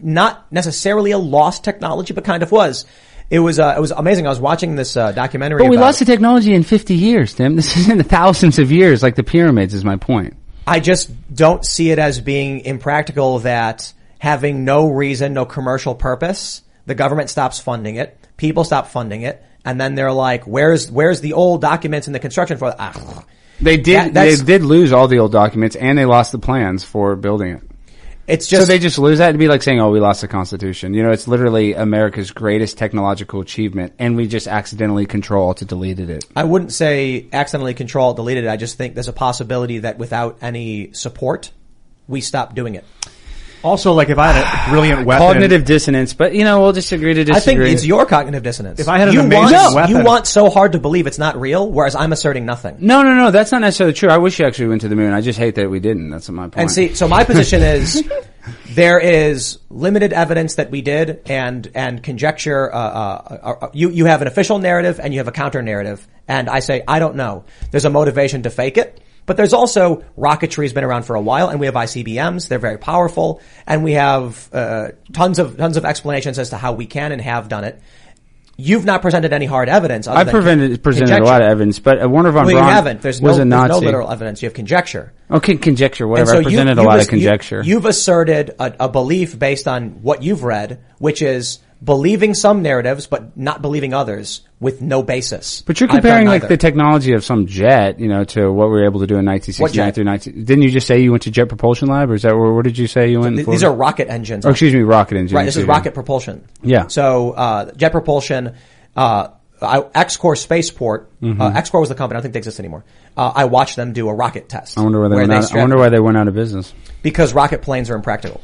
not necessarily a lost technology, but kind of was. It was uh, it was amazing. I was watching this uh, documentary But we about lost the technology in fifty years, Tim. This is in the thousands of years, like the pyramids is my point. I just don't see it as being impractical that having no reason, no commercial purpose, the government stops funding it, people stop funding it, and then they're like, where's where's the old documents in the construction for ah. They did that, they did lose all the old documents, and they lost the plans for building it. It's just, so they just lose that? It'd be like saying, oh, we lost the Constitution. You know, it's literally America's greatest technological achievement, and we just accidentally control to deleted it. I wouldn't say accidentally control deleted it. I just think there's a possibility that without any support, we stop doing it. Also, like, if I had a brilliant weapon... Cognitive dissonance, but, you know, we'll just agree to disagree. I think it's your cognitive dissonance. If I had an you amazing want, weapon... You want so hard to believe it's not real, whereas I'm asserting nothing. No, no, no, that's not necessarily true. I wish you actually went to the moon. I just hate that we didn't. That's my point. And see, so my position is there is limited evidence that we did and and conjecture. Uh, uh, uh, you, you have an official narrative and you have a counter-narrative. And I say, I don't know. There's a motivation to fake it. But there's also rocketry has been around for a while, and we have I C B Ms. They're very powerful, and we have uh, tons of tons of explanations as to how we can and have done it. You've not presented any hard evidence. Other I than presented presented a lot of evidence, but Werner von well, Braun you haven't. There's was no, a Nazi. There's no literal evidence. You have conjecture. Okay, conjecture. Whatever. So I presented you, you a lot was, of conjecture. You, you've asserted a, a belief based on what you've read, which is believing some narratives but not believing others with no basis. But you're comparing like the technology of some jet, you know, to what we were able to do in nineteen sixty-nine through nineteen Didn't you just say you went to Jet Propulsion Lab, or is that where, where did you say you went? So th- these are rocket engines. Or excuse me, rocket engines. Right, this is rocket propulsion. Yeah. So uh Jet Propulsion, uh I, X-Corps Spaceport, mm-hmm. uh, X-Corps was the company. I don't think they exist anymore. Uh, I watched them do a rocket test. I wonder why they, went, they out, I wonder why they went out of business. Because rocket planes are impractical.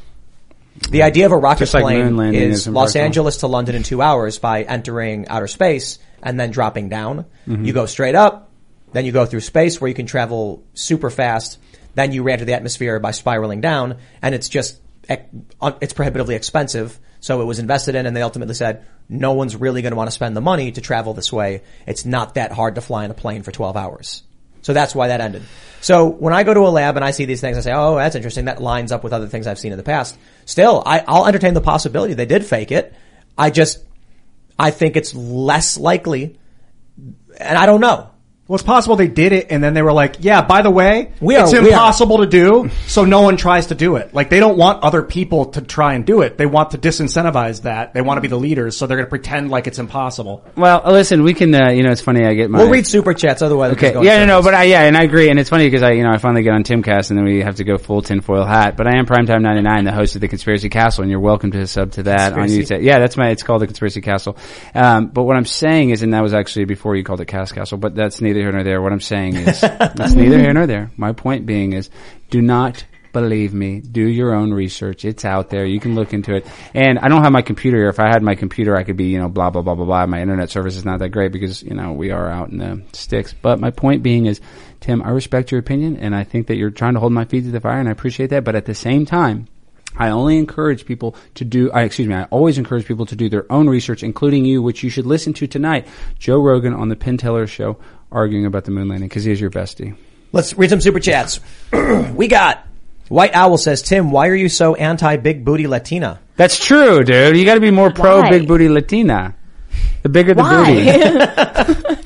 The idea of a rocket Just plane like is, is Los Angeles to London in two hours by entering outer space and then dropping down. Mm-hmm. You go straight up, then you go through space where you can travel super fast, then you enter the atmosphere by spiraling down, and it's just, it's prohibitively expensive. So it was invested in, and they ultimately said, no one's really going to want to spend the money to travel this way. It's not that hard to fly in a plane for twelve hours. So that's why that ended. So when I go to a lab and I see these things, I say, oh, that's interesting. That lines up with other things I've seen in the past. Still, I, I'll entertain the possibility they did fake it. I just, I think it's less likely, and I don't know. Well, it's possible they did it, and then they were like, yeah, by the way, we are, it's impossible we are. to do, so no one tries to do it. Like, they don't want other people to try and do it. They want to disincentivize that. They want to be the leaders, so they're going to pretend like it's impossible. Well, listen, we can, uh, you know, it's funny, I get my... We'll read Super Chats, otherwise... Okay, going yeah, no, no, but I, yeah, and I agree, and it's funny because I, you know, I finally get on TimCast, and then we have to go full tinfoil hat, but I am Primetime ninety-nine, the host of The Conspiracy Castle, and you're welcome to sub to that Conspiracy. on YouTube. Yeah, that's my, it's called The Conspiracy Castle. Um, but what I'm saying is, and that was actually before you called it Cass Castle, but that's neither here nor there. What I'm saying is, that's neither here nor there. My point being is, do not believe me. Do your own research. It's out there. You can look into it. And I don't have my computer here. If I had my computer, I could be, you know, blah, blah, blah, blah, blah. My internet service is not that great because, you know, we are out in the sticks. But my point being is, Tim, I respect your opinion, and I think that you're trying to hold my feet to the fire, and I appreciate that. But at the same time, I only encourage people to do, I, excuse me, I always encourage people to do their own research, including you, which you should listen to tonight. Joe Rogan on the Penn Teller Show, arguing about the moon landing, because he is your bestie. Let's read some super chats. We got White Owl says, Tim, why are you so anti-big booty Latina? That's true, dude. You got to be more pro-big booty Latina. The bigger the booty.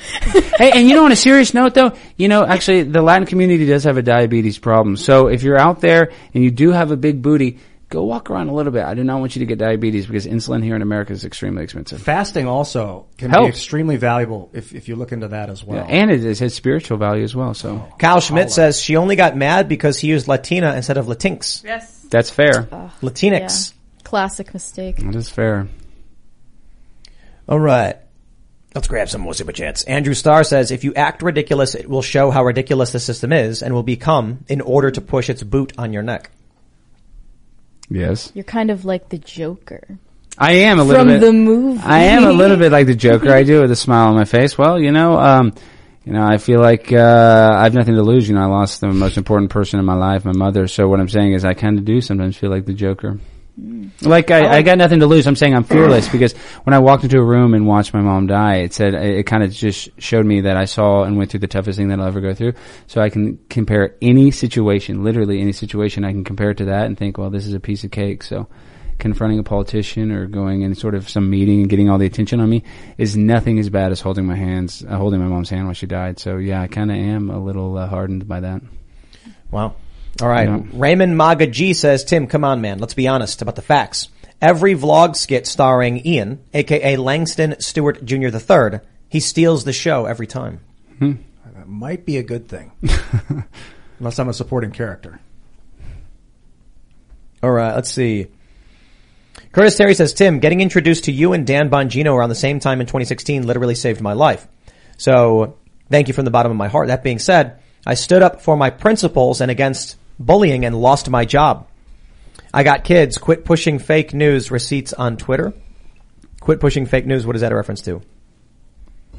Hey, and you know, on a serious note, though, you know, actually, the Latin community does have a diabetes problem. So if you're out there and you do have a big booty, go walk around a little bit. I do not want you to get diabetes because insulin here in America is extremely expensive. Fasting also can Helps. be extremely valuable if, if you look into that as well. Yeah, and it has spiritual value as well. So oh, Kyle Schmidt says she only got mad because he used Latina instead of Latinx. Yes. That's fair. Uh, Latinx. Yeah. Classic mistake. That is fair. All right. Let's grab some more super chats. Andrew Starr says, if you act ridiculous, it will show how ridiculous the system is and will become in order to push its boot on your neck. Yes. You're kind of like the Joker. I am a little From bit. From the movie. I am a little bit like the Joker. I do with a smile on my face. Well, you know, um, you know, I feel like, uh, I have nothing to lose. You know, I lost the most important person in my life, my mother. So what I'm saying is I kind of do sometimes feel like the Joker. Like I, I got nothing to lose. I'm saying I'm fearless because when I walked into a room and watched my mom die, it said it kind of just showed me that I saw and went through the toughest thing that I'll ever go through. So I can compare any situation, literally any situation, I can compare it to that and think, well, this is a piece of cake. So confronting a politician or going in sort of some meeting and getting all the attention on me is nothing as bad as holding my hands, uh, holding my mom's hand while she died. So yeah, I kind of am a little uh, hardened by that. Wow. All right. Yeah. Raymond Maga G says, Tim, come on, man. Let's be honest about the facts. Every vlog skit starring Ian, a k a. Langston Stewart Junior the third, he steals the show every time. Hmm. That might be a good thing. Unless I'm a supporting character. All right. Let's see. Curtis Terry says, Tim, getting introduced to you and Dan Bongino around the same time in twenty sixteen literally saved my life. So thank you from the bottom of my heart. That being said, I stood up for my principles and against bullying and lost my job. I got kids. Quit pushing fake news receipts on Twitter. Quit pushing fake news. What is that a reference to?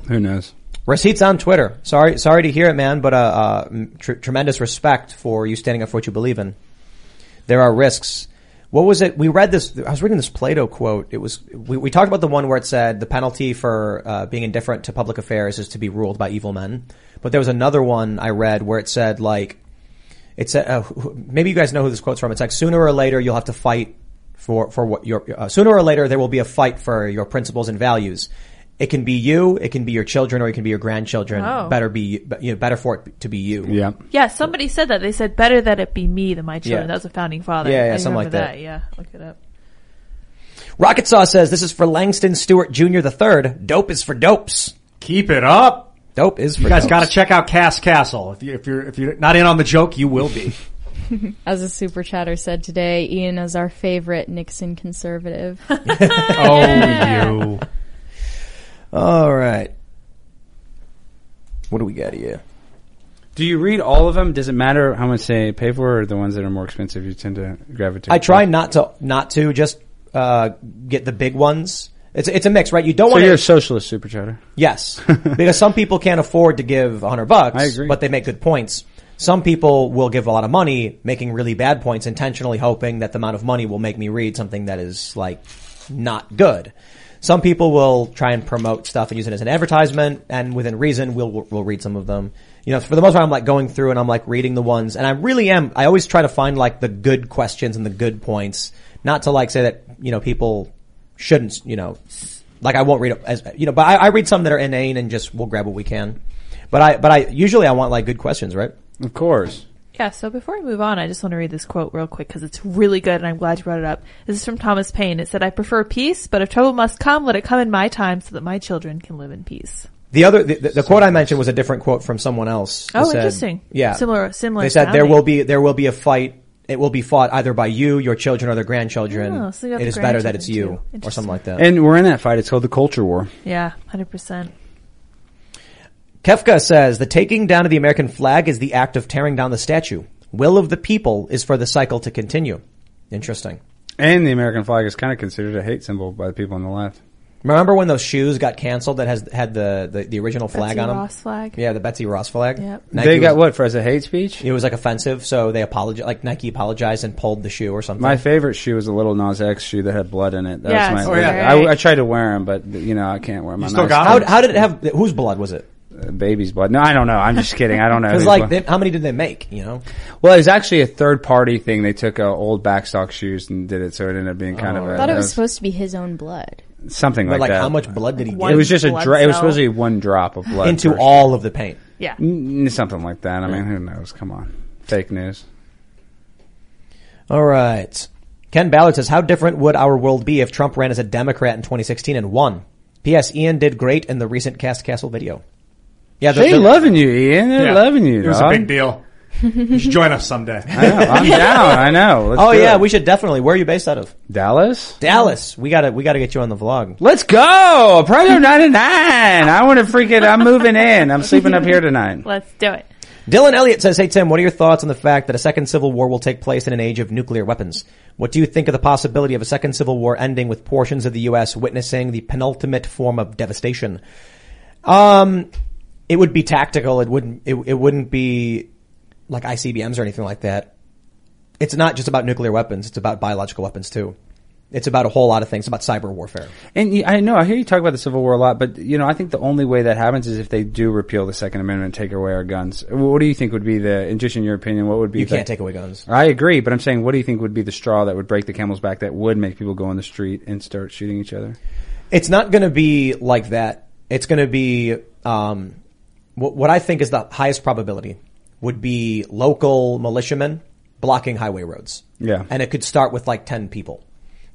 Who knows? Receipts on Twitter. Sorry, sorry to hear it, man, but, uh, uh tr- tremendous respect for you standing up for what you believe in. There are risks. What was it? We read this. I was reading this Plato quote. It was, we, we talked about the one where it said the penalty for, uh, being indifferent to public affairs is to be ruled by evil men. But there was another one I read where it said, like, it said, uh, maybe you guys know who this quote's from. It's like, sooner or later you'll have to fight for, for what your, uh, sooner or later there will be a fight for your principles and values. It can be you, it can be your children, or it can be your grandchildren. Oh. Better be, you know, better for it to be you. Yeah. Yeah. Somebody said that. They said, better that it be me than my children. Yeah. That was a founding father. Yeah. yeah something like that. that. Yeah. Look it up. Rocket Saw says, this is for Langston Stewart Junior the Third. Dope is for dopes. Keep it up. Dope is for dopes. You guys got to check out Cass Castle. If you're, if you're, if you're not in on the joke, you will be. As a super chatter said today, Ian is our favorite Nixon conservative. Oh, you. All right. What do we got here? Do you read all of them? Does it matter how much they pay for, or the ones that are more expensive you tend to gravitate? I try not to, not to just uh, get the big ones. It's it's a mix, right? You don't so want. So you're a socialist super chatter. Yes, because some people can't afford to give a hundred bucks. I agree, but they make good points. Some people will give a lot of money, making really bad points, intentionally hoping that the amount of money will make me read something that is like not good. Some people will try and promote stuff and use it as an advertisement, and within reason, we'll we'll read some of them. You know, for the most part, I'm like going through and I'm like reading the ones, and I really am. I always try to find like the good questions and the good points, not to like say that you know people shouldn't. You know, like I won't read as you know, but I, I read some that are inane and just we'll grab what we can. But I but I usually I want like good questions, right? Of course. Yeah, so before we move on, I just want to read this quote real quick because it's really good and I'm glad you brought it up. This is from Thomas Paine. It said, I prefer peace, but if trouble must come, let it come in my time so that my children can live in peace. The other, the, the, the quote I mentioned was a different quote from someone else. Oh, said, interesting. Yeah. Similar, similar. They said sounding. there will be, there will be a fight. It will be fought either by you, your children, or their grandchildren. Oh, so you have it the is grandchildren better that it's you or something like that. And we're in that fight. It's called the culture war. Yeah, one hundred percent. Kefka says, the taking down of the American flag is the act of tearing down the statue. Will of the people is for the cycle to continue. Interesting. And the American flag is kind of considered a hate symbol by the people on the left. Remember when those shoes got canceled that has had the, the, the original flag Betsy on them? Ross flag. Yeah, the Betsy Ross flag. Yep. Nike they got was, what, for as a hate speech? It was like offensive, so they apologized, like Nike apologized and pulled the shoe or something. My favorite shoe was a little Nas X shoe that had blood in it. That yeah, was my, oh, yeah. I, I tried to wear them, but you know, I can't wear them. You still got how, how did it have, whose blood was it? Baby's blood. No, I don't know. I'm just kidding. I don't know. Because like, they, how many did they make? You know. Well, it was actually a third party thing. They took uh, old backstock shoes and did it, so it ended up being kind oh. of. A, I thought it was, was supposed to be his own blood. Something but like, like that. Like, how much blood did he one get? It was just a. Dro- it was supposed to be one drop of blood into all of the paint. Yeah. N- something like that. I mean, who knows? Come on, fake news. All right. Ken Ballard says, "How different would our world be if Trump ran as a Democrat in twenty sixteen and won?" P S. Ian did great in the recent Cass Castle video. Yeah, they're, they're loving you, Ian. They're yeah. loving you. It was dog. a big deal. You should join us someday. I know. I'm down. I know. Let's oh yeah, it. we should definitely. Where are you based out of? Dallas. Dallas. We gotta. We gotta get you on the vlog. Let's go. Primetime ninety-nine. I want to freaking. I'm moving in. I'm sleeping up here tonight. Let's do it. Dylan Elliott says, "Hey Tim, what are your thoughts on the fact that a second civil war will take place in an age of nuclear weapons? What do you think of the possibility of a second civil war ending with portions of the U S witnessing the penultimate form of devastation?" Um. It would be tactical. It wouldn't. It, it wouldn't be like I C B Ms or anything like that. It's not just about nuclear weapons. It's about biological weapons too. It's about a whole lot of things. It's about cyber warfare. And I know I hear you talk about the Civil War a lot, but you know I think the only way that happens is if they do repeal the Second Amendment and take away our guns. What do you think would be the? And just in your opinion, what would be? You the, can't take away guns. I agree, but I'm saying, what do you think would be the straw that would break the camel's back that would make people go on the street and start shooting each other? It's not going to be like that. It's going to be. Um, What I think is the highest probability would be local militiamen blocking highway roads. Yeah. And it could start with like ten people.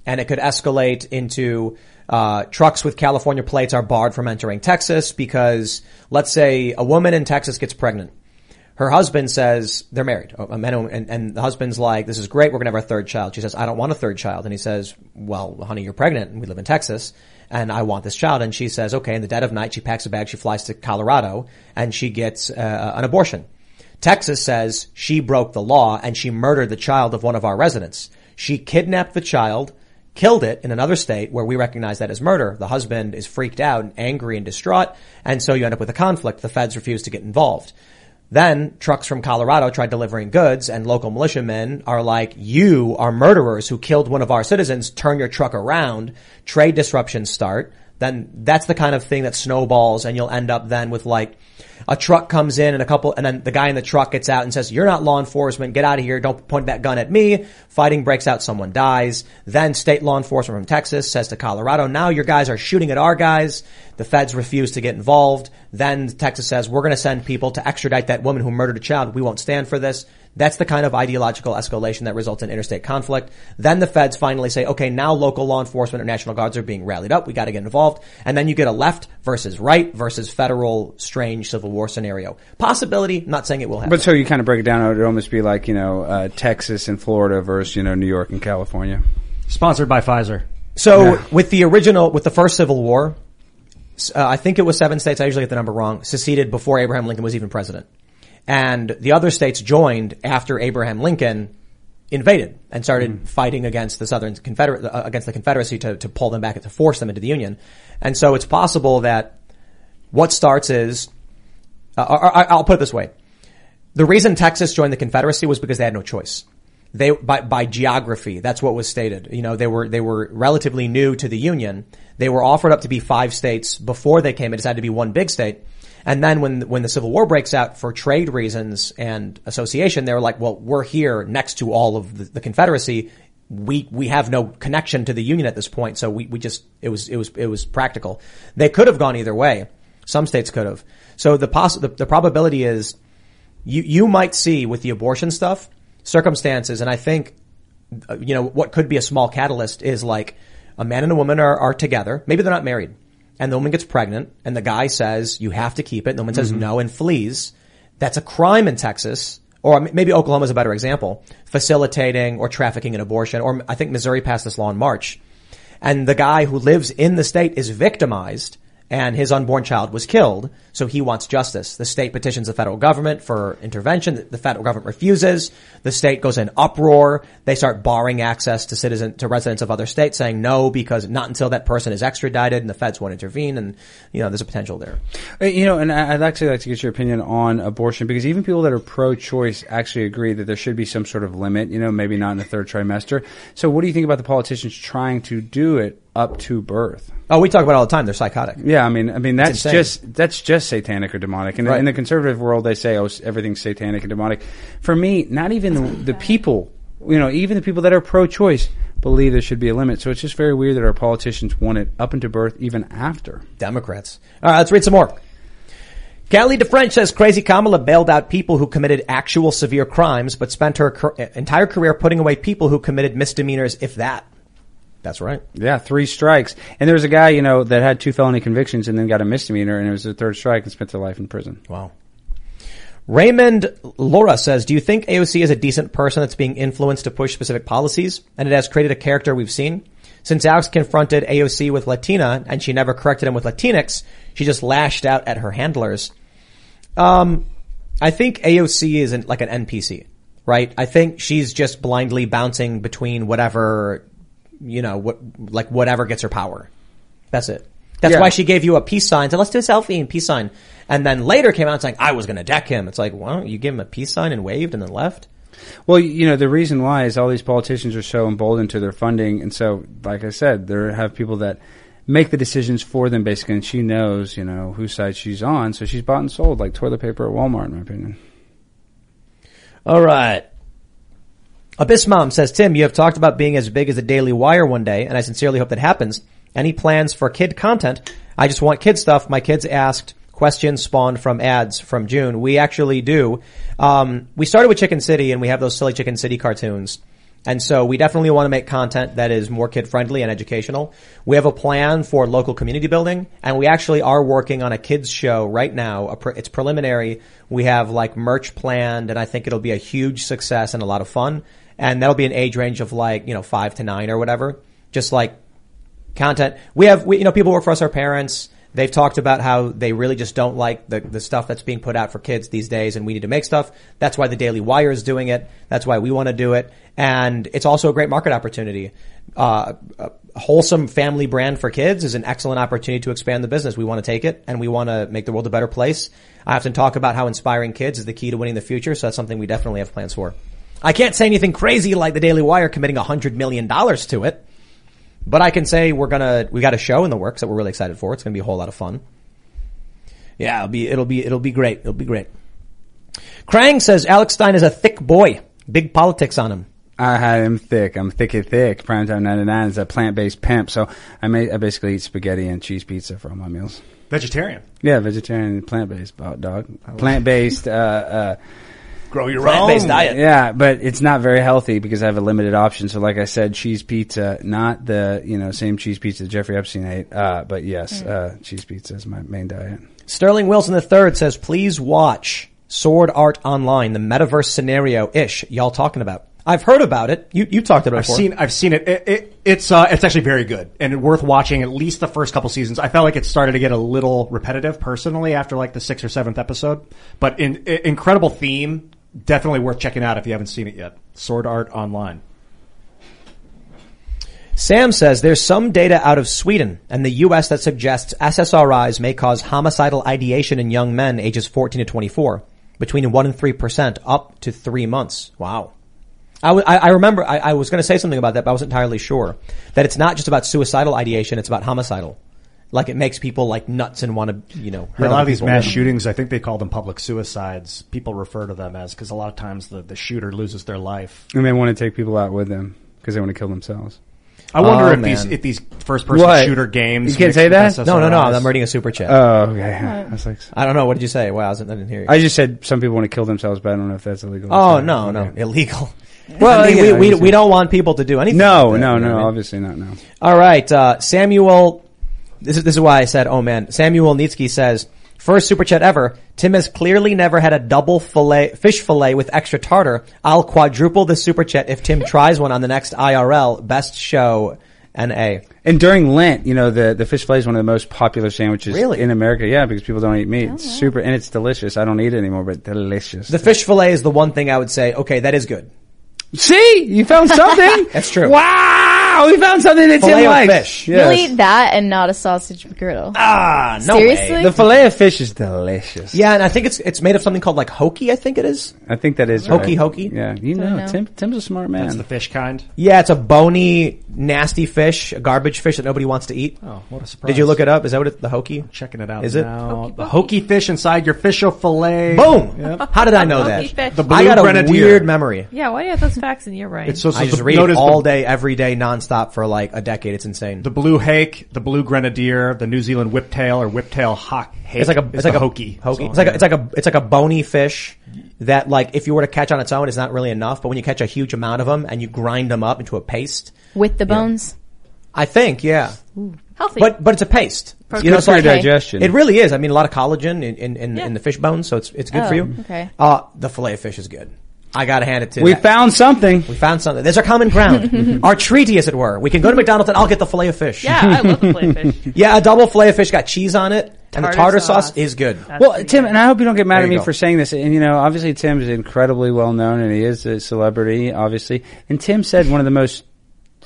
And it could escalate into uh trucks with California plates are barred from entering Texas because, let's say, a woman in Texas gets pregnant. Her husband says they're married. And, and the husband's like, this is great. We're going to have our third child. She says, I don't want a third child. And he says, well, honey, you're pregnant and we live in Texas. And I want this child. And she says, okay, in the dead of night, she packs a bag. She flies to Colorado and she gets uh, an abortion. Texas says she broke the law and she murdered the child of one of our residents. She kidnapped the child, killed it in another state where we recognize that as murder. The husband is freaked out and angry and distraught. And so you end up with a conflict. The feds refuse to get involved. Then trucks from Colorado tried delivering goods and local militiamen are like, you are murderers who killed one of our citizens. Turn your truck around. Trade disruptions start. Then that's the kind of thing that snowballs and you'll end up then with like a truck comes in and a couple and then the guy in the truck gets out and says, you're not law enforcement. Get out of here. Don't point that gun at me. Fighting breaks out. Someone dies. Then state law enforcement from Texas says to Colorado, now your guys are shooting at our guys. The feds refuse to get involved. Then Texas says, we're going to send people to extradite that woman who murdered a child. We won't stand for this. That's the kind of ideological escalation that results in interstate conflict. Then the feds finally say, okay, now local law enforcement or National Guards are being rallied up. We got to get involved. And then you get a left versus right versus federal strange civil war scenario. Possibility, not saying it will happen. But so you kind of break it down, it would almost be like, you know, uh, Texas and Florida versus, you know, New York and California. Sponsored by Pfizer. So yeah. with the original, with the first Civil War, uh, I think it was seven states, I usually get the number wrong, seceded before Abraham Lincoln was even president. And the other states joined after Abraham Lincoln invaded and started mm. fighting against the Southern Confederate, uh, against the Confederacy to, to pull them back and to force them into the Union. And so it's possible that what starts is, uh, or, or, I'll put it this way. The reason Texas joined the Confederacy was because they had no choice. They, by, by geography, that's what was stated. You know, they were, they were relatively new to the Union. They were offered up to be five states before they came and decided to be one big state. And then when, when the Civil War breaks out for trade reasons and association, they were like, well, we're here next to all of the, the Confederacy. We, we have no connection to the Union at this point. So we, we just, it was, it was, it was practical. They could have gone either way. Some states could have. So the poss, the, the probability is you, you might see with the abortion stuff, circumstances, and I think, you know, what could be a small catalyst is like a man and a woman are, are together. Maybe they're not married. And the woman gets pregnant, and the guy says, you have to keep it. And the woman says mm-hmm. no and flees. That's a crime in Texas, or maybe Oklahoma is a better example, facilitating or trafficking an abortion. Or I think Missouri passed this law in March. And the guy who lives in the state is victimized, and his unborn child was killed, so he wants justice. The state petitions the federal government for intervention. The federal government refuses. The state goes in uproar. They start barring access to citizen, to residents of other states, saying no, because not until that person is extradited, and the feds won't intervene, and, you know, there's a potential there. You know, and I'd actually like to get your opinion on abortion, because even people that are pro-choice actually agree that there should be some sort of limit, you know, maybe not in the third trimester. So what do you think about the politicians trying to do it up to birth? Oh, we talk about it all the time. They're psychotic. Yeah, I mean, I mean that's just that's just satanic or demonic. And right. in the conservative world, they say, oh, everything's satanic and demonic. For me, not even the, the people, you know, even the people that are pro-choice believe there should be a limit. So it's just very weird that our politicians want it up into birth, even after Democrats. All right, let's read some more. Callie DeFrench says Crazy Kamala bailed out people who committed actual severe crimes, but spent her car- entire career putting away people who committed misdemeanors, if that. That's right. Yeah, three strikes. And there was a guy, you know, that had two felony convictions and then got a misdemeanor, and it was the third strike and spent their life in prison. Wow. Raymond Laura says, do you think A O C is a decent person that's being influenced to push specific policies, and it has created a character we've seen? Since Alex confronted A O C with Latina and she never corrected him with Latinx, she just lashed out at her handlers. Um, I think A O C is an, like an N P C, right? I think she's just blindly bouncing between whatever... You know, what, like whatever gets her power. That's it. That's yeah. why she gave you a peace sign. Said, let's do a selfie and peace sign. And then later came out saying, I was going to deck him. It's like, why don't you give him a peace sign and waved and then left? Well, you know, the reason why is all these politicians are so emboldened to their funding. And so, like I said, there have people that make the decisions for them basically. And she knows, you know, whose side she's on. So she's bought and sold like toilet paper at Walmart, in my opinion. All right. Abyss Mom says, Tim, you have talked about being as big as the Daily Wire one day, and I sincerely hope that happens. Any plans for kid content? I just want kid stuff. My kids asked questions spawned from ads from June. We actually do. Um, we started with Chicken City, and we have those silly Chicken City cartoons. And so we definitely want to make content that is more kid-friendly and educational. We have a plan for local community building, and we actually are working on a kids show right now. It's preliminary. We have, like, merch planned, and I think it'll be a huge success and a lot of fun. And that'll be an age range of like, you know, five to nine or whatever. Just like content. We have, we, you know, people work for us, our parents. They've talked about how they really just don't like the, the stuff that's being put out for kids these days, and we need to make stuff. That's why the Daily Wire is doing it. That's why we want to do it. And it's also a great market opportunity. Uh, a wholesome family brand for kids is an excellent opportunity to expand the business. We want to take it, and we want to make the world a better place. I often talk about how inspiring kids is the key to winning the future, so that's something we definitely have plans for. I can't say anything crazy like the Daily Wire committing one hundred million dollars to it, but I can say we're gonna, we got a show in the works that we're really excited for. It's gonna be a whole lot of fun. Yeah, it'll be, it'll be, it'll be great. It'll be great. Krang says, Alex Stein is a thick boy. Big politics on him. I had him thick. I'm thicky thick. Primetime ninety-nine is a plant-based pimp, so I may, I basically eat spaghetti and cheese pizza for all my meals. Vegetarian? Yeah, vegetarian and plant-based, dog. Plant-based, uh, uh, Grow your own. Plant-based diet. Yeah, but it's not very healthy because I have a limited option. So like I said, cheese pizza, not the, you know, same cheese pizza Jeffrey Epstein ate. Uh, but yes, uh, cheese pizza is my main diet. Sterling Wilson the third says, please watch Sword Art Online, the metaverse scenario-ish y'all talking about. I've heard about it. You you talked about it before. I've seen I've seen it. It, it it's uh it's actually very good and worth watching at least the first couple seasons. I felt like it started to get a little repetitive personally after like the sixth or seventh episode, but in, in, incredible theme, definitely worth checking out if you haven't seen it yet. Sword Art Online. Sam says there's some data out of Sweden and the U S that suggests S S R Is may cause homicidal ideation in young men ages fourteen to twenty-four, between one and three percent up to three months. Wow. I, w- I remember I, I was going to say something about that, but I wasn't entirely sure. That it's not just about suicidal ideation, it's about homicidal. Like it makes people like nuts and want to, you know, hurt. Yeah, a lot of these mass shootings, I think they call them public suicides. People refer to them as, because a lot of times the, the shooter loses their life. And they want to take people out with them because they want to kill themselves. I wonder oh, if man. these if these first person what? shooter games. You can't say that? No, no, no. I'm reading a super chat. Oh, okay. I, was like, I don't know. What did you say? Wow, I didn't hear you. I just said some people want to kill themselves, but I don't know if that's illegal. Oh, no, no. Okay. Illegal. Well, I mean, yeah, we, we, we don't want people to do anything. No, like that, no, you know no, I mean? Obviously not, no. All right, uh, Samuel, this is, this is why I said, oh man, Samuel Nitsky says, first super chat ever, Tim has clearly never had a double fillet, fish fillet with extra tartar. I'll quadruple the super chat if Tim tries one on the next I R L, best show, N A. And during Lent, you know, the, the fish fillet is one of the most popular sandwiches really? in America. Yeah, because people don't eat meat. Oh, it's wow. super, and it's delicious. I don't eat it anymore, but delicious. The fish fillet is the one thing I would say, okay, that is good. See, you found something. That's true. Wow, we found something that Tim likes. Fish. Yes. You'll eat that and not a sausage McGriddle. Ah, no Seriously? way. The fillet of fish is delicious. Yeah, and I think it's it's made of something called like hoki. I think it is. I think that is hoki right. hoki. Yeah, you know, know, Tim. Tim's a smart man. That's the fish kind. Yeah, it's a bony, nasty fish, a garbage fish that nobody wants to eat. Oh, what a surprise! Did you look it up? Is that what it, the hoki? I'm checking it out. Is now. it hoki, the hoki fish inside your fish-o fillet? Boom! Yep. How did I know that? Fish. The blue I got a grenadier. weird memory. Yeah, why do you have those facts in your brain? It's so, so I just read it all day, every day, nonstop for like a decade. It's insane. The blue hake, the blue grenadier, the New Zealand whiptail or whiptail hawk. Hake it's like a it's like a hoki. Hoki. It's like a, it's like a it's like a bony fish that like if you were to catch on its own, it's not really enough. But when you catch a huge amount of them and you grind them up into a paste with the bones, know, I think yeah, Ooh. healthy. But but it's a paste. Perfect. You know, it's like digestion. It really is. I mean, a lot of collagen in in, in, yeah. in the fish bones, so it's it's good oh, for you. Okay. Uh the fillet of fish is good. I gotta hand it to We that. found something. We found something. There's our common ground. Our treaty, as it were. We can go to McDonald's and I'll get the filet of fish. Yeah, I love the filet of fish. Yeah, a double filet of fish got cheese on it. And tartar the tartar sauce, sauce is good. That's well, Tim, and I hope you don't get mad at me go. for saying this. And, you know, obviously Tim is incredibly well known and he is a celebrity, obviously. And Tim said one of the most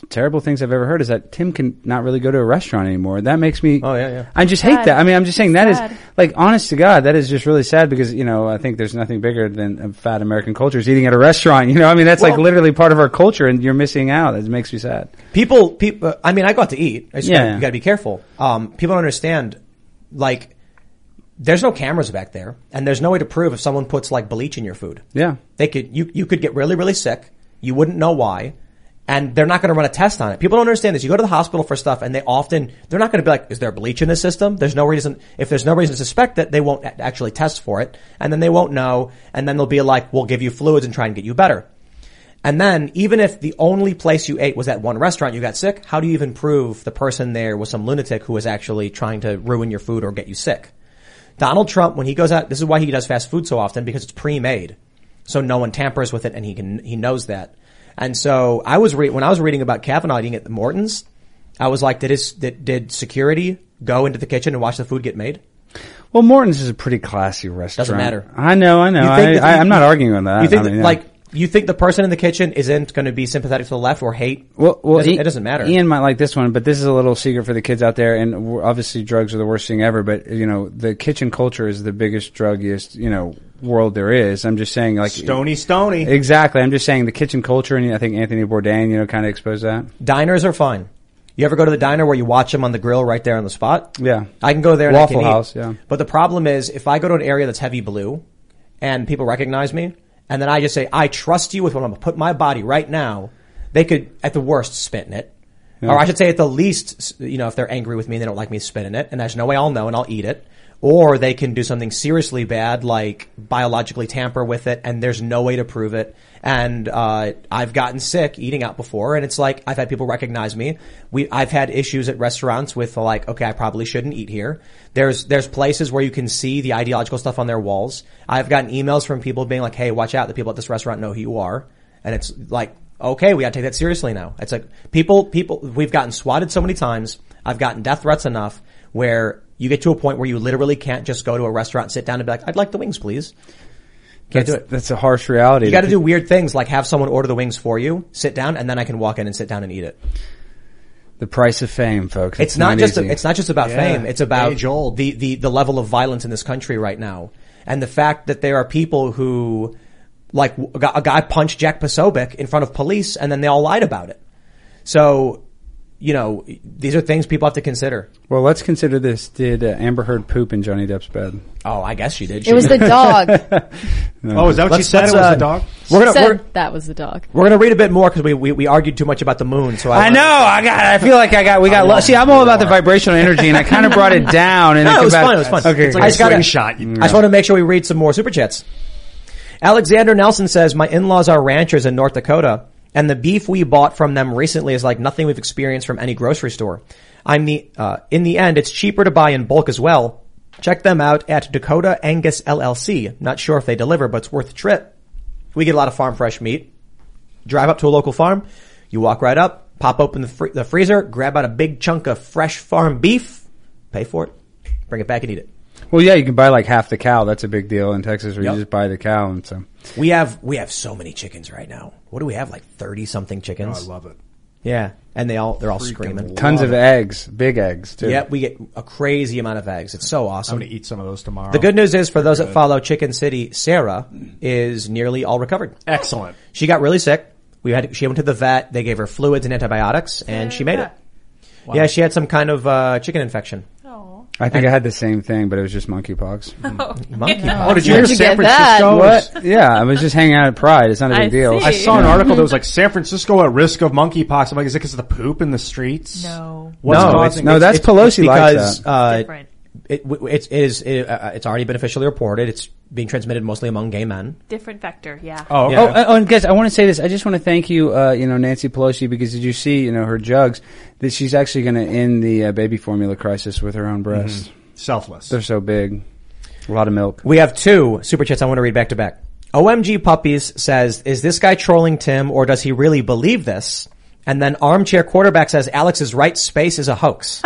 terrible things I've ever heard is that Tim can not really go to a restaurant anymore. That makes me oh yeah, yeah. I just sad. hate that. I mean, I'm just saying that sad. is like, honest to God, that is just really sad because, you know, I think there's nothing bigger than a fat American culture is eating at a restaurant. You know, I mean, that's well, like literally part of our culture and you're missing out. It makes me sad. People, people, I mean, I got to eat. I just yeah, gotta, yeah. You gotta be careful. Um, people don't understand, like, there's no cameras back there and there's no way to prove if someone puts like bleach in your food. Yeah. They could, you, you could get really, really sick. You wouldn't know why. And they're not going to run a test on it. People don't understand this. You go to the hospital for stuff, and they often they're not going to be like, "Is there bleach in the system?" There's no reason. If there's no reason to suspect it, they won't actually test for it, and then they won't know. And then they'll be like, "We'll give you fluids and try and get you better." And then, even if the only place you ate was at one restaurant, you got sick. How do you even prove the person there was some lunatic who was actually trying to ruin your food or get you sick? Donald Trump, when he goes out, this is why he does fast food so often because it's pre-made, so no one tampers with it, and he can he knows that. And so I was re- when I was reading about Kavanaugh eating at the Mortons, I was like, did his, did, did security go into the kitchen and watch the food get made? Well, Mortons is a pretty classy restaurant. Doesn't matter. I know, I know. I, the, I, I'm not arguing on that. You think I mean, that, yeah. like you think the person in the kitchen isn't going to be sympathetic to the left or hate? Well, well, doesn't, he, it doesn't matter. Ian might like this one, but this is a little secret for the kids out there. And obviously, drugs are the worst thing ever. But you know, the kitchen culture is the biggest druggiest, you know, world there is. I'm just saying, like Stony Stony. Exactly. I'm just saying the kitchen culture, and I think Anthony Bourdain, you know, kind of exposed that. Diners are fine. You ever go to the diner where you watch them on the grill right there on the spot? Yeah, I can go there. Waffle and I can House. Eat. Yeah. But the problem is, if I go to an area that's heavy blue, and people recognize me. And then I just say, I trust you with what I'm going to put my body right now. They could, at the worst, spit in it. Yeah. Or I should say at the least, you know, if they're angry with me and they don't like me, spit in it. And there's no way I'll know and I'll eat it. Or they can do something seriously bad, like biologically tamper with it, and there's no way to prove it. And uh I've gotten sick eating out before, and it's like I've had people recognize me. We I've had issues at restaurants with like, okay, I probably shouldn't eat here. There's there's places where you can see the ideological stuff on their walls. I've gotten emails from people being like, hey, watch out, the people at this restaurant know who you are. And it's like, okay, we gotta take that seriously now. It's like people people we've gotten swatted so many times. I've gotten death threats enough where you get to a point where you literally can't just go to a restaurant and sit down and be like, I'd like the wings, please. Can't that's, do it. That's a harsh reality. You got to do weird things like have someone order the wings for you, sit down, and then I can walk in and sit down and eat it. The price of fame, folks. It's, it's not, not just a, it's not just about yeah. fame. It's about the, the, the level of violence in this country right now. And the fact that there are people who, like, a guy punched Jack Posobiec in front of police and then they all lied about it. So... You know, these are things people have to consider. Well, let's consider this. Did uh, Amber Heard poop in Johnny Depp's bed? Oh, I guess she did. She it was did. the dog. No. Oh, is that what let's, she said? It was uh, the dog? She we're gonna, said we're, that was the dog. We're going to read a bit more because we, we, we argued too much about the moon. So I, I know. I got. I feel like I got. We got. Lo- See, I'm all about the vibrational energy, and I kind of brought it down. And no, it was about, fun. It was fun. Okay, it's like I, a gotta, shot, you know. I just want to make sure we read some more Super Chats. Alexander Nelson says, my in-laws are ranchers in North Dakota. And the beef we bought from them recently is like nothing we've experienced from any grocery store. I'm the, uh, in the end, it's cheaper to buy in bulk as well. Check them out at Dakota Angus L L C. Not sure if they deliver, but it's worth the trip. We get a lot of farm fresh meat. Drive up to a local farm. You walk right up, pop open the, fr- the freezer, grab out a big chunk of fresh farm beef, pay for it, bring it back and eat it. Well, yeah, you can buy like half the cow. That's a big deal in Texas where yep. you just buy the cow and so. We have, we have so many chickens right now. What do we have? Like thirty something chickens. Oh, I love it. Yeah. And they all, they're all Freaking screaming. Tons of it. eggs, big eggs too. Yeah. We get a crazy amount of eggs. It's so awesome. I'm going to eat some of those tomorrow. The good news is for they're those good. that follow Chicken City, Sarah is nearly all recovered. Excellent. She got really sick. We had, she went to the vet. They gave her fluids and antibiotics and she made it. Wow. Yeah. She had some kind of, uh, chicken infection. I think I had the same thing, but it was just monkeypox. Oh, monkeypox. Yeah. Oh, did you hear San Francisco? What? Yeah, I was just hanging out at Pride. It's not a big I deal. See. I saw an article that was like, San Francisco at risk of monkeypox. I'm like, is it because of the poop in the streets? No. What's no, it's, no, that's it's, Pelosi it's because, likes that. Uh, Different. It, it's, it is, it, uh, it's already been officially reported. It's being transmitted mostly among gay men. Different vector, yeah. Oh, okay. oh, oh, and guys, I want to say this. I just want to thank you, uh, you know, Nancy Pelosi, because did you see, you know, her jugs that she's actually going to end the uh, baby formula crisis with her own breasts. Mm-hmm. Selfless. They're so big. A lot of milk. We have two Super Chats I want to read back to back. O M G Puppies says, is this guy trolling Tim or does he really believe this? And then Armchair Quarterback says, Alex is right, space is a hoax.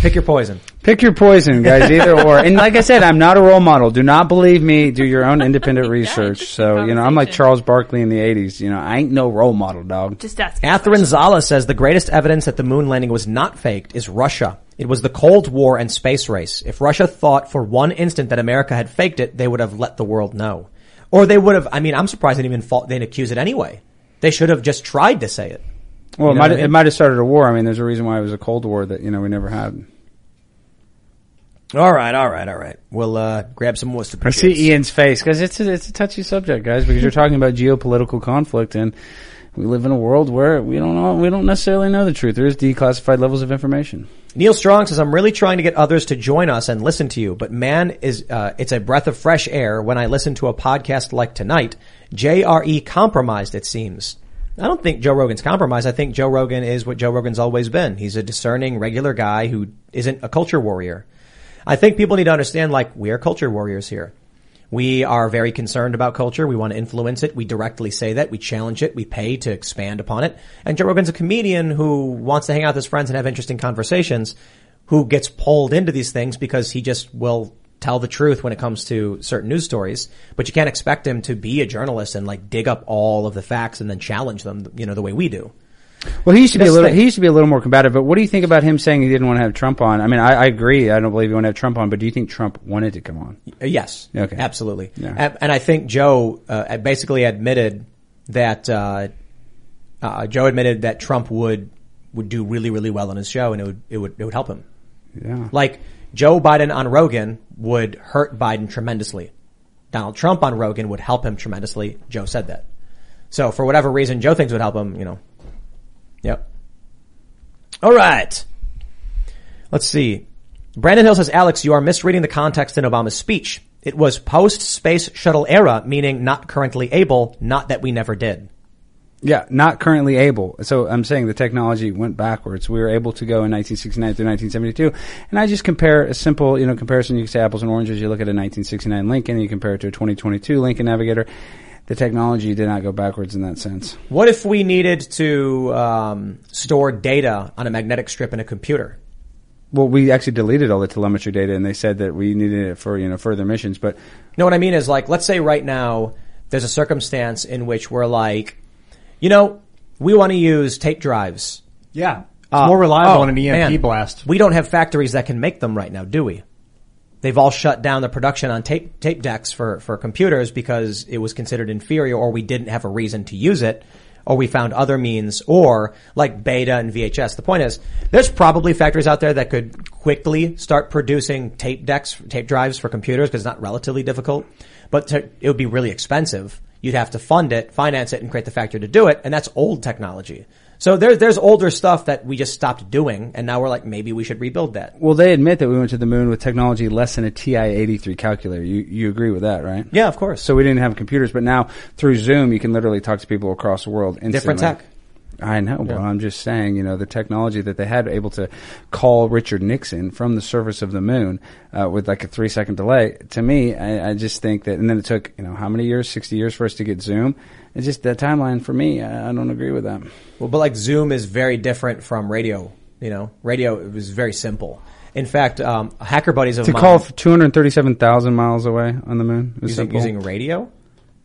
Pick your poison. Pick your poison, guys, either or. And like I said, I'm not a role model. Do not believe me. Do your own independent research. So, you know, I'm like Charles Barkley in the eighties. You know, I ain't no role model, dog. Just ask. Atherin Zala says, the greatest evidence that the moon landing was not faked is Russia. It was the Cold War and space race. If Russia thought for one instant that America had faked it, they would have let the world know. Or they would have, I mean, I'm surprised they didn't even, they didn't accuse it anyway. They should have just tried to say it. Well, you know it, might, I mean? it might have started a war. I mean, there's a reason why it was a Cold War that, you know, we never had. All right, all right, all right. We'll uh, grab some more. I see Ian's face because it's a, it's a touchy subject, guys, because you're talking about geopolitical conflict, and we live in a world where we don't know, we don't necessarily know the truth. There is declassified levels of information. Neil Strong says, I'm really trying to get others to join us and listen to you, but man, is uh, it's a breath of fresh air when I listen to a podcast like tonight. J R E compromised, it seems. I don't think Joe Rogan's compromised. I think Joe Rogan is what Joe Rogan's always been. He's a discerning, regular guy who isn't a culture warrior. I think people need to understand, like, we are culture warriors here. We are very concerned about culture. We want to influence it. We directly say that. We challenge it. We pay to expand upon it. And Joe Rogan's a comedian who wants to hang out with his friends and have interesting conversations, who gets pulled into these things because he just will tell the truth when it comes to certain news stories, but you can't expect him to be a journalist and like dig up all of the facts and then challenge them, you know, the way we do. Well, he used to be That's a little, he used to be a little more combative, but what do you think about him saying he didn't want to have Trump on? I mean, I, I agree. I don't believe he wanted to have Trump on, but do you think Trump wanted to come on? Yes. Okay. Absolutely. Yeah. And I think Joe, uh, basically admitted that, uh, uh, Joe admitted that Trump would, would do really, really well on his show and it would, it would, it would help him. Yeah. Like, Joe Biden on Rogan would hurt Biden tremendously. Donald Trump on Rogan would help him tremendously. Joe said that. So for whatever reason, Joe thinks would help him, you know. Yep. All right. Let's see. Brandon Hill says, Alex, you are misreading the context in Obama's speech. It was post-space shuttle era, meaning not currently able, not that we never did. Yeah, not currently able. So I'm saying the technology went backwards. We were able to go in nineteen sixty-nine through nineteen seventy-two. And I just compare a simple, you know, comparison. You can say apples and oranges. You look at a nineteen sixty-nine Lincoln, and you compare it to a twenty twenty-two Lincoln Navigator. The technology did not go backwards in that sense. What if we needed to um, store data on a magnetic strip in a computer? Well, we actually deleted all the telemetry data, and they said that we needed it for, you know, further missions. But no, what I mean is, like, let's say right now there's a circumstance in which we're like, you know, we want to use tape drives. Yeah. It's uh, more reliable than oh, an E M P man, blast. We don't have factories that can make them right now, do we? They've all shut down the production on tape tape decks for, for computers because it was considered inferior, or we didn't have a reason to use it, or we found other means, or like Beta and V H S. The point is, there's probably factories out there that could quickly start producing tape decks, tape drives for computers, because it's not relatively difficult, but to, it would be really expensive. You'd have to fund it, finance it, and create the factory to do it, and that's old technology. So there, there's older stuff that we just stopped doing, and now we're like, maybe we should rebuild that. Well, they admit that we went to the moon with technology less than a T I eighty-three calculator. You you agree with that, right? Yeah, of course. So we didn't have computers, but now through Zoom, you can literally talk to people across the world instantly. Different tech. I know, but yeah. I'm just saying, you know, the technology that they had able to call Richard Nixon from the surface of the moon uh, with like a three-second delay, to me, I, I just think that – and then it took, you know, how many years, sixty years for us to get Zoom? It's just that timeline for me, I, I don't agree with that. Well, but like Zoom is very different from radio, you know. Radio, it was very simple. In fact, um, hacker buddies of mine – to call two hundred thirty-seven thousand miles away on the moon is using, using radio?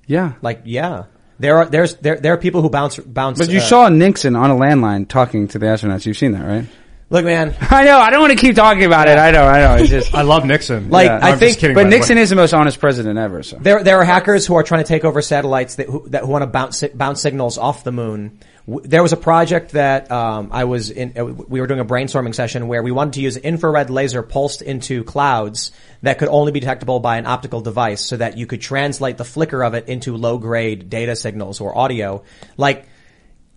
Yeah. Like, yeah. There are there's there there are people who bounce bounce. But you uh, saw Nixon on a landline talking to the astronauts. You've seen that, right? Look, man. I know. I don't want to keep talking about it. I know. I know. It's just I love Nixon. Like yeah. I I'm think, just kidding, but Nixon is the most honest president ever. So there there are hackers who are trying to take over satellites that who, that who want to bounce bounce signals off the moon. There was a project that um I was in. We were doing a brainstorming session where we wanted to use infrared laser pulsed into clouds that could only be detectable by an optical device, so that you could translate the flicker of it into low-grade data signals or audio. Like,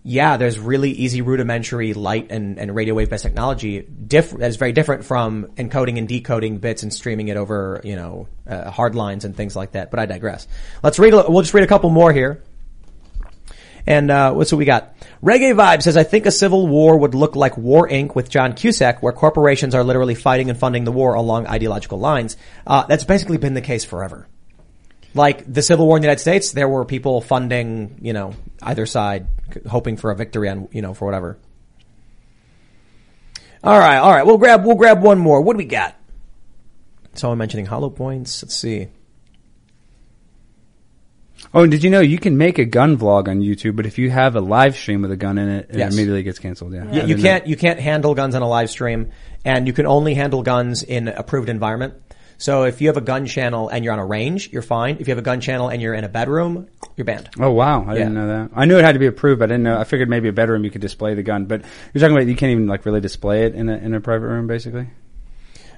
yeah, there's really easy rudimentary light and, and radio wave-based technology diff- that is very different from encoding and decoding bits and streaming it over, you know, uh, hard lines and things like that. But I digress. Let's read. A, we'll just read a couple more here. And uh what's what we got? Reggae Vibe says, I think a civil war would look like War Incorporated with John Cusack, where corporations are literally fighting and funding the war along ideological lines. Uh that's basically been the case forever. Like the Civil War in the United States, there were people funding, you know, either side, hoping for a victory on, you know, for whatever. All right, all right. We'll grab we'll grab one more. What do we got? So I'm mentioning hollow points. Let's see. Oh, and did you know you can make a gun vlog on YouTube, but if you have a live stream with a gun in it, it yes. immediately gets canceled. Yeah, yeah. You can't know. you can't handle guns on a live stream, and you can only handle guns in an approved environment. So if you have a gun channel and you're on a range, you're fine. If you have a gun channel and you're in a bedroom, you're banned. Oh, wow. I yeah. didn't know that. I knew it had to be approved, but I didn't know. I figured maybe a bedroom you could display the gun, but you're talking about you can't even like really display it in a in a private room, basically.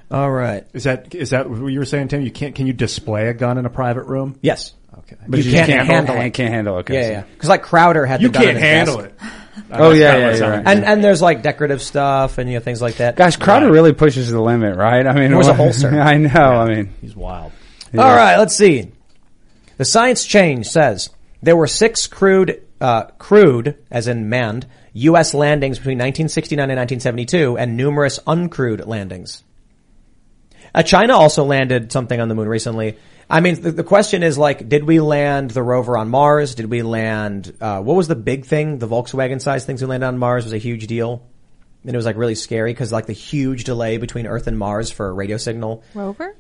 All right. Is that is that what you were saying, Tim? You can't can you display a gun in a private room? Yes. Okay. But you, you can't, can't handle, handle it. I can't handle it. Okay, yeah, so. yeah. Because like Crowder had the you gun can't handle desk. It. Oh yeah, yeah, yeah. Right. And and there's like decorative stuff and you know things like that. Gosh, Crowder right. really pushes the limit, right? I mean, it was a holster. I know. Yeah. I mean, he's wild. Yeah. All right, let's see. The Science Change says there were six crude, uh, crude as in manned U S landings between nineteen sixty-nine and nineteen seventy-two, and numerous uncrewed landings. Uh, China also landed something on the moon recently. I mean, the, the question is, like, did we land the rover on Mars? Did we land uh what was the big thing? The Volkswagen-sized things we landed on Mars was a huge deal. And it was, like, really scary because, like, the huge delay between Earth and Mars for a radio signal. Rover?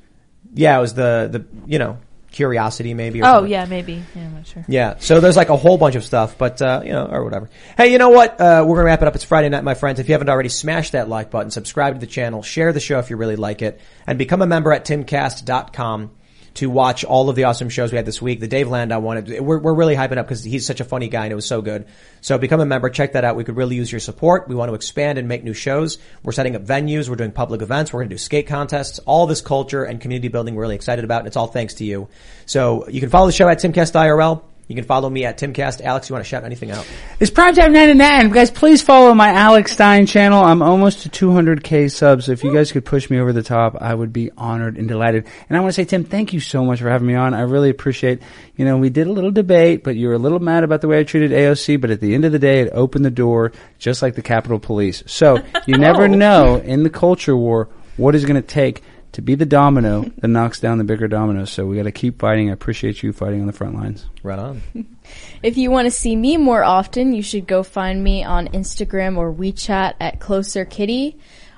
Yeah, it was the, the you know, Curiosity maybe. Or oh, something. Yeah, maybe. Yeah, I'm not sure. Yeah, so there's, like, a whole bunch of stuff, but, uh you know, or whatever. Hey, you know what? Uh We're going to wrap it up. It's Friday night, my friends. If you haven't already, smash that like button, subscribe to the channel, share the show if you really like it, and become a member at Tim Cast dot com. To watch all of the awesome shows we had this week. The Dave Landau one, we're, we're really hyping up because he's such a funny guy and it was so good. So become a member. Check that out. We could really use your support. We want to expand and make new shows. We're setting up venues. We're doing public events. We're going to do skate contests. All this culture and community building we're really excited about. And it's all thanks to you. So you can follow the show at TimCastIRL. You can follow me at TimCast. Alex, you want to shout anything out? It's Primetime ninety-nine. Guys, please follow my Alex Stein channel. I'm almost to two hundred K subs. So if you guys could push me over the top, I would be honored and delighted. And I want to say, Tim, thank you so much for having me on. I really appreciate, you know, we did a little debate, but you were a little mad about the way I treated A O C. But at the end of the day, it opened the door just like the Capitol Police. So you never oh. know in the culture war what is going to take to be the domino that knocks down the bigger domino. So we got to keep fighting. I appreciate you fighting on the front lines. Right on. If you want to see me more often, you should go find me on Instagram or WeChat at Closer Kitty.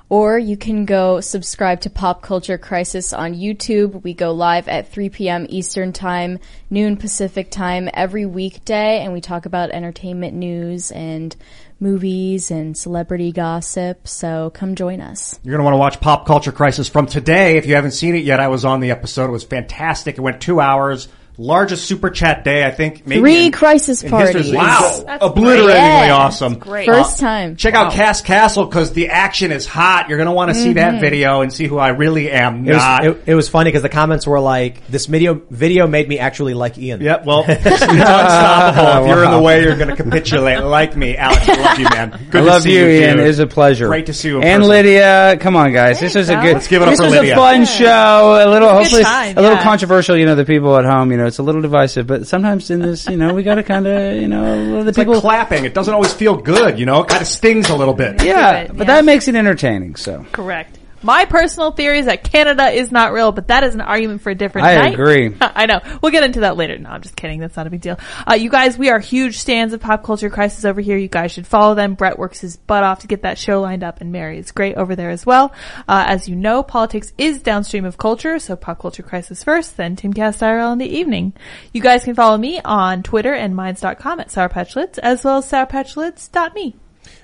Or you can go subscribe to Pop Culture Crisis on YouTube. We go live at three p.m. Eastern Time, noon Pacific Time every weekday, and we talk about entertainment news and movies and celebrity gossip. So come join us. You're going to want to watch Pop Culture Crisis from today. If you haven't seen it yet, I was on the episode. It was fantastic. It went two hours. Largest super chat day, I think. Maybe Three in, crisis in parties. History. Wow. That's obliteratingly yeah. awesome. That's great. First time. Uh, check wow. out Cass Castle because the action is hot. You're going to want to mm-hmm. see that video and see who I really am. It not. Was, it, it was funny because the comments were like, this video video made me actually like Ian. Yep, well, it's unstoppable. If you're in the way, you're going to capitulate. Like me. Alex, I love you, man. Good I love to see you, you Ian. It was a pleasure. Great to see you in And person. Lydia. Come on, guys. There this is go. a good, Let's give it up this for Lydia. This was a fun yeah. show. A little, hopefully, time, a little yeah. controversial. You know, the people at home, you know, it's a little divisive, but sometimes in this, you know, we got to kind of, you know, the it's people like clapping. It doesn't always feel good, you know. It kind of stings a little bit. Yeah, but yeah. that makes it entertaining. So correct. My personal theory is that Canada is not real, but that is an argument for a different I night. I agree. I know. We'll get into that later. No, I'm just kidding. That's not a big deal. Uh, you guys, we are huge stands of Pop Culture Crisis over here. You guys should follow them. Brett works his butt off to get that show lined up, and Mary is great over there as well. Uh, as you know, politics is downstream of culture, so Pop Culture Crisis first, then TimCast I R L in the evening. You guys can follow me on Twitter and minds dot com at Sour Patch Lids, as well as sour patch lids dot me.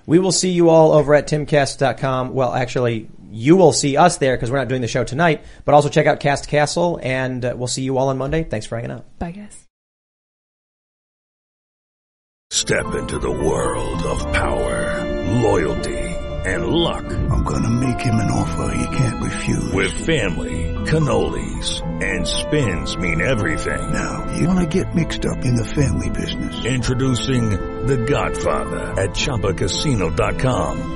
We will see you all over at tim cast dot com. Well, actually, you will see us there because we're not doing the show tonight, but also check out Cast Castle, and uh, we'll see you all on Monday. Thanks for hanging out. Bye, guys. Step into the world of power, loyalty, and luck. I'm going to make him an offer he can't refuse. With family, cannolis, and spins mean everything. Now, you want to get mixed up in the family business. Introducing The Godfather at Chumba Casino dot com.